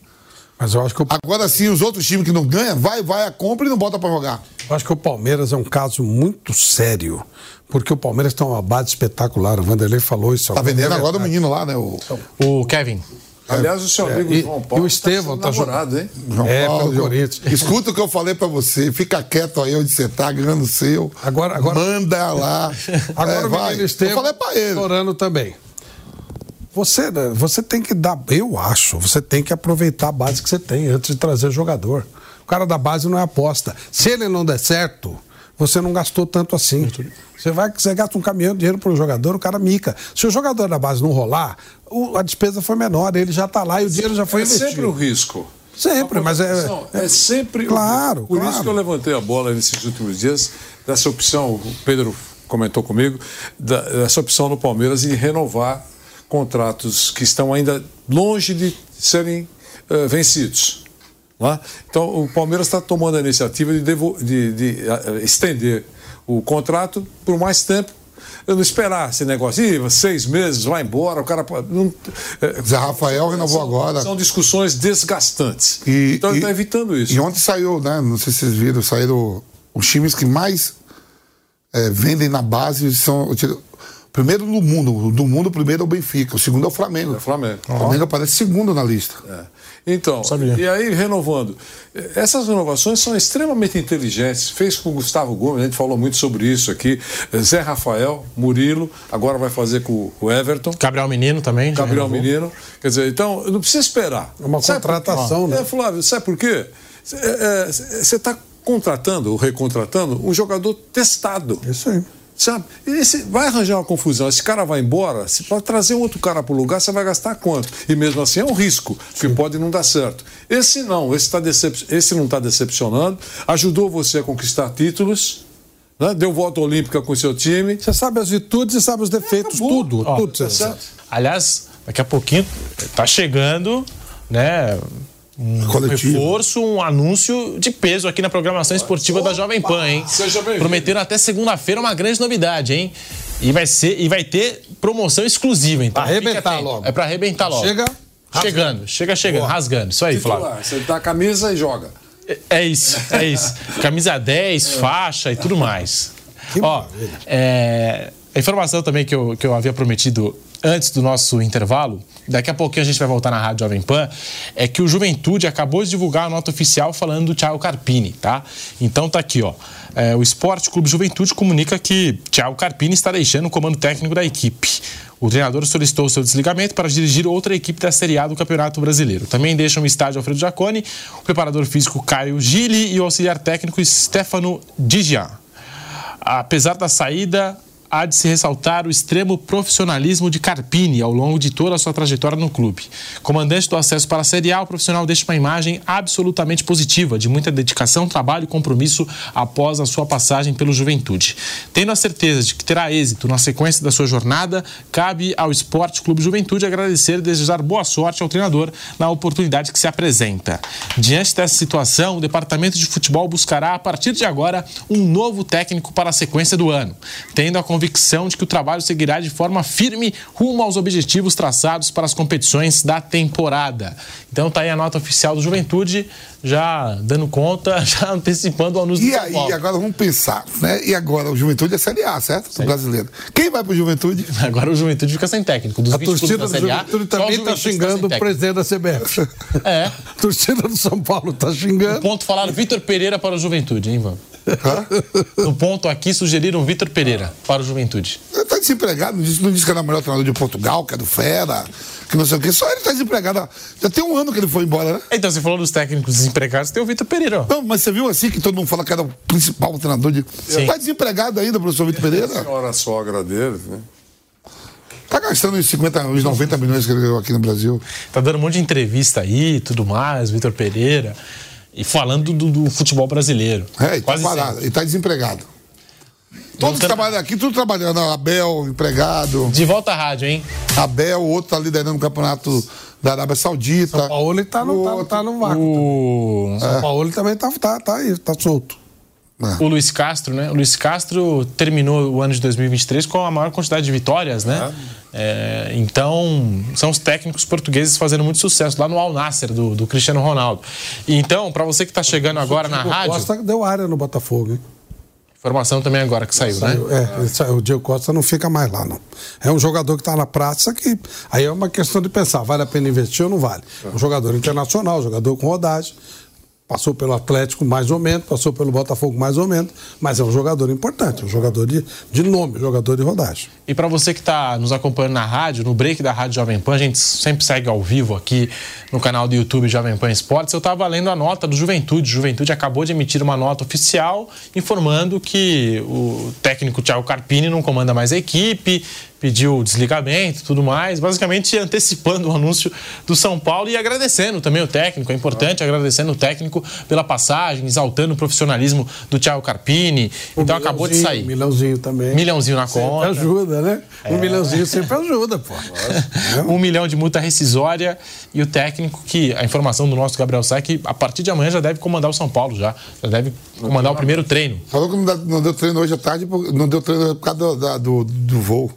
Mas eu acho que... Eu... Agora sim, os outros times que não ganham, vai, vai, a compra e não bota pra jogar. Eu acho que o Palmeiras é um caso muito sério, porque o Palmeiras tem uma base espetacular, o Vanderlei falou isso. Tá vendendo agora o menino lá, né? O, o Kevin. Aliás, o seu amigo é, e, João Paulo. E o Estevão tá, tá namorado, hein? João é, Paulo, pelo Corinthians. Escuta o que eu falei pra você. Fica quieto aí onde você tá, ganhando o seu. Agora, agora... Manda lá. Agora é, vai. O Estevão, eu falei pra ele. Orando também. Você, você tem que dar... Eu acho. Você tem que aproveitar a base que você tem antes de trazer jogador. O cara da base não é aposta. Se ele não der certo... Você não gastou tanto assim. Você, vai, você gasta um caminhão de dinheiro para o jogador, o cara mica. Se o jogador da base não rolar, o, a despesa foi menor, ele já está lá e o dinheiro já foi é investido. É sempre o risco. Sempre, mas é... É sempre... Claro, o, Por claro. isso que eu levantei a bola nesses últimos dias, dessa opção, o Pedro comentou comigo, da, dessa opção no Palmeiras de renovar contratos que estão ainda longe de serem uh, vencidos. Então, o Palmeiras está tomando a iniciativa de, devo... de, de, de estender o contrato por mais tempo. Eu não esperar esse negócio. Ih, seis meses, vai embora, o cara... Não... Zé Rafael renovou são, agora. São discussões desgastantes. E, então, ele está evitando isso. E ontem saiu, né? Não sei se vocês viram, saíram os times que mais é, vendem na base são... Primeiro no mundo. Do mundo, primeiro é o Benfica. O segundo é o Flamengo. É o Flamengo. O Flamengo aparece segundo na lista. É. Então, Sabia. e aí renovando, essas renovações são extremamente inteligentes, fez com o Gustavo Gomes, a gente falou muito sobre isso aqui, Zé Rafael, Murilo, agora vai fazer com o Everton. Gabriel Menino também. Gabriel Menino, quer dizer, então não precisa esperar. É uma sabe contratação, né? É, Flávio, sabe por quê? Você está contratando ou recontratando um jogador testado. Isso aí. sabe? Esse, vai arranjar uma confusão. Esse cara vai embora, se para trazer um outro cara para o lugar, você vai gastar quanto? E mesmo assim é um risco, porque pode não dar certo. Esse não, esse, tá decep... esse não está decepcionando, ajudou você a conquistar títulos, né? Deu volta olímpica com o seu time. Você sabe as virtudes e sabe os defeitos, é, tudo. Ó, tudo, tá certo. Aliás, daqui a pouquinho está chegando, né? Um coletivo. Reforço, um anúncio de peso aqui na programação esportiva Opa, da Jovem Pan, hein? Prometeram até segunda-feira uma grande novidade, hein? E vai, ser, e vai ter promoção exclusiva, então. Pra arrebentar logo. É pra arrebentar logo. Chega. Chegando, chega chegando, Boa. rasgando. Isso aí, Flávio. Você dá a camisa e joga. É, é isso, é isso. Camisa dez, é. faixa e tudo mais. Que Ó, é, a informação também que eu, que eu havia prometido antes do nosso intervalo, daqui a pouquinho a gente vai voltar na Rádio Jovem Pan, é que o Juventude acabou de divulgar a nota oficial falando do Thiago Carpini, tá? Então tá aqui, ó. É, o Esporte Clube Juventude comunica que Thiago Carpini está deixando o comando técnico da equipe. O treinador solicitou seu desligamento para dirigir outra equipe da Série A do Campeonato Brasileiro. Também deixam o estádio Alfredo Jaconi, o preparador físico Caio Gili e o auxiliar técnico Stefano Digian. Apesar da saída, há de se ressaltar o extremo profissionalismo de Carpini ao longo de toda a sua trajetória no clube. Comandante do acesso para a Série A, o profissional deixa uma imagem absolutamente positiva, de muita dedicação, trabalho e compromisso após a sua passagem pelo Juventude. Tendo a certeza de que terá êxito na sequência da sua jornada, cabe ao Esporte Clube Juventude agradecer e desejar boa sorte ao treinador na oportunidade que se apresenta. Diante dessa situação, o Departamento de Futebol buscará, a partir de agora, um novo técnico para a sequência do ano, tendo a convicção de que o trabalho seguirá de forma firme rumo aos objetivos traçados para as competições da temporada. Então tá aí a nota oficial do Juventude, já dando conta, já antecipando o anúncio do São Paulo. E aí, agora vamos pensar, né? E agora o Juventude é Série A, certo? Do brasileiro. Quem vai pro Juventude? Agora o Juventude fica sem técnico. Dos a torcida da do Série A, Juventude também tá xingando o presidente da C B F. É. A torcida do São Paulo tá xingando. No ponto falaram Vitor Pereira para o Juventude, hein, Ivan? Hã? No ponto aqui sugeriram Vitor Pereira para o Juventude. Ele tá desempregado, não diz, não diz que era o melhor treinador de Portugal, que é do Fera, que não sei o quê. Só ele tá desempregado. Já tem um ano que ele foi embora, né? Então, você falou dos técnicos desempregados, tem o Vitor Pereira. Ó. Não, mas você viu assim que todo mundo fala que era o principal treinador de... Sim. Tá desempregado ainda, professor Vitor Pereira? A senhora sogra dele, né? Tá gastando os cinquenta, os noventa milhões que ele ganhou aqui no Brasil. Tá dando um monte de entrevista aí, tudo mais, Vitor Pereira. E falando do, do futebol brasileiro. É, e tá parado, e tá desempregado. Todos tra... trabalham aqui, tudo trabalhando. Abel, empregado. De volta à rádio, hein? Abel, o outro tá liderando o campeonato da Arábia Saudita. São Paulo ele tá no, tá, tá no vácuo. O... São é. Paulo ele também tá, tá, tá aí, tá solto. É. O Luiz Castro, né? O Luiz Castro terminou o ano de dois mil e vinte e três com a maior quantidade de vitórias, né? É. É, então, são os técnicos portugueses fazendo muito sucesso lá no Al Nassr, do, do Cristiano Ronaldo. E então, para você que está chegando agora na rádio... O Costa deu área no Botafogo, hein? Informação também agora que saiu, saiu né? É, saiu. O Diego Costa não fica mais lá, não. É um jogador que está na praça que... Aí é uma questão de pensar, vale a pena investir ou não vale? É um jogador internacional, jogador com rodagem... Passou pelo Atlético mais ou menos, passou pelo Botafogo mais ou menos, mas é um jogador importante, um jogador de, de nome, um jogador de rodagem. E para você que está nos acompanhando na rádio, no break da Rádio Jovem Pan, a gente sempre segue ao vivo aqui no canal do YouTube Jovem Pan Esportes. Eu estava lendo a nota do Juventude. O Juventude acabou de emitir uma nota oficial informando que o técnico Thiago Carpini não comanda mais a equipe, pediu o desligamento e tudo mais, basicamente antecipando o anúncio do São Paulo e agradecendo também o técnico, é importante, ah. agradecendo o técnico pela passagem, exaltando o profissionalismo do Thiago Carpini, o então acabou de sair. Milhãozinho também. Milhãozinho na sempre conta. ajuda, né? É. Um milhãozinho sempre ajuda, pô. Um milhão de multa rescisória e o técnico que, a informação do nosso Gabriel Sá é que a partir de amanhã já deve comandar o São Paulo, já, já deve comandar o primeiro treino. Falou que não deu treino hoje à tarde, não deu treino por causa do, da, do, do voo.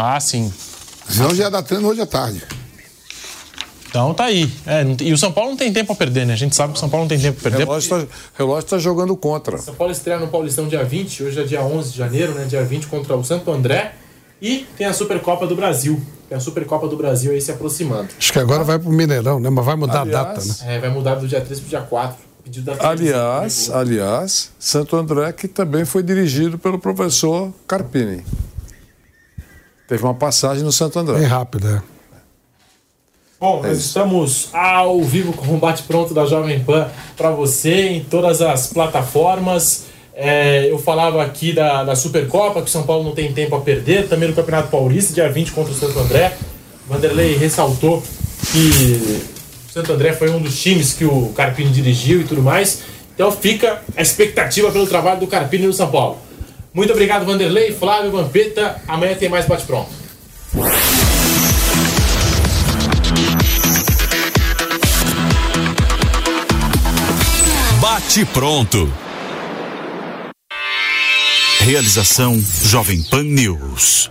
Ah, sim. Senão já dá treino hoje à tarde. Então tá aí. É, e o São Paulo não tem tempo a perder, né? A gente sabe que o São Paulo não tem tempo a perder. O relógio, porque... tá, relógio tá jogando contra. São Paulo estreia no Paulistão dia vinte, hoje é dia onze de janeiro, né? Dia vinte contra o Santo André. E tem a Supercopa do Brasil. Tem a Supercopa do Brasil aí se aproximando. Acho que agora vai pro Mineirão, né? Mas vai mudar aliás, a data, né? É, vai mudar do dia três pro dia quatro. Da aliás, aliás, Santo André que também foi dirigido pelo professor Carpini. Teve uma passagem no Santo André. Bem rápida, é. Bom, nós estamos ao vivo com o Bate Pronto da Jovem Pan para você em todas as plataformas. É, eu falava aqui da, da Supercopa, que o São Paulo não tem tempo a perder, também do Campeonato Paulista, dia vinte contra o Santo André. O Vanderlei ressaltou que o Santo André foi um dos times que o Carpini dirigiu e tudo mais. Então fica a expectativa pelo trabalho do Carpini no São Paulo. Muito obrigado, Vanderlei, Flávio, Vampeta. Amanhã tem mais Bate Pronto. Bate Pronto. Realização Jovem Pan News.